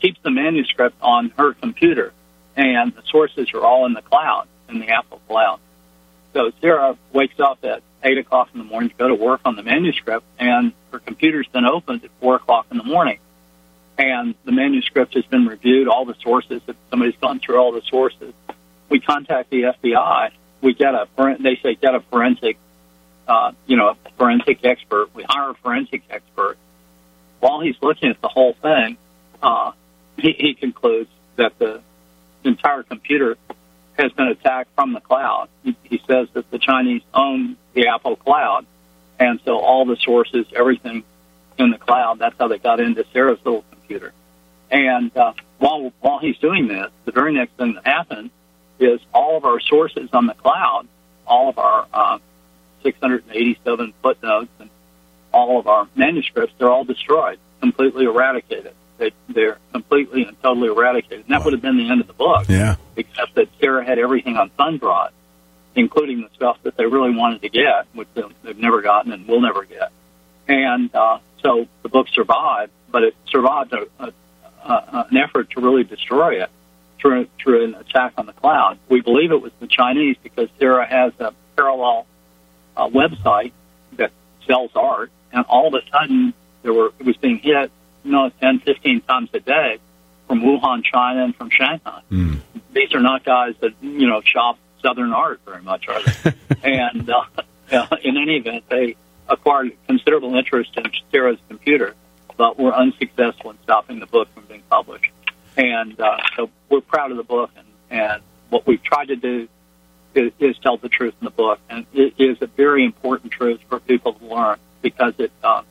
keeps the manuscript on her computer, and the sources are all in the cloud, in the Apple cloud. So Sarah wakes up at eight o'clock in the morning to go to work on the manuscript, and her computer's been opened at four o'clock in the morning. And the manuscript has been reviewed, all the sources, if somebody's gone through all the sources. We contact the F B I. We get a, they say get a forensic, uh, you know, a forensic expert. We hire a forensic expert. While he's looking at the whole thing, uh, he, he concludes that the entire computer has been attacked from the cloud. He, he says that the Chinese own the Apple cloud, and so all the sources, everything in the cloud, that's how they got into Sarah's little computer. And uh, while while he's doing this, the very next thing that happened is all of our sources on the cloud, all of our uh, six hundred eighty-seven footnotes and all of our manuscripts, they're all destroyed, completely eradicated. They, they're completely and totally eradicated. And that wow. would have been the end of the book, yeah. except that Sarah had everything on SunDrive, including the stuff that they really wanted to get, which they've never gotten and will never get. And uh, so the book survived, but it survived a, a, a, an effort to really destroy it through, through an attack on the cloud. We believe it was the Chinese because Sarah has a parallel uh, website that sells art, and all of a sudden there were it was being hit, you know, ten, fifteen times a day from Wuhan, China, and from Shanghai. Mm. These are not guys that, you know, shop Southern art very much, are they? and uh, uh, in any event, they acquired considerable interest in Sarah's computer, but were unsuccessful in stopping the book from being published. And uh, so we're proud of the book, and, and what we've tried to do is, is tell the truth in the book. And it is a very important truth for people to learn because, it, uh,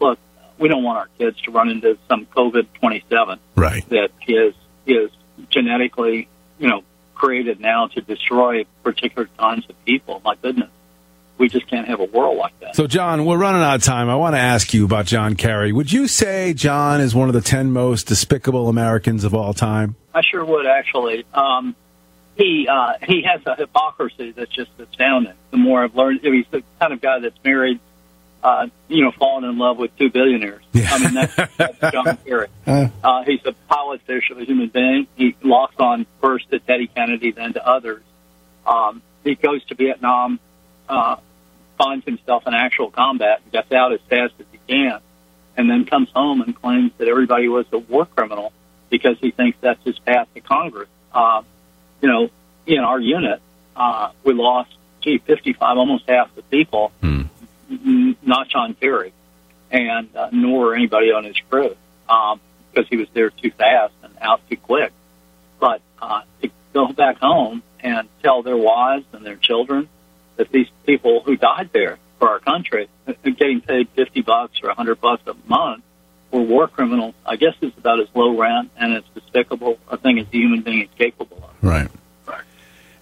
look, we don't want our kids to run into some COVID twenty-seven right. that is is genetically, you know, created now to destroy particular kinds of people. My goodness. We just can't have a world like that. So, John, we're running out of time. I want to ask you about John Kerry. Would you say John is one of the ten most despicable Americans of all time? I sure would, actually. Um, he uh, he has a hypocrisy that's just astounding. The more I've learned, he's the kind of guy that's married, uh, you know, falling in love with two billionaires. Yeah. I mean, that's, that's John Kerry. Uh, he's a pilotfish of a human being. He locks on first to Teddy Kennedy, then to others. Um, he goes to Vietnam. Uh, finds himself in actual combat and gets out as fast as he can, and then comes home and claims that everybody was a war criminal because he thinks that's his path to Congress. Uh, you know, in our unit, uh, we lost, gee, fifty-five, almost half the people, mm. n- not John Kerry, and uh, nor anybody on his crew, um, because he was there too fast and out too quick. But uh, to go back home and tell their wives and their children that these people who died there for our country, getting paid fifty bucks or one hundred bucks a month, were war criminals, I guess is about as low rent and as despicable a thing as a human being is capable of. Right. Right.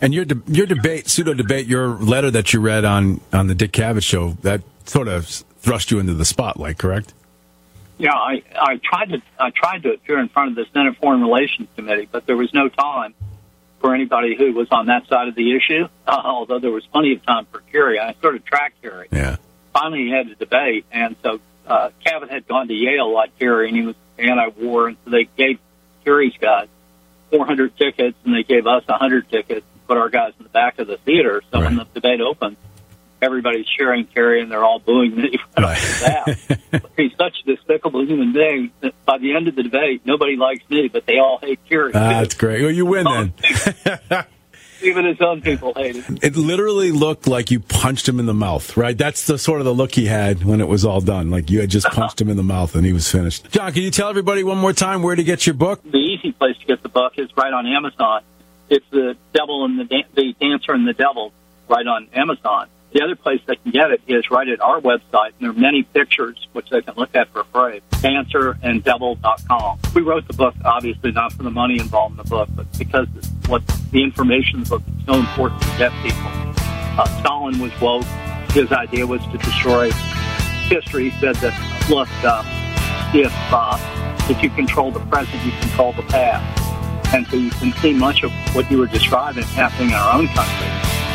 And your de- your debate, pseudo-debate, your letter that you read on, on the Dick Cavett show, that sort of thrust you into the spotlight, correct? Yeah, I, I tried to I tried to appear in front of the Senate Foreign Relations Committee, but there was no time for anybody who was on that side of the issue, uh, although there was plenty of time for Kerry. I sort of tracked Kerry. Yeah. Finally, he had a debate, and so uh, Cavett had gone to Yale like Kerry, and he was anti-war, and so they gave Kerry's guys four hundred tickets, and they gave us one hundred tickets, put our guys in the back of the theater, so right. when the debate opened, everybody's cheering Kerry, and they're all booing me. Right. He's such a despicable human being that by the end of the debate, nobody likes me, but they all hate Kerry. Ah, that's great. Well, you win oh, then. Even his own people hate him. It literally looked like you punched him in the mouth, right? That's the sort of the look he had when it was all done. Like you had just punched him in the mouth and he was finished. John, can you tell everybody one more time where to get your book? The easy place to get the book is right on Amazon. It's The Devil and the, Dan- the Dancer and the Devil right on Amazon. The other place they can get it is right at our website, and there are many pictures which they can look at for free, dancer and devil dot com. We wrote the book, obviously, not for the money involved in the book, but because it's what the information is so important to get people. Uh, Stalin was woke. His idea was to destroy history. He said that, look, uh, if, uh, if you control the present, you control the past. And so you can see much of what you were describing happening in our own country,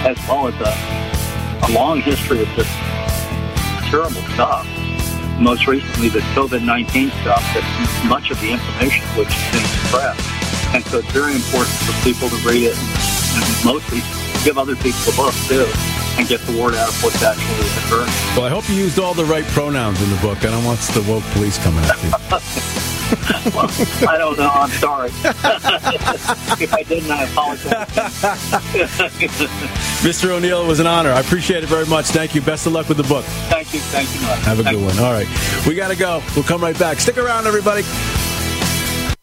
as well as a... a long history of just terrible stuff. Most recently, the COVID nineteen stuff, that much of the information which is being suppressed. And so it's very important for people to read it and, and mostly give other people the book, too, and get the word out of what's actually occurring. Well, I hope you used all the right pronouns in the book. I don't want the woke police coming at you. Well, I don't know. I'm sorry. If I didn't, I apologize. Mister O'Neill, it was an honor. I appreciate it very much. Thank you. Best of luck with the book. Thank you. Thank you. Much. Have a Thank good you. One. All right. We got to go. We'll come right back. Stick around, everybody.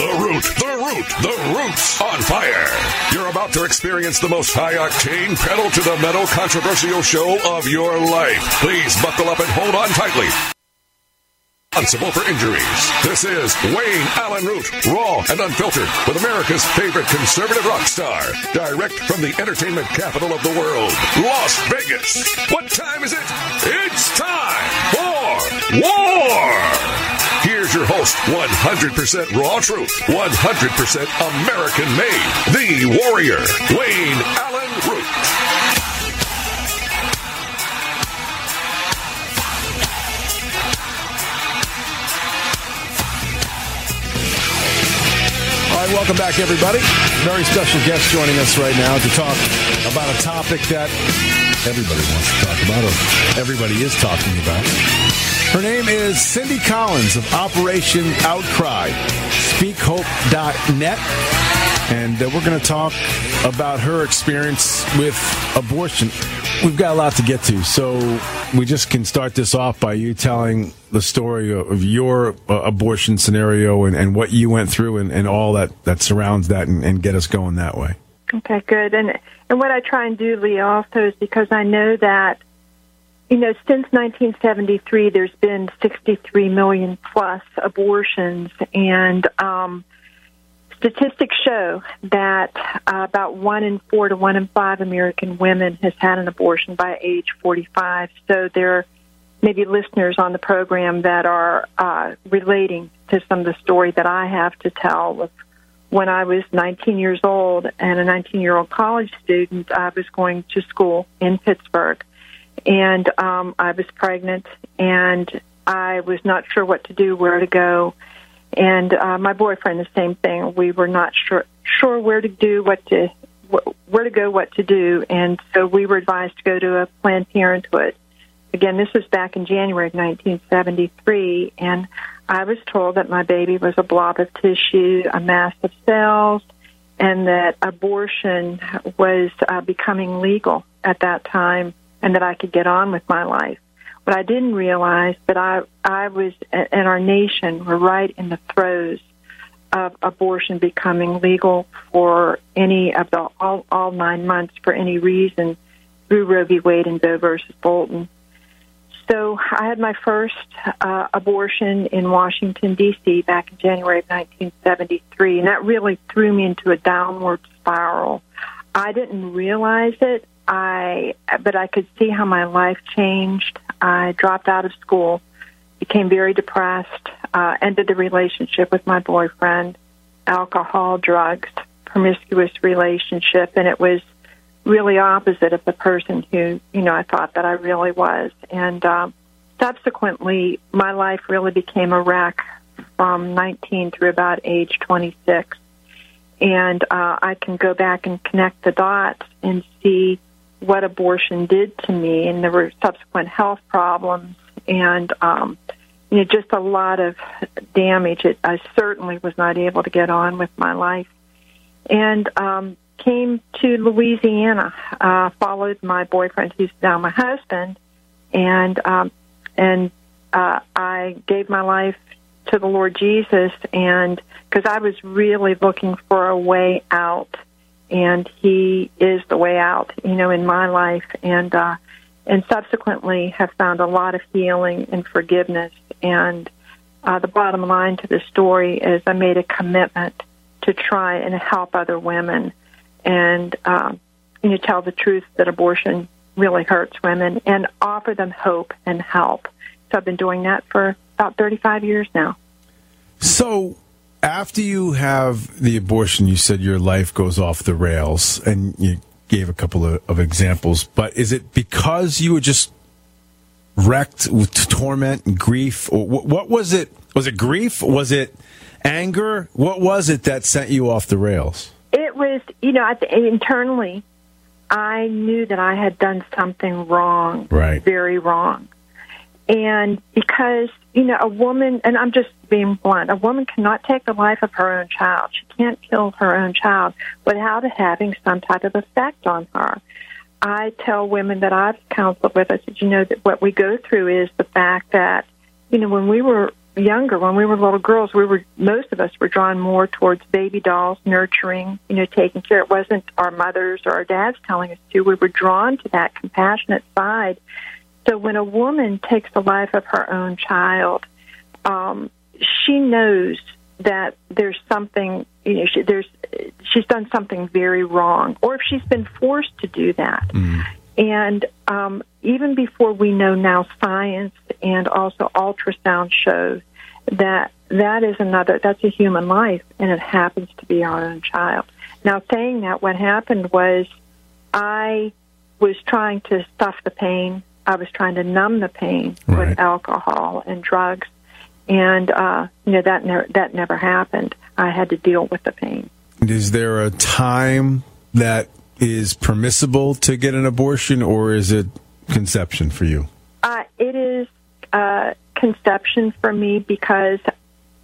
The Root, the Root's on fire. You're about to experience the most high-octane, pedal-to-the-metal, controversial show of your life. Please buckle up and hold on tightly. Responsible for injuries. This is Wayne Allyn Root, raw and unfiltered, with America's favorite conservative rock star, direct from the entertainment capital of the world, Las Vegas. What time is it? It's time for war. Here's your host, one hundred percent raw truth, one hundred percent American made, the warrior, Wayne Allyn Root. All right, welcome back, everybody. Very special guest joining us right now to talk about a topic that everybody wants to talk about, or everybody is talking about. Her name is Cindy Collins of Operation Outcry, speak hope dot net. And uh, we're going to talk about her experience with abortion. We've got a lot to get to, so we just can start this off by you telling the story of your uh, abortion scenario and, and what you went through and, and all that, that surrounds that and, and get us going that way. Okay, good. And and what I try and do, Lee, also is because I know that, you know, since nineteen seventy-three, there's been sixty-three million plus abortions, and um, statistics show that uh, about one in four to one in five American women has had an abortion by age forty-five. So there may be listeners on the program that are uh, relating to some of the story that I have to tell. Of when I was nineteen years old and a nineteen-year-old college student, I was going to school in Pittsburgh, and um, I was pregnant, and I was not sure what to do, where to go. And uh, my boyfriend, the same thing. We were not sure sure where to do what to wh- where to go, what to do, and so we were advised to go to a Planned Parenthood. Again, this was back in January of nineteen seventy-three, and I was told that my baby was a blob of tissue, a mass of cells, and that abortion was uh, becoming legal at that time, and that I could get on with my life. But I didn't realize that I, I was, and our nation were right in the throes of abortion becoming legal for any of the, all, all nine months for any reason through Roe v. Wade and Doe versus Bolton. So I had my first uh, abortion in Washington, D C back in January of nineteen seventy-three, and that really threw me into a downward spiral. I didn't realize it, I but I could see how my life changed. I dropped out of school, became very depressed, uh, ended the relationship with my boyfriend, alcohol, drugs, promiscuous relationship, and it was really opposite of the person who, you know, I thought that I really was. And um, subsequently, my life really became a wreck from nineteen through about age twenty-six. And uh, I can go back and connect the dots and see what abortion did to me, and there were subsequent health problems, and um, you know, just a lot of damage. It, I certainly was not able to get on with my life, and um, came to Louisiana. Uh, followed my boyfriend, who's now my husband, and um, and uh, I gave my life to the Lord Jesus, and because I was really looking for a way out. And he is the way out, you know, in my life, and uh, and subsequently have found a lot of healing and forgiveness. And uh, the bottom line to the story is I made a commitment to try and help other women and, um, you know, tell the truth that abortion really hurts women and offer them hope and help. So I've been doing that for about thirty-five years now. So after you have the abortion, you said your life goes off the rails, and you gave a couple of, of examples. But is it because you were just wrecked with torment and grief? Or what, what was it? Was it grief? Was it anger? What was it that sent you off the rails? It was, you know, internally, I knew that I had done something wrong, right. Very wrong. And because, you know, a woman, and I'm just being blunt, a woman cannot take the life of her own child. She can't kill her own child without it having some type of effect on her. I tell women that I've counseled with, I said, you know, that what we go through is the fact that, you know, when we were younger, when we were little girls, we were, most of us were drawn more towards baby dolls, nurturing, you know, taking care. It wasn't our mothers or our dads telling us to. We were drawn to that compassionate side. So when a woman takes the life of her own child, um, she knows that there's something, you know, she, there's she's done something very wrong, or if she's been forced to do that. Mm. And um, even before we know now, science and also ultrasound shows that that is another, that's a human life, and it happens to be our own child. Now, saying that, what happened was I was trying to stuff the pain. I was trying to numb the pain right. with alcohol and drugs, and uh, you know that never, that never happened. I had to deal with the pain. Is there a time that is permissible to get an abortion, or is it conception for you? Uh, it is uh, conception for me because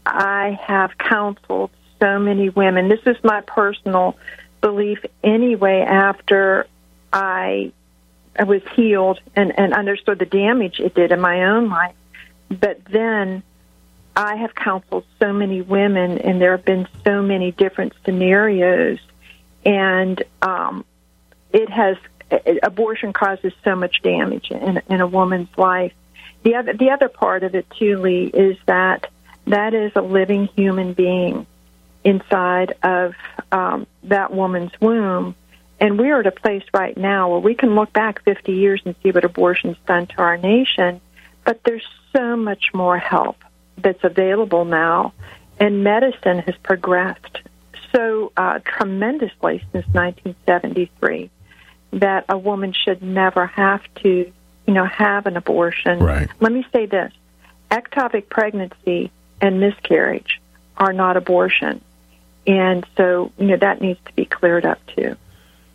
I have counseled so many women. This is my personal belief anyway after I was healed and, and understood the damage it did in my own life. But then I have counseled so many women, and there have been so many different scenarios, and um, it has abortion causes so much damage in, in a woman's life. The other, the other part of it, too, Lee, is that that is a living human being inside of um, that woman's womb, and we are at a place right now where we can look back fifty years and see what abortion's done to our nation, but there's so much more help that's available now, and medicine has progressed so uh, tremendously since nineteen seventy-three that a woman should never have to, you know, have an abortion. Right. Let me say this. Ectopic pregnancy and miscarriage are not abortion. And so, you know, that needs to be cleared up, too.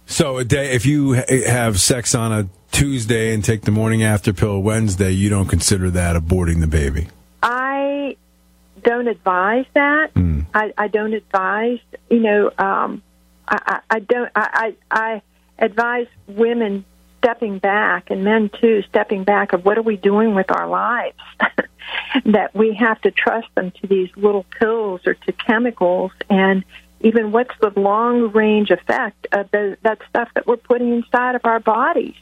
So a day, if you have sex on a Tuesday and take the morning after pill Wednesday, you don't consider that aborting the baby? I don't advise that. Mm. I, I don't advise, you know, um, I, I, I don't, I, I, I advise women stepping back, and men too, stepping back of what are we doing with our lives? That we have to trust them to these little pills or to chemicals, and even what's the long range effect of the, that stuff that we're putting inside of our bodies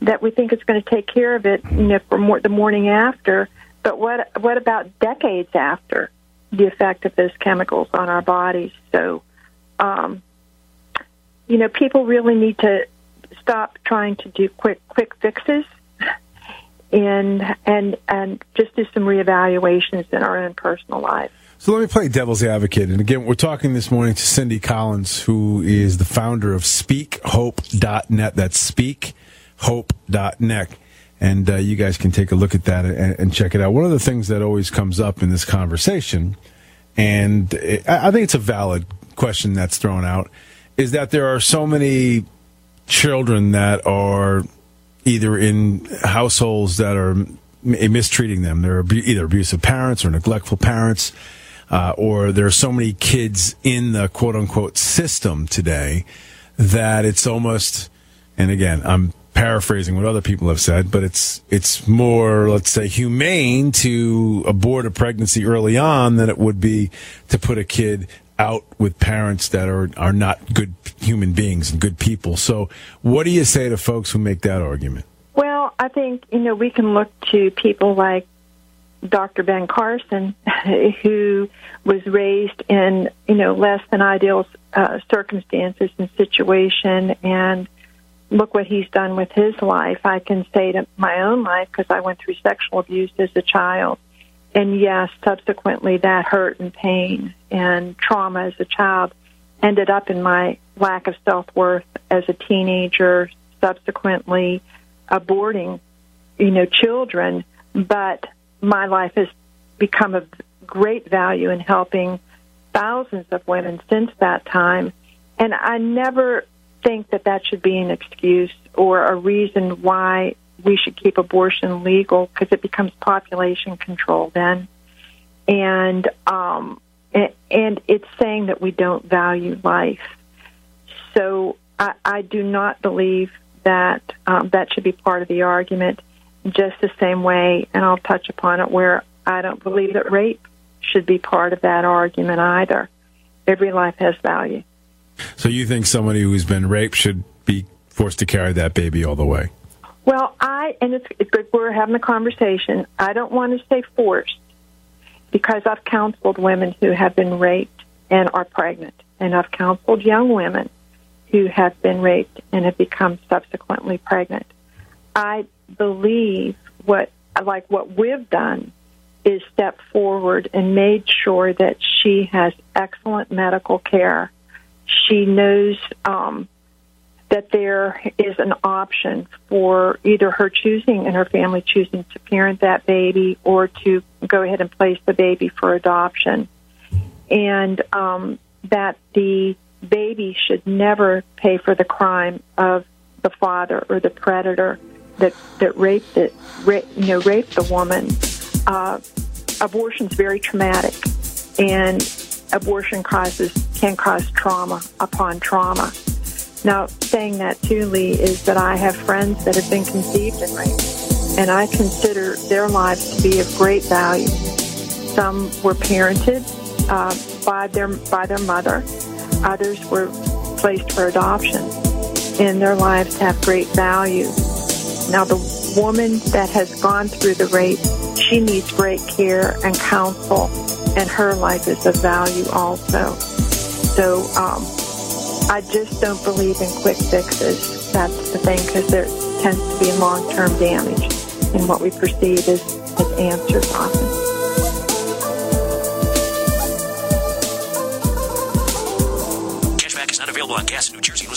that we think is going to take care of it, you know, for more, the morning after. But what what about decades after the effect of those chemicals on our bodies? So, um, you know, people really need to stop trying to do quick quick fixes and and and just do some reevaluations in our own personal life. So let me play devil's advocate. And again, we're talking this morning to Cindy Collins, who is the founder of Speak Hope dot net. That's Speak Hope dot net. And uh, you guys can take a look at that and, and check it out. One of the things that always comes up in this conversation, and it, I think it's a valid question that's thrown out, is that there are so many children that are either in households that are mistreating them. They're either abusive parents or neglectful parents, uh, or there are so many kids in the quote-unquote system today that it's almost, and again, I'm paraphrasing what other people have said, but it's it's more, let's say, humane to abort a pregnancy early on than it would be to put a kid out with parents that are, are not good human beings and good people. So what do you say to folks who make that argument? Well, I think, you know, we can look to people like Doctor Ben Carson, who was raised in, you know, less than ideal uh, circumstances and situation, and look what he's done with his life. I can say to my own life, because I went through sexual abuse as a child. And yes, subsequently that hurt and pain and trauma as a child ended up in my lack of self-worth as a teenager, subsequently aborting, you know, children. But my life has become of great value in helping thousands of women since that time. And I never think that that should be an excuse or a reason why we should keep abortion legal, because it becomes population control then. And um, and it's saying that we don't value life. So I, I do not believe that um, that should be part of the argument, just the same way, and I'll touch upon it, where I don't believe that rape should be part of that argument either. Every life has value. So you think somebody who's been raped should be forced to carry that baby all the way? Well, I, and it's, it's good we're having a conversation. I don't want to say forced, because I've counseled women who have been raped and are pregnant. And I've counseled young women who have been raped and have become subsequently pregnant. I believe what, like what we've done, is step forward and made sure that she has excellent medical care. She knows um, that there is an option for either her choosing and her family choosing to parent that baby or to go ahead and place the baby for adoption. and um, that the baby should never pay for the crime of the father or the predator that that raped it, ra- you know, raped the woman. Uh, abortion's very traumatic, and abortion causes can cause trauma upon trauma. Now, saying that too, Lee, is that I have friends that have been conceived and raped, and I consider their lives to be of great value. Some were parented uh, by their by their mother. Others were placed for adoption, and their lives have great value. Now, the woman that has gone through the rape, she needs great care and counsel, and her life is of value also. So um, I just don't believe in quick fixes. That's the thing, because there tends to be long-term damage in what we perceive as, as answers often. On gas in New Jersey,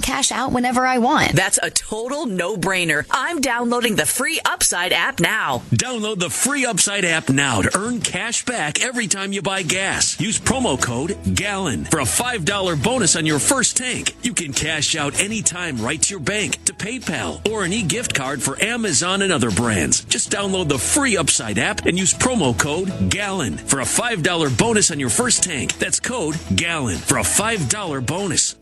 cash out whenever I want. That's a total no-brainer. I'm downloading the free Upside app now. Download the free Upside app now to earn cash back every time you buy gas. Use promo code GALLON for a five dollars bonus on your first tank. You can cash out anytime right to your bank, to PayPal, or an e-gift card for Amazon and other brands. Just download the free Upside app and use promo code GALLON for a five dollars bonus on your first tank. That's code GALLON for a five dollars bonus.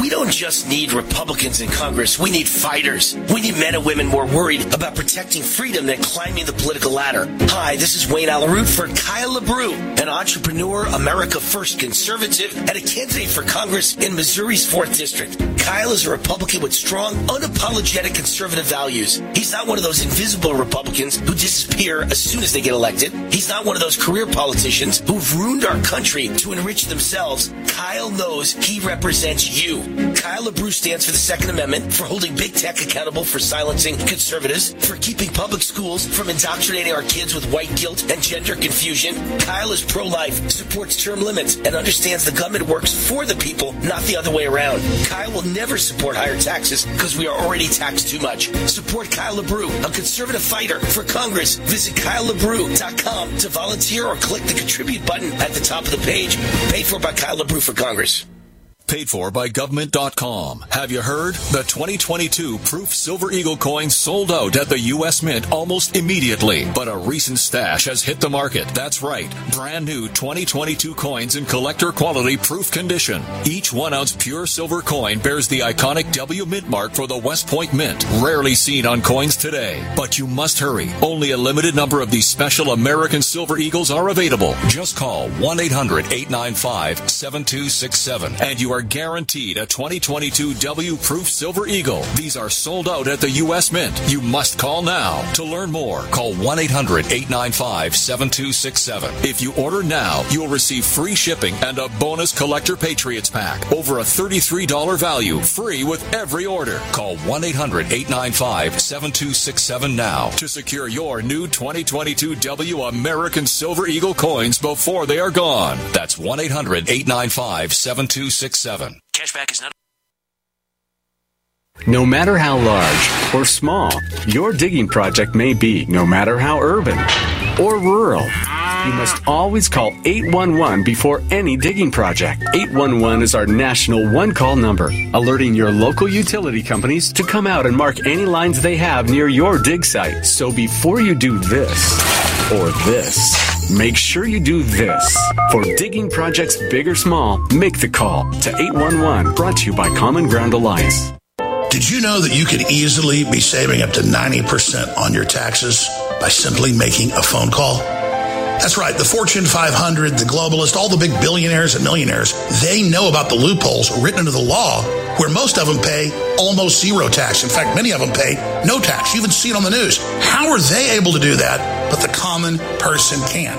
We don't just need Republicans in Congress. We need fighters. We need men and women more worried about protecting freedom than climbing the political ladder. Hi, this is Wayne Allyn Root for Kyle LeBrew, an entrepreneur, America First conservative, and a candidate for Congress in Missouri's fourth District. Kyle is a Republican with strong, unapologetic conservative values. He's not one of those invisible Republicans who disappear as soon as they get elected. He's not one of those career politicians who've ruined our country to enrich themselves. Kyle knows he represents you. Kyle LeBrew stands for the Second Amendment, for holding big tech accountable for silencing conservatives, for keeping public schools from indoctrinating our kids with white guilt and gender confusion. Kyle is pro-life, supports term limits, and understands the government works for the people, not the other way around. Kyle will never support higher taxes because we are already taxed too much. Support Kyle LeBrew, a conservative fighter for Congress. Visit Kyle LeBrew dot com to volunteer or click the contribute button at the top of the page. Paid for by Kyle LeBrew for Congress. Paid for by government dot com. Have you heard? The twenty twenty-two Proof Silver Eagle coin sold out at the U S Mint almost immediately, but a recent stash has hit the market. That's right. Brand new twenty twenty-two coins in collector quality proof condition. Each one ounce pure silver coin bears the iconic W Mint mark for the West Point Mint, rarely seen on coins today. But you must hurry. Only a limited number of these special American Silver Eagles are available. Just call one eight hundred eight nine five seven two six seven and you are guaranteed a twenty twenty-two W Proof Silver Eagle. These are sold out at the U S Mint. You must call now. To learn more, call one eight hundred eight nine five seven two six seven. If you order now, you'll receive free shipping and a bonus Collector Patriots pack. Over a thirty-three dollars value, free with every order. Call one eight hundred eight nine five seven two six seven now to secure your new twenty twenty-two W American Silver Eagle coins before they are gone. That's one eight hundred eight nine five seven two six seven. Cashback is not. No matter how large or small your digging project may be, no matter how urban or rural, you must always call eight one one before any digging project. eight one one is our national one-call number, alerting your local utility companies to come out and mark any lines they have near your dig site. So before you do this or this, make sure you do this. For digging projects big or small, make the call to eight one one, brought to you by Common Ground Alliance. Did you know that you could easily be saving up to ninety percent on your taxes by simply making a phone call? That's right. The Fortune five hundred, the globalists, all the big billionaires and millionaires, they know about the loopholes written into the law where most of them pay almost zero tax. In fact, many of them pay no tax. You even see it on the news. How are they able to do that? But the common person can.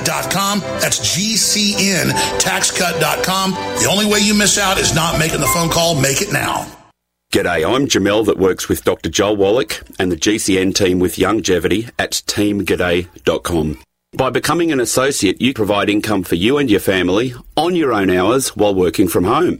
dot com. That's G C N tax cut dot com. The only way you miss out is not making the phone call. Make it now. G'day, I'm Jamel that works with Doctor Joel Wallach and the G C N team with Youngevity at team g'day dot com. By becoming an associate, you provide income for you and your family on your own hours while working from home.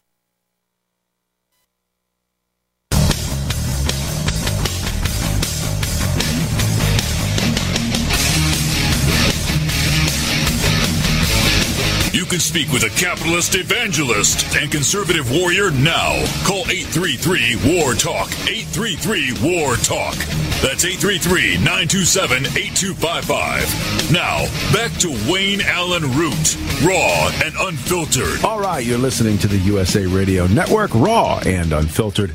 You can speak with a capitalist evangelist and conservative warrior now. Call eight three three, W A R, T A L K. eight three three, W A R, T A L K. That's eight three three, nine two seven, eight two five five. Now, back to Wayne Allyn Root, raw and unfiltered. All right, you're listening to the U S A Radio Network, raw and unfiltered.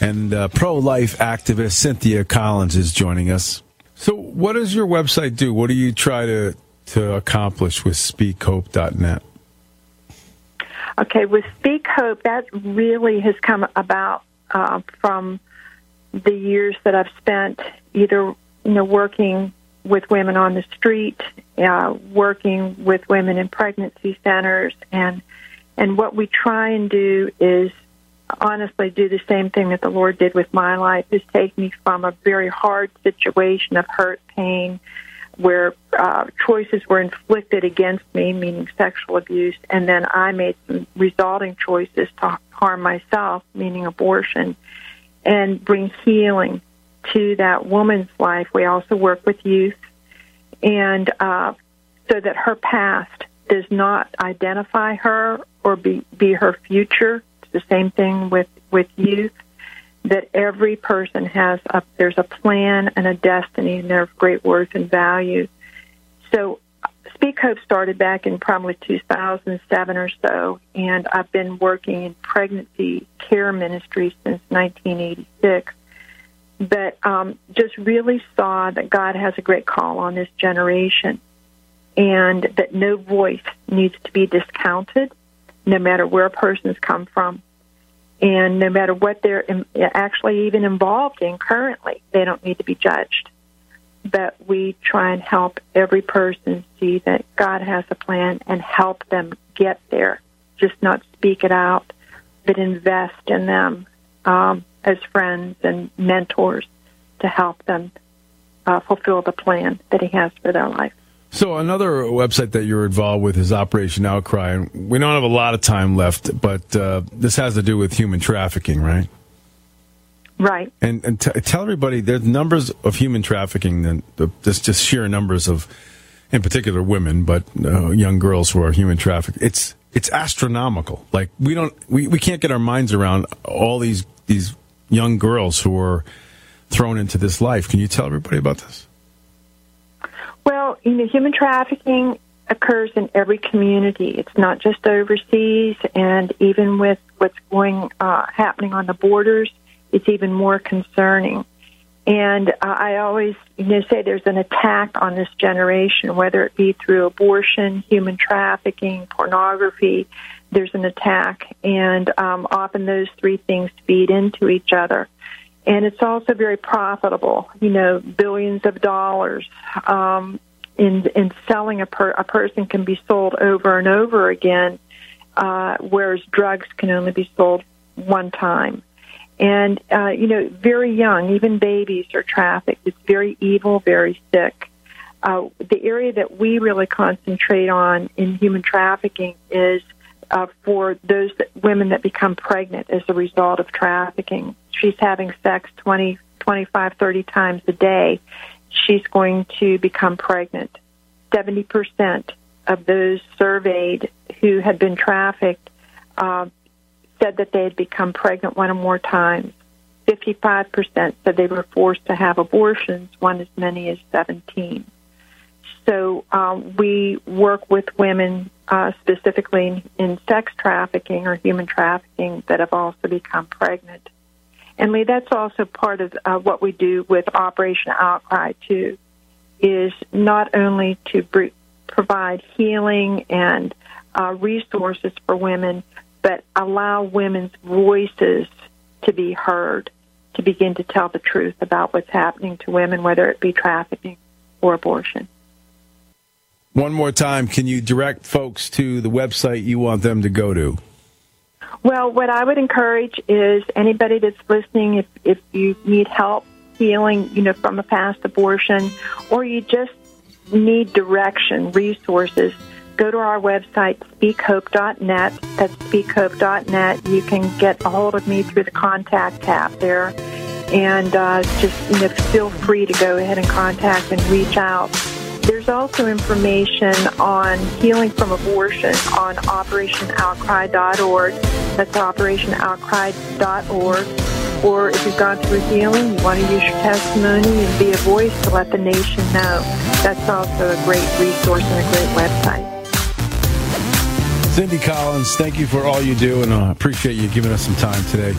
And uh, pro-life activist Cynthia Collins is joining us. So what does your website do? What do you try to... to accomplish with speak hope dot net? Okay, with SpeakHope, that really has come about uh, from the years that I've spent either you know working with women on the street, uh, working with women in pregnancy centers, and and what we try and do is honestly do the same thing that the Lord did with my life, is take me from a very hard situation of hurt, pain, where uh, choices were inflicted against me, meaning sexual abuse, and then I made some resulting choices to harm myself, meaning abortion, and bring healing to that woman's life. We also work with youth, and uh, so that her past does not identify her or be, be her future. It's the same thing with, with youth. That every person has a, there's a plan and a destiny, and they're of great worth and value. So SpeakHope started back in probably two thousand seven or so, and I've been working in pregnancy care ministry since nineteen eighty-six. But um, just really saw that God has a great call on this generation, and that no voice needs to be discounted, no matter where persons come from. And no matter what they're actually even involved in currently, they don't need to be judged. But we try and help every person see that God has a plan and help them get there. Just not speak it out, but invest in them um, as friends and mentors to help them uh, fulfill the plan that He has for their life. So another website that you're involved with is Operation Outcry, and we don't have a lot of time left, but uh, this has to do with human trafficking, right? Right. And, and t- tell everybody, there's numbers of human trafficking, and there's just sheer numbers of, in particular, women, but uh, young girls who are human trafficked. It's it's astronomical. Like we don't, we, we can't get our minds around all these these young girls who are thrown into this life. Can you tell everybody about this? Well, you know, human trafficking occurs in every community. It's not just overseas, and even with what's going uh, happening on the borders, it's even more concerning. And uh, I always, you know, say there's an attack on this generation, whether it be through abortion, human trafficking, pornography. There's an attack, and um, often those three things feed into each other. And it's also very profitable, you know, billions of dollars um, in in selling a per, a person can be sold over and over again, uh, whereas drugs can only be sold one time. And, uh, you know, very young, even babies are trafficked. It's very evil, very sick. Uh, the area that we really concentrate on in human trafficking is uh, for those that, women that become pregnant as a result of trafficking. She's having sex twenty, twenty-five, thirty times a day, she's going to become pregnant. seventy percent of those surveyed who had been trafficked uh, said that they had become pregnant one or more times. fifty-five percent said they were forced to have abortions, one as many as seventeen. So um, we work with women uh, specifically in sex trafficking or human trafficking that have also become pregnant. And, Lee, that's also part of uh, what we do with Operation Outcry, too, is not only to br- provide healing and uh, resources for women, but allow women's voices to be heard, to begin to tell the truth about what's happening to women, whether it be trafficking or abortion. One more time, can you direct folks to the website you want them to go to? Well, what I would encourage is anybody that's listening, if, if you need help healing, you know, from a past abortion, or you just need direction, resources, go to our website, speak hope dot net. That's speak hope dot net. You can get a hold of me through the contact tab there. And uh, just, you know, feel free to go ahead and contact and reach out. There's also information on healing from abortion on operation outcry dot org. That's operation outcry dot org. Or if you've gone through healing, you want to use your testimony and be a voice to let the nation know. That's also a great resource and a great website. Cindy Collins, thank you for all you do, and I uh, appreciate you giving us some time today.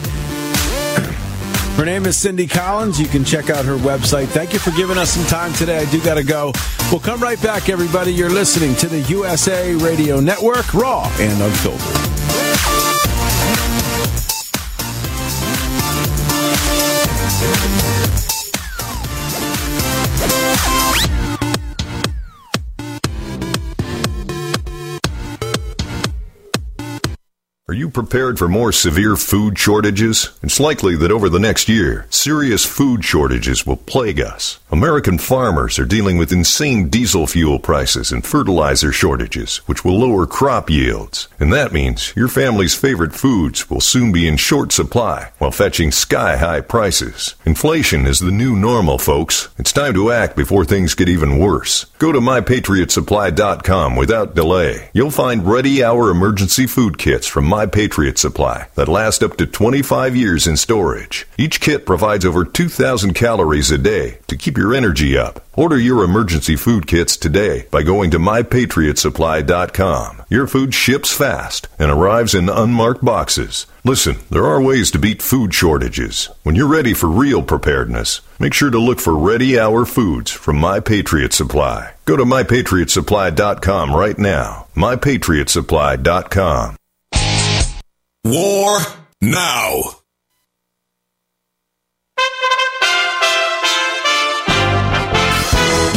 Her name is Cindy Collins. You can check out her website. Thank you for giving us some time today. I do got to go. We'll come right back, everybody. You're listening to the U S A Radio Network, raw and unfiltered. Are you prepared for more severe food shortages? It's likely that over the next year, serious food shortages will plague us. American farmers are dealing with insane diesel fuel prices and fertilizer shortages, which will lower crop yields. And that means your family's favorite foods will soon be in short supply while fetching sky-high prices. Inflation is the new normal, folks. It's time to act before things get even worse. Go to my patriot supply dot com without delay. You'll find Ready Hour emergency food kits from My Patriot Supply that last up to twenty-five years in storage. Each kit provides over two thousand calories a day to keep your energy up. Order your emergency food kits today by going to my patriot supply dot com. Your food ships fast and arrives in unmarked boxes. Listen, there are ways to beat food shortages. When you're ready for real preparedness, make sure to look for Ready Hour foods from My Patriot Supply. Go to my patriot supply dot com right now. my patriot supply dot com. War now.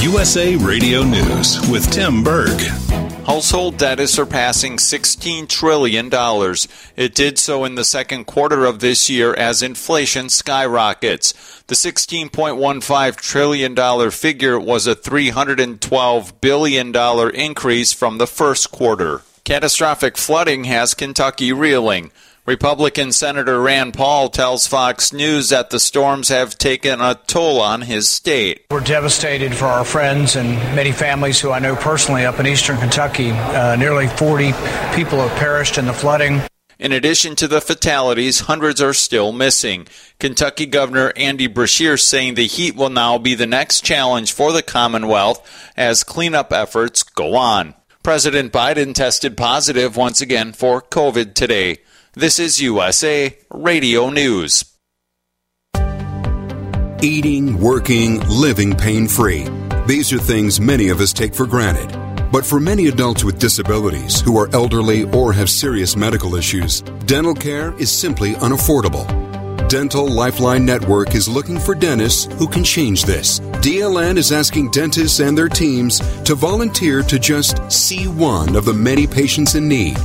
U S A Radio News with Tim Berg. Household debt is surpassing sixteen trillion dollars. It did so in the second quarter of this year as inflation skyrockets. The sixteen point one five trillion dollars figure was a three hundred twelve billion dollars increase from the first quarter. Catastrophic flooding has Kentucky reeling. Republican Senator Rand Paul tells Fox News that the storms have taken a toll on his state. We're devastated for our friends and many families who I know personally up in eastern Kentucky. Uh, nearly forty people have perished in the flooding. In addition to the fatalities, hundreds are still missing. Kentucky Governor Andy Beshear saying the heat will now be the next challenge for the Commonwealth as cleanup efforts go on. President Biden tested positive once again for COVID today. This is U S A Radio News. Eating, working, living pain-free. These are things many of us take for granted. But for many adults with disabilities who are elderly or have serious medical issues, dental care is simply unaffordable. Dental Lifeline Network is looking for dentists who can change this. D L N is asking dentists and their teams to volunteer to just see one of the many patients in need.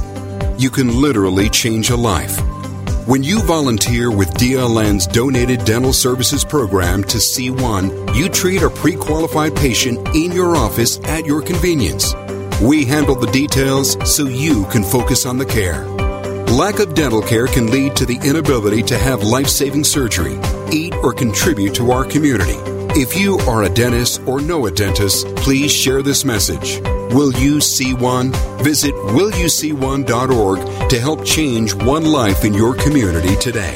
You can literally change a life. When you volunteer with D L N's donated dental services program to see one, you treat a pre-qualified patient in your office at your convenience. We handle the details so you can focus on the care. Lack of dental care can lead to the inability to have life-saving surgery, eat, or contribute to our community. If you are a dentist or know a dentist, please share this message. Will you see one? Visit will you see one dot org to help change one life in your community today.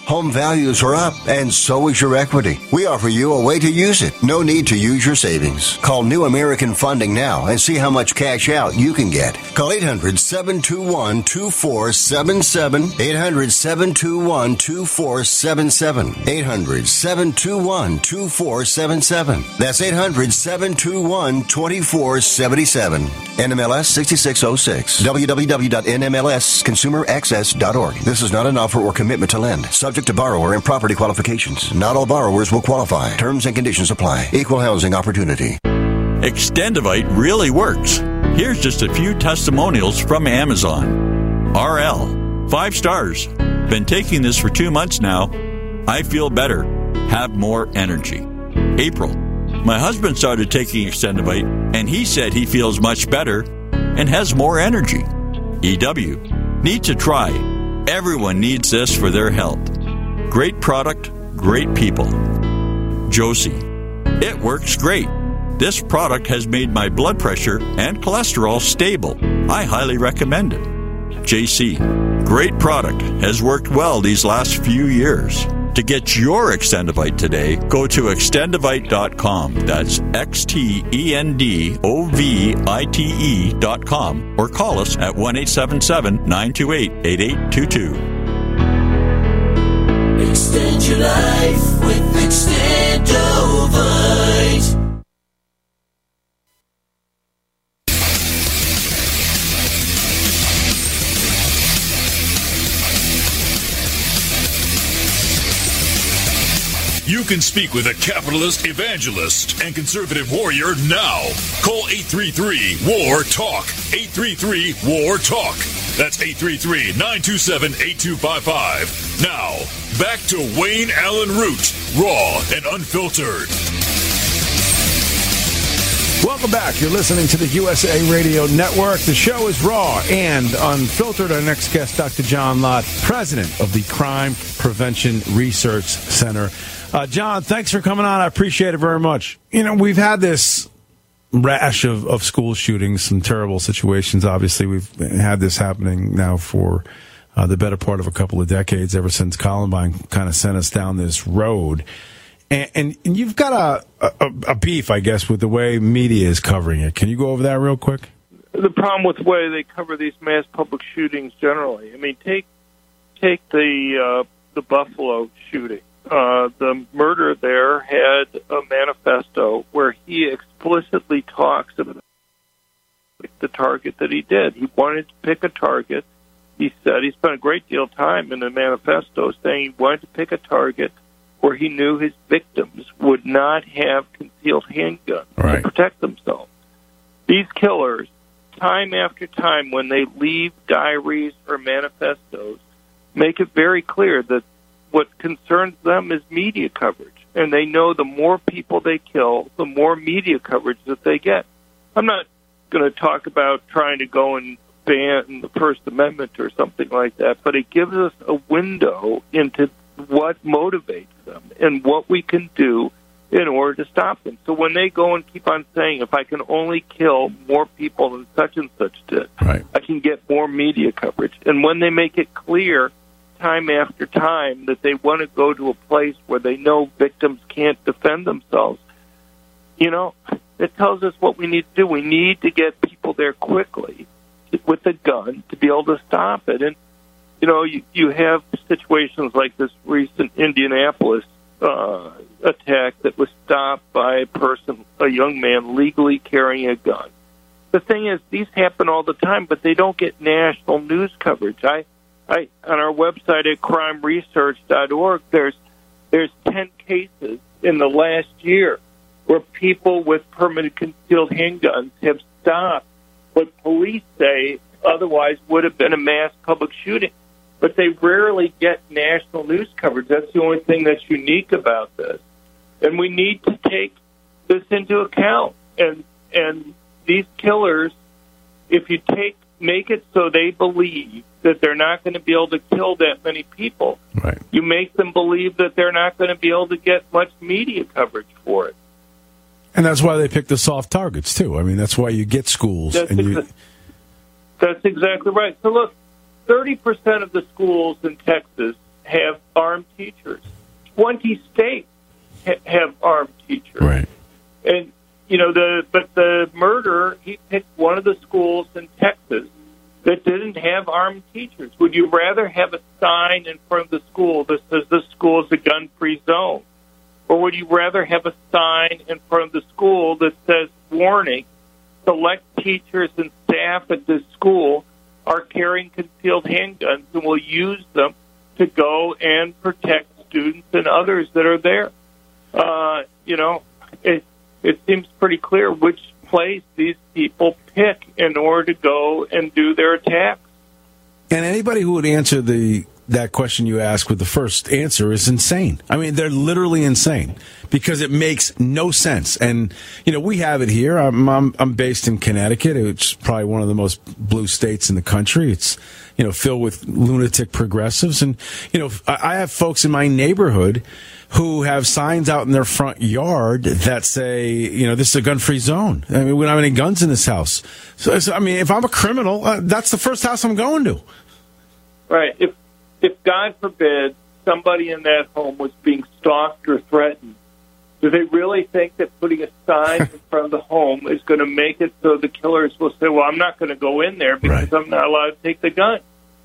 Home values are up, and so is your equity. We offer you a way to use it. No need to use your savings. Call New American Funding now and see how much cash out you can get. Call eight hundred, seven two one, two four seven seven. eight hundred, seven two one, two four seven seven. eight hundred, seven two one, two four seven seven. That's eight hundred, seven two one, two four seven seven. N M L S six six zero six. w w w dot n m l s consumer access dot org. This is not an offer or commitment to lend. Subject to borrower and property qualifications. Not all borrowers will qualify. Terms and conditions apply. Equal housing opportunity. ExtendoVite really works. Here's just a few testimonials from Amazon. R L, five stars. Been taking this for two months now. I feel better. Have more energy. April, my husband started taking ExtendoVite, and he said he feels much better and has more energy. E W, need to try. Everyone needs this for their health. Great product, great people. Josie, it works great. This product has made my blood pressure and cholesterol stable. I highly recommend it. J C, great product, has worked well these last few years. To get your ExtendoVite today, go to extendovite dot com. That's X T E N D O V I T E dot com, or call us at one eight seven seven, nine two eight, eight eight two two. Extend your life with ExtendoVite. You can speak with a capitalist evangelist and conservative warrior now. Call eight three three, W A R, TALK. eight three three, W A R, TALK. That's eight three three, nine two seven, eight two five five. Now, back to Wayne Allyn Root, raw and unfiltered. Welcome back. You're listening to the U S A Radio Network. The show is raw and unfiltered. Our next guest, Doctor John Lott, president of the Crime Prevention Research Center. Uh, John, thanks for coming on. I appreciate it very much. You know, we've had this rash of, of school shootings, some terrible situations. Obviously, we've had this happening now for uh, the better part of a couple of decades, ever since Columbine kind of sent us down this road. And, and, and you've got a, a, a beef, I guess, with the way media is covering it. Can you go over that real quick? The problem with the way they cover these mass public shootings generally. I mean, take take the uh, the Buffalo shooting. Uh, the murderer there had a manifesto where he explicitly talks about the target that he did. He wanted to pick a target. He said he spent a great deal of time in the manifesto saying he wanted to pick a target where he knew his victims would not have concealed handguns right. to protect themselves. These killers, time after time, when they leave diaries or manifestos, make it very clear that what concerns them is media coverage, and they know the more people they kill, the more media coverage that they get. I'm not going to talk about trying to go and ban the First Amendment or something like that, but it gives us a window into what motivates them and what we can do in order to stop them. So when they go and keep on saying, if I can only kill more people than such and such did, right, I can get more media coverage. And when they make it clear time after time that they want to go to a place where they know victims can't defend themselves, you know, it tells us what we need to do. We need to get people there quickly with a gun to be able to stop it. And, you know, you, you have situations like this recent Indianapolis uh, attack that was stopped by a person, a young man, legally carrying a gun. The thing is, these happen all the time, but they don't get national news coverage. I, I on our website at crime research dot org, there's there's ten cases in the last year where people with permanent concealed handguns have stopped what police say otherwise would have been a mass public shooting. But they rarely get national news coverage. That's the only thing that's unique about this. And we need to take this into account. And and these killers, if you take make it so they believe that they're not going to be able to kill that many people, right, you make them believe that they're not going to be able to get much media coverage for it. And that's why they pick the soft targets, too. I mean, that's why you get schools. That's, and exa- you... that's exactly right. So, look, thirty percent of the schools in Texas have armed teachers. twenty states ha- have armed teachers. Right. And, you know, the but the murderer, he picked one of the schools in Texas that didn't have armed teachers. Would you rather have a sign in front of the school that says this school is a gun-free zone? Or would you rather have a sign in front of the school that says, warning, select teachers and staff at this school are carrying concealed handguns and will use them to go and protect students and others that are there? Uh, you know, it, it seems pretty clear which place these people pick in order to go and do their attacks. And anybody who would answer the that question you ask with the first answer is insane. I mean, they're literally insane because it makes no sense. And, you know, we have it here. I'm, I'm, I'm based in Connecticut, which is probably one of the most blue states in the country. It's, you know, filled with lunatic progressives. And, you know, I have folks in my neighborhood who have signs out in their front yard that say, you know, this is a gun-free zone. I mean, we don't have any guns in this house. So, so I mean, if I'm a criminal, uh, that's the first house I'm going to. Right. If, If, God forbid, somebody in that home was being stalked or threatened, do they really think that putting a sign in front of the home is going to make it so the killers will say, well, I'm not going to go in there because right, I'm not allowed to take the gun?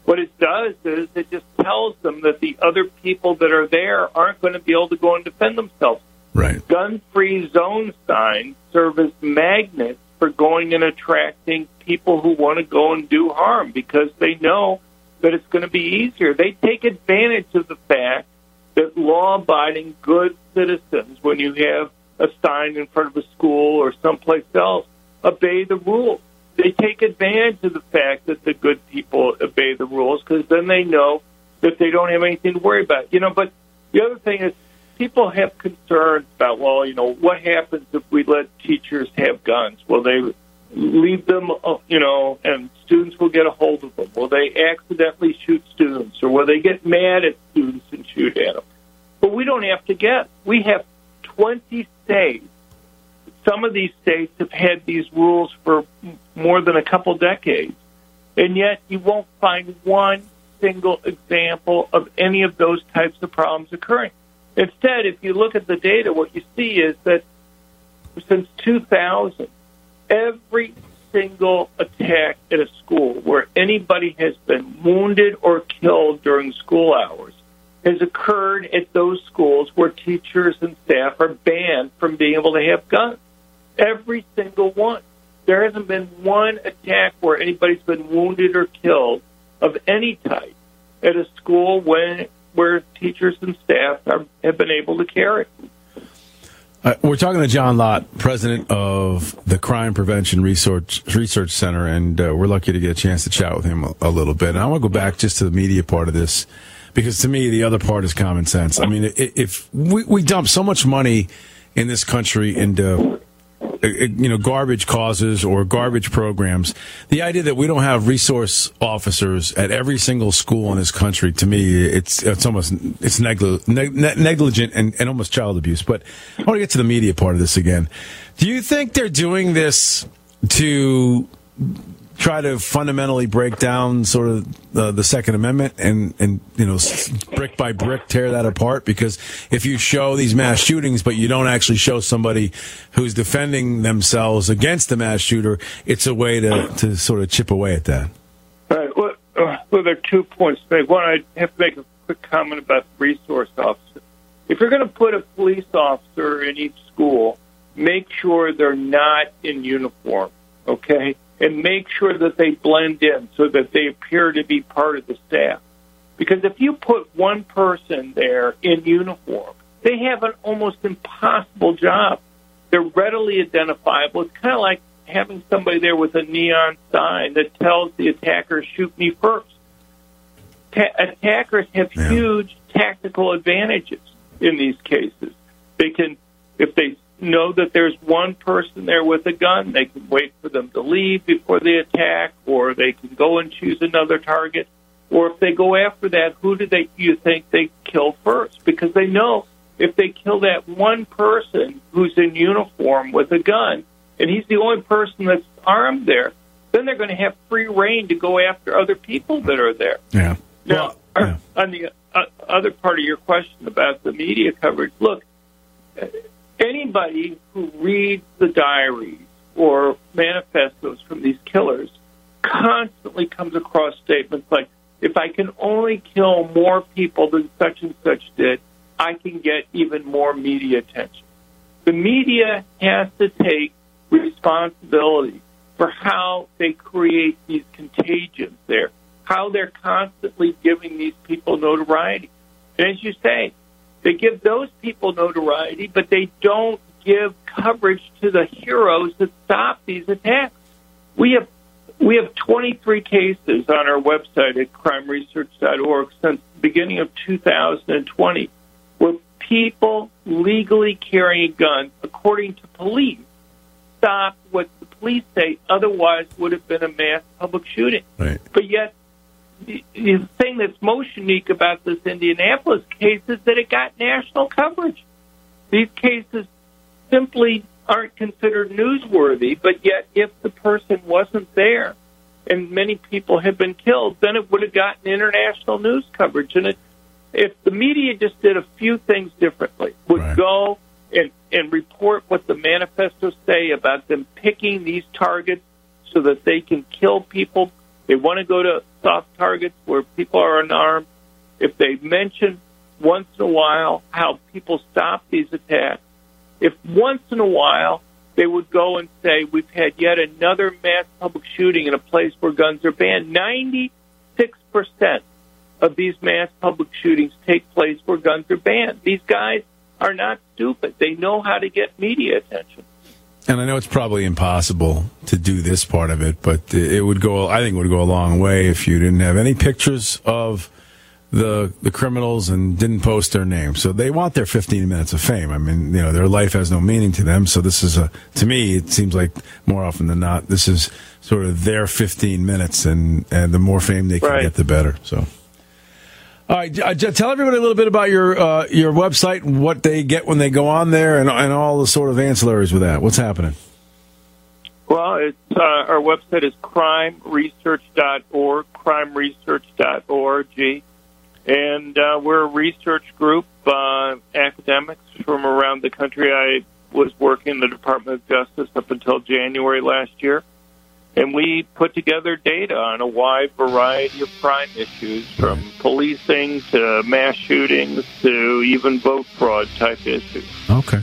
What it does is it just tells them that the other people that are there aren't going to be able to go and defend themselves. Right. Gun-free zone signs serve as magnets for going and attracting people who want to go and do harm because they know that it's going to be easier. They take advantage of the fact that law-abiding, good citizens, when you have a sign in front of a school or someplace else, obey the rules. They take advantage of the fact that the good people obey the rules because then they know that they don't have anything to worry about. You know, but the other thing is people have concerns about, well, you know, what happens if we let teachers have guns? Well, they leave them, you know, and students will get a hold of them. Will they accidentally shoot students, or will they get mad at students and shoot at them? But we don't have to guess. We have twenty states. Some of these states have had these rules for more than a couple decades, and yet you won't find one single example of any of those types of problems occurring. Instead, if you look at the data, what you see is that since two thousand, every single attack at a school where anybody has been wounded or killed during school hours has occurred at those schools where teachers and staff are banned from being able to have guns. Every single one. There hasn't been one attack where anybody's been wounded or killed of any type at a school when, where teachers and staff are, have been able to carry. Uh, we're talking to John Lott, president of the Crime Prevention Research Research Center, and uh, we're lucky to get a chance to chat with him a, a little bit. And I want to go back just to the media part of this, because to me, the other part is common sense. I mean, if we, we dump so much money in this country into you know, garbage causes or garbage programs. The idea that we don't have resource officers at every single school in this country, to me, it's it's almost it's neglig- neg- negligent and, and almost child abuse. But I want to get to the media part of this again. Do you think they're doing this to try to fundamentally break down sort of uh, the Second Amendment and, and, you know, brick by brick tear that apart? Because if you show these mass shootings, but you don't actually show somebody who's defending themselves against the mass shooter, it's a way to, to sort of chip away at that. All right. Well, uh, well, there are two points to make. One, I have to make a quick comment about resource officers. If you're going to put a police officer in each school, make sure they're not in uniform, okay? And make sure that they blend in so that they appear to be part of the staff. Because if you put one person there in uniform, they have an almost impossible job. They're readily identifiable. It's kind of like having somebody there with a neon sign that tells the attacker, shoot me first. Ta- attackers have yeah. huge tactical advantages in these cases. They can, if they know that there's one person there with a gun, they can wait for them to leave before they attack, or they can go and choose another target. Or if they go after that, who do they you think they kill first? Because they know if they kill that one person who's in uniform with a gun, and he's the only person that's armed there, then they're going to have free rein to go after other people that are there. Yeah. Now, yeah. on the uh, other part of your question about the media coverage, look, uh, anybody who reads the diaries or manifestos from these killers constantly comes across statements like, if I can only kill more people than such and such did, I can get even more media attention. The media has to take responsibility for how they create these contagions there, how they're constantly giving these people notoriety. And as you say, they give those people notoriety, but they don't give coverage to the heroes that stop these attacks. We have we have twenty-three cases on our website at crime research dot org since the beginning of two thousand twenty where people legally carrying guns, according to police, stopped what the police say otherwise would have been a mass public shooting. Right. But yet, the thing that's most unique about this Indianapolis case is that it got national coverage. These cases simply aren't considered newsworthy, but yet if the person wasn't there and many people had been killed, then it would have gotten international news coverage. And it, if the media just did a few things differently, would right. go and, and report what the manifestos say about them picking these targets so that they can kill people. They want to go to soft targets where people are unarmed. If they mention once in a while how people stop these attacks, if once in a while they would go and say, we've had yet another mass public shooting in a place where guns are banned. ninety-six percent of these mass public shootings take place where guns are banned. These guys are not stupid. They know how to get media attention. And I know it's probably impossible to do this part of it, but it would go, I think it would go a long way if you didn't have any pictures of the the criminals and didn't post their names. So they want their fifteen minutes of fame. I mean, you know, their life has no meaning to them. So this is a, to me, it seems like more often than not, this is sort of their fifteen minutes, and, and the more fame they can right. get, the better. So. All right, tell everybody a little bit about your uh, your website and what they get when they go on there, and, and all the sort of ancillaries with that. What's happening? Well, it's, uh, our website is crime research dot org, crime research dot org, and uh, we're a research group, uh, academics from around the country. I was working in the Department of Justice up until January last year. And we put together data on a wide variety of crime issues, from policing to mass shootings to even vote fraud type issues. Okay.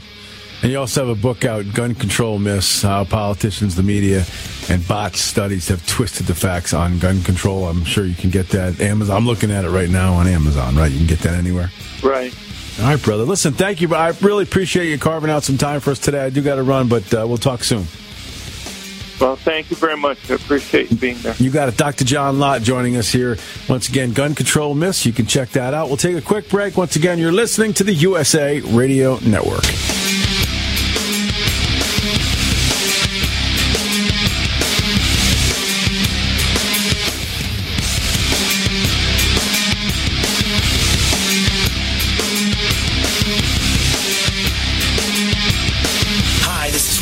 And you also have a book out, Gun Control Myths, How Politicians, the Media, and Bot Studies Have Twisted the Facts on Gun Control. I'm sure you can get that at Amazon. I'm looking at it right now on Amazon, right? You can get that anywhere. Right. All right, brother. Listen, thank you. I really appreciate you carving out some time for us today. I do got to run, but uh, we'll talk soon. Well, thank you very much. I appreciate you being there. You got it. Doctor John Lott joining us here. Once again, Gun Control Myths. You can check that out. We'll take a quick break. Once again, you're listening to the U S A Radio Network.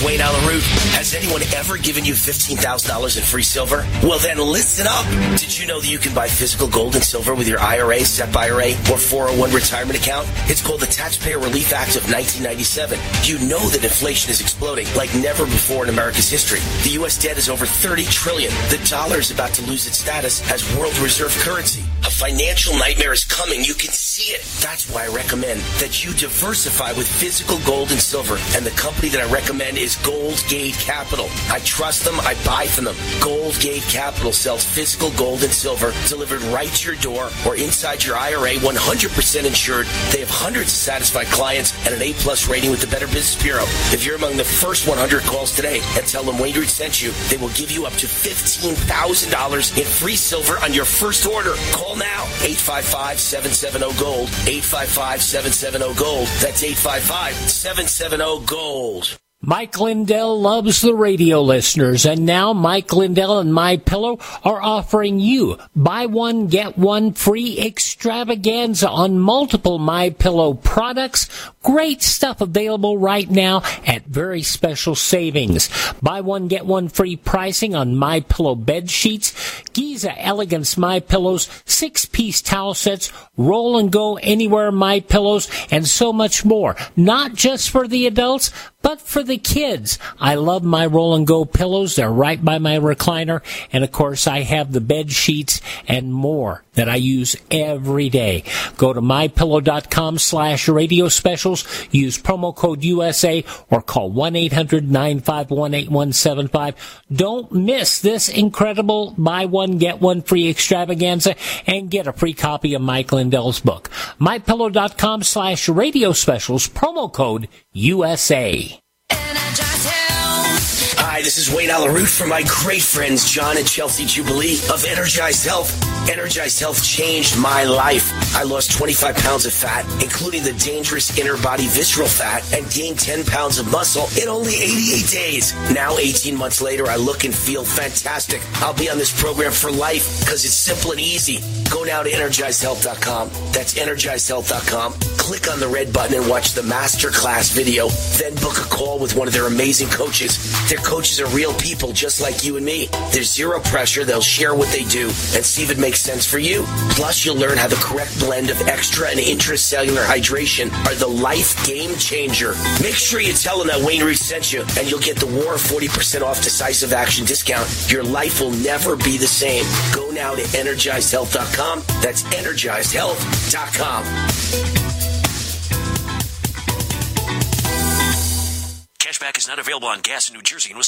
is Wayne Allyn Root. Has anyone ever given you fifteen thousand dollars in free silver? Well, then listen up. Did you know that you can buy physical gold and silver with your I R A, S E P I R A, or four oh one retirement account? It's called the Taxpayer Relief Act of nineteen ninety-seven. You know that inflation is exploding like never before in America's history. The U S debt is over thirty trillion dollars. The dollar is about to lose its status as world reserve currency. A financial nightmare is coming. You can see it. That's why I recommend that you diversify with physical gold and silver. And the company that I recommend is GoldGate Capital. I trust them. I buy from them. GoldGate Capital sells physical gold and silver delivered right to your door or inside your I R A, one hundred percent insured. They have hundreds of satisfied clients and an A-plus rating with the Better Business Bureau. If you're among the first one hundred calls today and tell them Wayne Root sent you, they will give you up to fifteen thousand dollars in free silver on your first order. Call now. eight five five, seven seven zero, GOLD. eight five five, seven seven zero, GOLD. That's eight five five, seven seven zero, GOLD. Mike Lindell loves the radio listeners, and now Mike Lindell and MyPillow are offering you buy one, get one free extravaganza on multiple MyPillow products. Great stuff available right now at very special savings. Buy one, get one free pricing on MyPillow bed sheets, Giza Elegance MyPillows, six-piece towel sets, Roll and Go Anywhere MyPillows, and so much more. Not just for the adults, but for the kids. I love my Roll and Go pillows. They're right by my recliner. And of course, I have the bed sheets and more that I use every day. Go to MyPillow.com slash radio specials. Use promo code U S A or call one eight hundred, nine five one, eight one seven five. Don't miss this incredible buy one, get one free extravaganza and get a free copy of Mike Lindell's book. MyPillow.com slash radio specials, promo code U S A. Energized Health. Hi, this is Wayne Allyn Root from my great friends John and Chelsea Jubilee of Energized Health. Energized Health changed my life. I lost twenty-five pounds of fat, including the dangerous inner body visceral fat, and gained ten pounds of muscle in only eighty-eight days. Now, eighteen months later, I look and feel fantastic. I'll be on this program for life because it's simple and easy. Go now to energized health dot com. That's energized health dot com. Click on the red button and watch the masterclass video. Then book a call with one of their amazing coaches. Their coaches are real people just like you and me. There's zero pressure. They'll share what they do and see if it makes sense for you. Plus, you'll learn how the correct blend of extra and intracellular hydration are the life game changer. Make sure you tell them that Wayne Root sent you, and you'll get the war forty percent off decisive action discount. Your life will never be the same. Go now to energized health dot com. That's energized health dot com. Cashback is not available on gas in New Jersey and Wisconsin.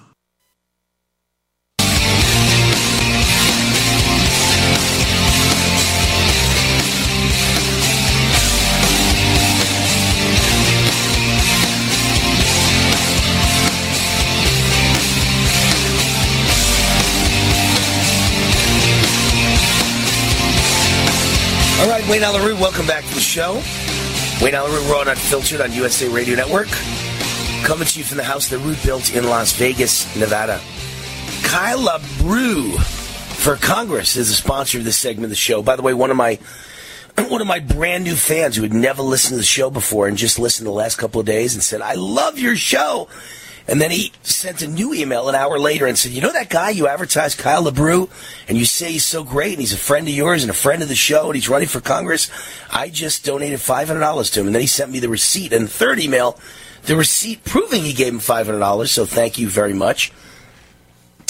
All right, Wayne Allyn Root, welcome back to the show. Wayne Allyn Root, Raw and Unfiltered on U S A Radio Network. Coming to you from the house that Root built in Las Vegas, Nevada. Kyle LeBrew for Congress is a sponsor of this segment of the show. By the way, one of my one of my brand new fans who had never listened to the show before and just listened the last couple of days and said, "I love your show." And then he sent a new email an hour later and said, "You know that guy you advertised, Kyle LeBrew, and you say he's so great, and he's a friend of yours and a friend of the show, and he's running for Congress? I just donated five hundred dollars to him." And then he sent me the receipt. And the third email, the receipt proving he gave him five hundred dollars, so thank you very much.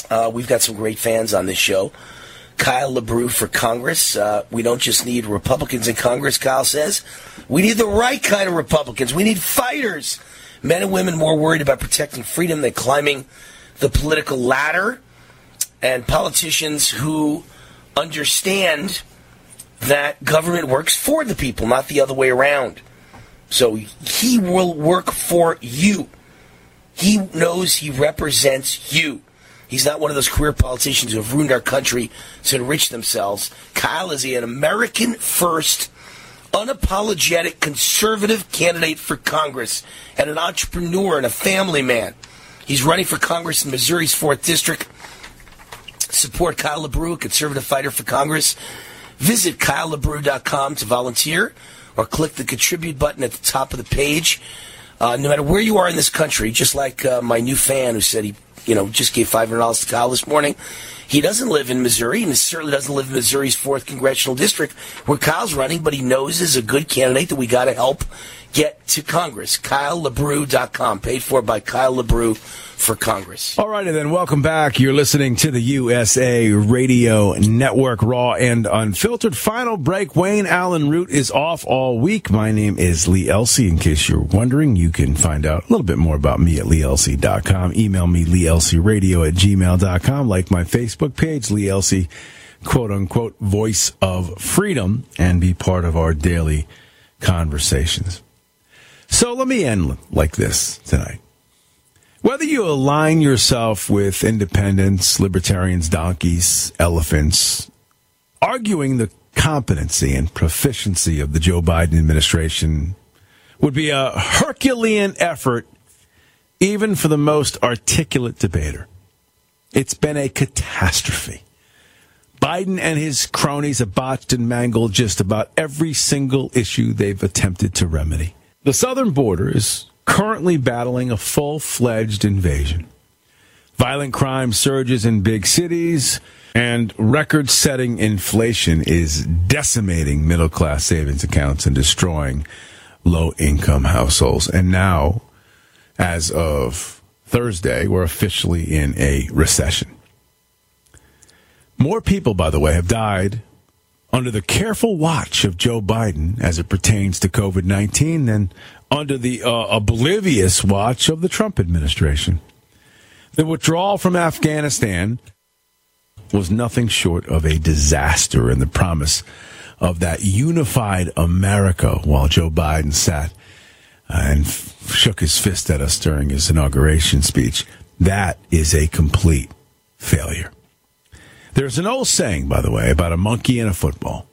Uh, we've got some great fans on this show. Kyle LeBrew for Congress. Uh, we don't just need Republicans in Congress, Kyle says. We need the right kind of Republicans. We need fighters. Men and women more worried about protecting freedom than climbing the political ladder, and politicians who understand that government works for the people, not the other way around. So he will work for you. He knows he represents you. He's not one of those career politicians who have ruined our country to enrich themselves. Kyle is an American-first, unapologetic conservative candidate for Congress and an entrepreneur and a family man. He's running for Congress in Missouri's fourth District. Support Kyle LeBrew, a conservative fighter for Congress. Visit kyle lebrew dot com to volunteer or click the contribute button at the top of the page. Uh, no matter where you are in this country, just like uh, my new fan who said he you know, just gave five hundred dollars to Kyle this morning. He doesn't live in Missouri, and he certainly doesn't live in Missouri's fourth Congressional District, where Kyle's running, but he knows is a good candidate that we got to help get to Congress. kyle lebrew dot com, paid for by Kyle LeBrew for Congress. All right, and then welcome back. You're listening to the U S A Radio Network, Raw and Unfiltered. Final break. Wayne Allyn Root is off all week. My name is Lee Elsie. In case you're wondering, you can find out a little bit more about me at lee elsie dot com. Email me, lee elsie radio at gmail dot com. Like my Facebook page, Lee Elsie, quote unquote, voice of freedom, and be part of our daily conversations. So let me end like this tonight. Whether you align yourself with independents, libertarians, donkeys, elephants, arguing the competency and proficiency of the Joe Biden administration would be a Herculean effort, even for the most articulate debater. It's been a catastrophe. Biden and his cronies have botched and mangled just about every single issue they've attempted to remedy. The southern border is currently battling a full-fledged invasion. Violent crime surges in big cities, and record-setting inflation is decimating middle-class savings accounts and destroying low-income households. And now, as of Thursday, we're officially in a recession. More people, by the way, have died under the careful watch of Joe Biden as it pertains to covid nineteen than under the uh, oblivious watch of the Trump administration. The withdrawal from Afghanistan was nothing short of a disaster, and the promise of that unified America while Joe Biden sat and f- shook his fist at us during his inauguration speech. That is a complete failure. There's an old saying, by the way, about a monkey and a football.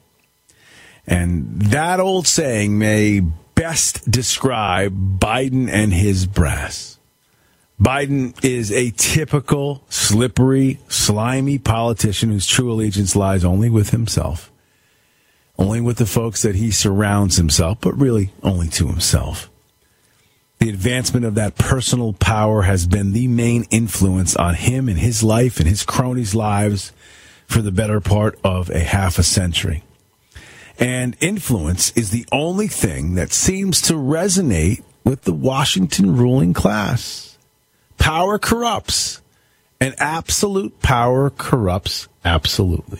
And that old saying may best describe Biden and his brass. Biden is a typical, slippery, slimy politician whose true allegiance lies only with himself, only with the folks that he surrounds himself, but really only to himself. The advancement of that personal power has been the main influence on him and his life and his cronies' lives for the better part of a half a century. And influence is the only thing that seems to resonate with the Washington ruling class. Power corrupts, and absolute power corrupts absolutely.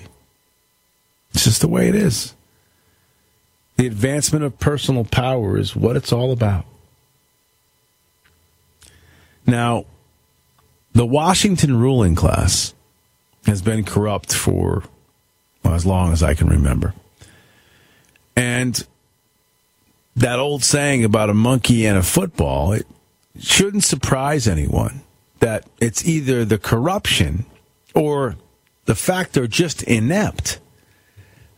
It's just the way it is. The advancement of personal power is what it's all about. Now, the Washington ruling class has been corrupt for well, as long as I can remember. And that old saying about a monkey and a football, it shouldn't surprise anyone that it's either the corruption or the fact they're just inept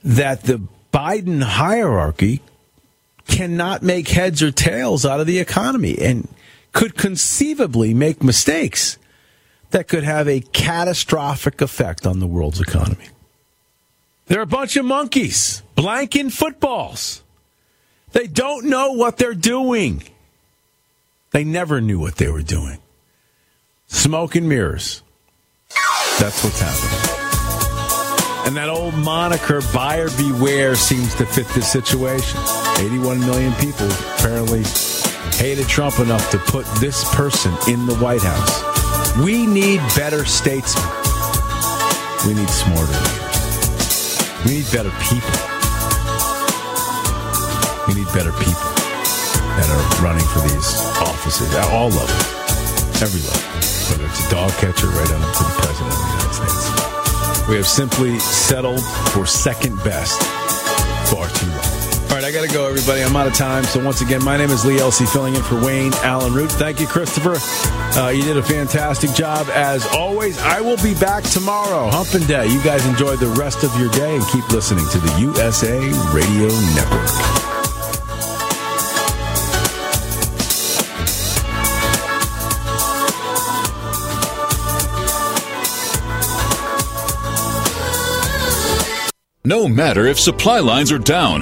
that the Biden hierarchy cannot make heads or tails out of the economy and could conceivably make mistakes that could have a catastrophic effect on the world's economy. They're a bunch of monkeys, blanking footballs. They don't know what they're doing. They never knew what they were doing. Smoke and mirrors. That's what's happening. And that old moniker, buyer beware, seems to fit this situation. eighty-one million people apparently hated Trump enough to put this person in the White House. We need better statesmen. We need smarter leaders. We need better people. We need better people that are running for these offices at all levels, every level, whether it's a dog catcher right on up to the president of the United States. We have simply settled for second best far too long. All right, I got to go, everybody. I'm out of time. So once again, my name is Lee Elsie, filling in for Wayne Allyn Root. Thank you, Christopher. Uh, you did a fantastic job, as always. I will be back tomorrow, Humpin' Day. You guys enjoy the rest of your day and keep listening to the U S A Radio Network. No matter if supply lines are down,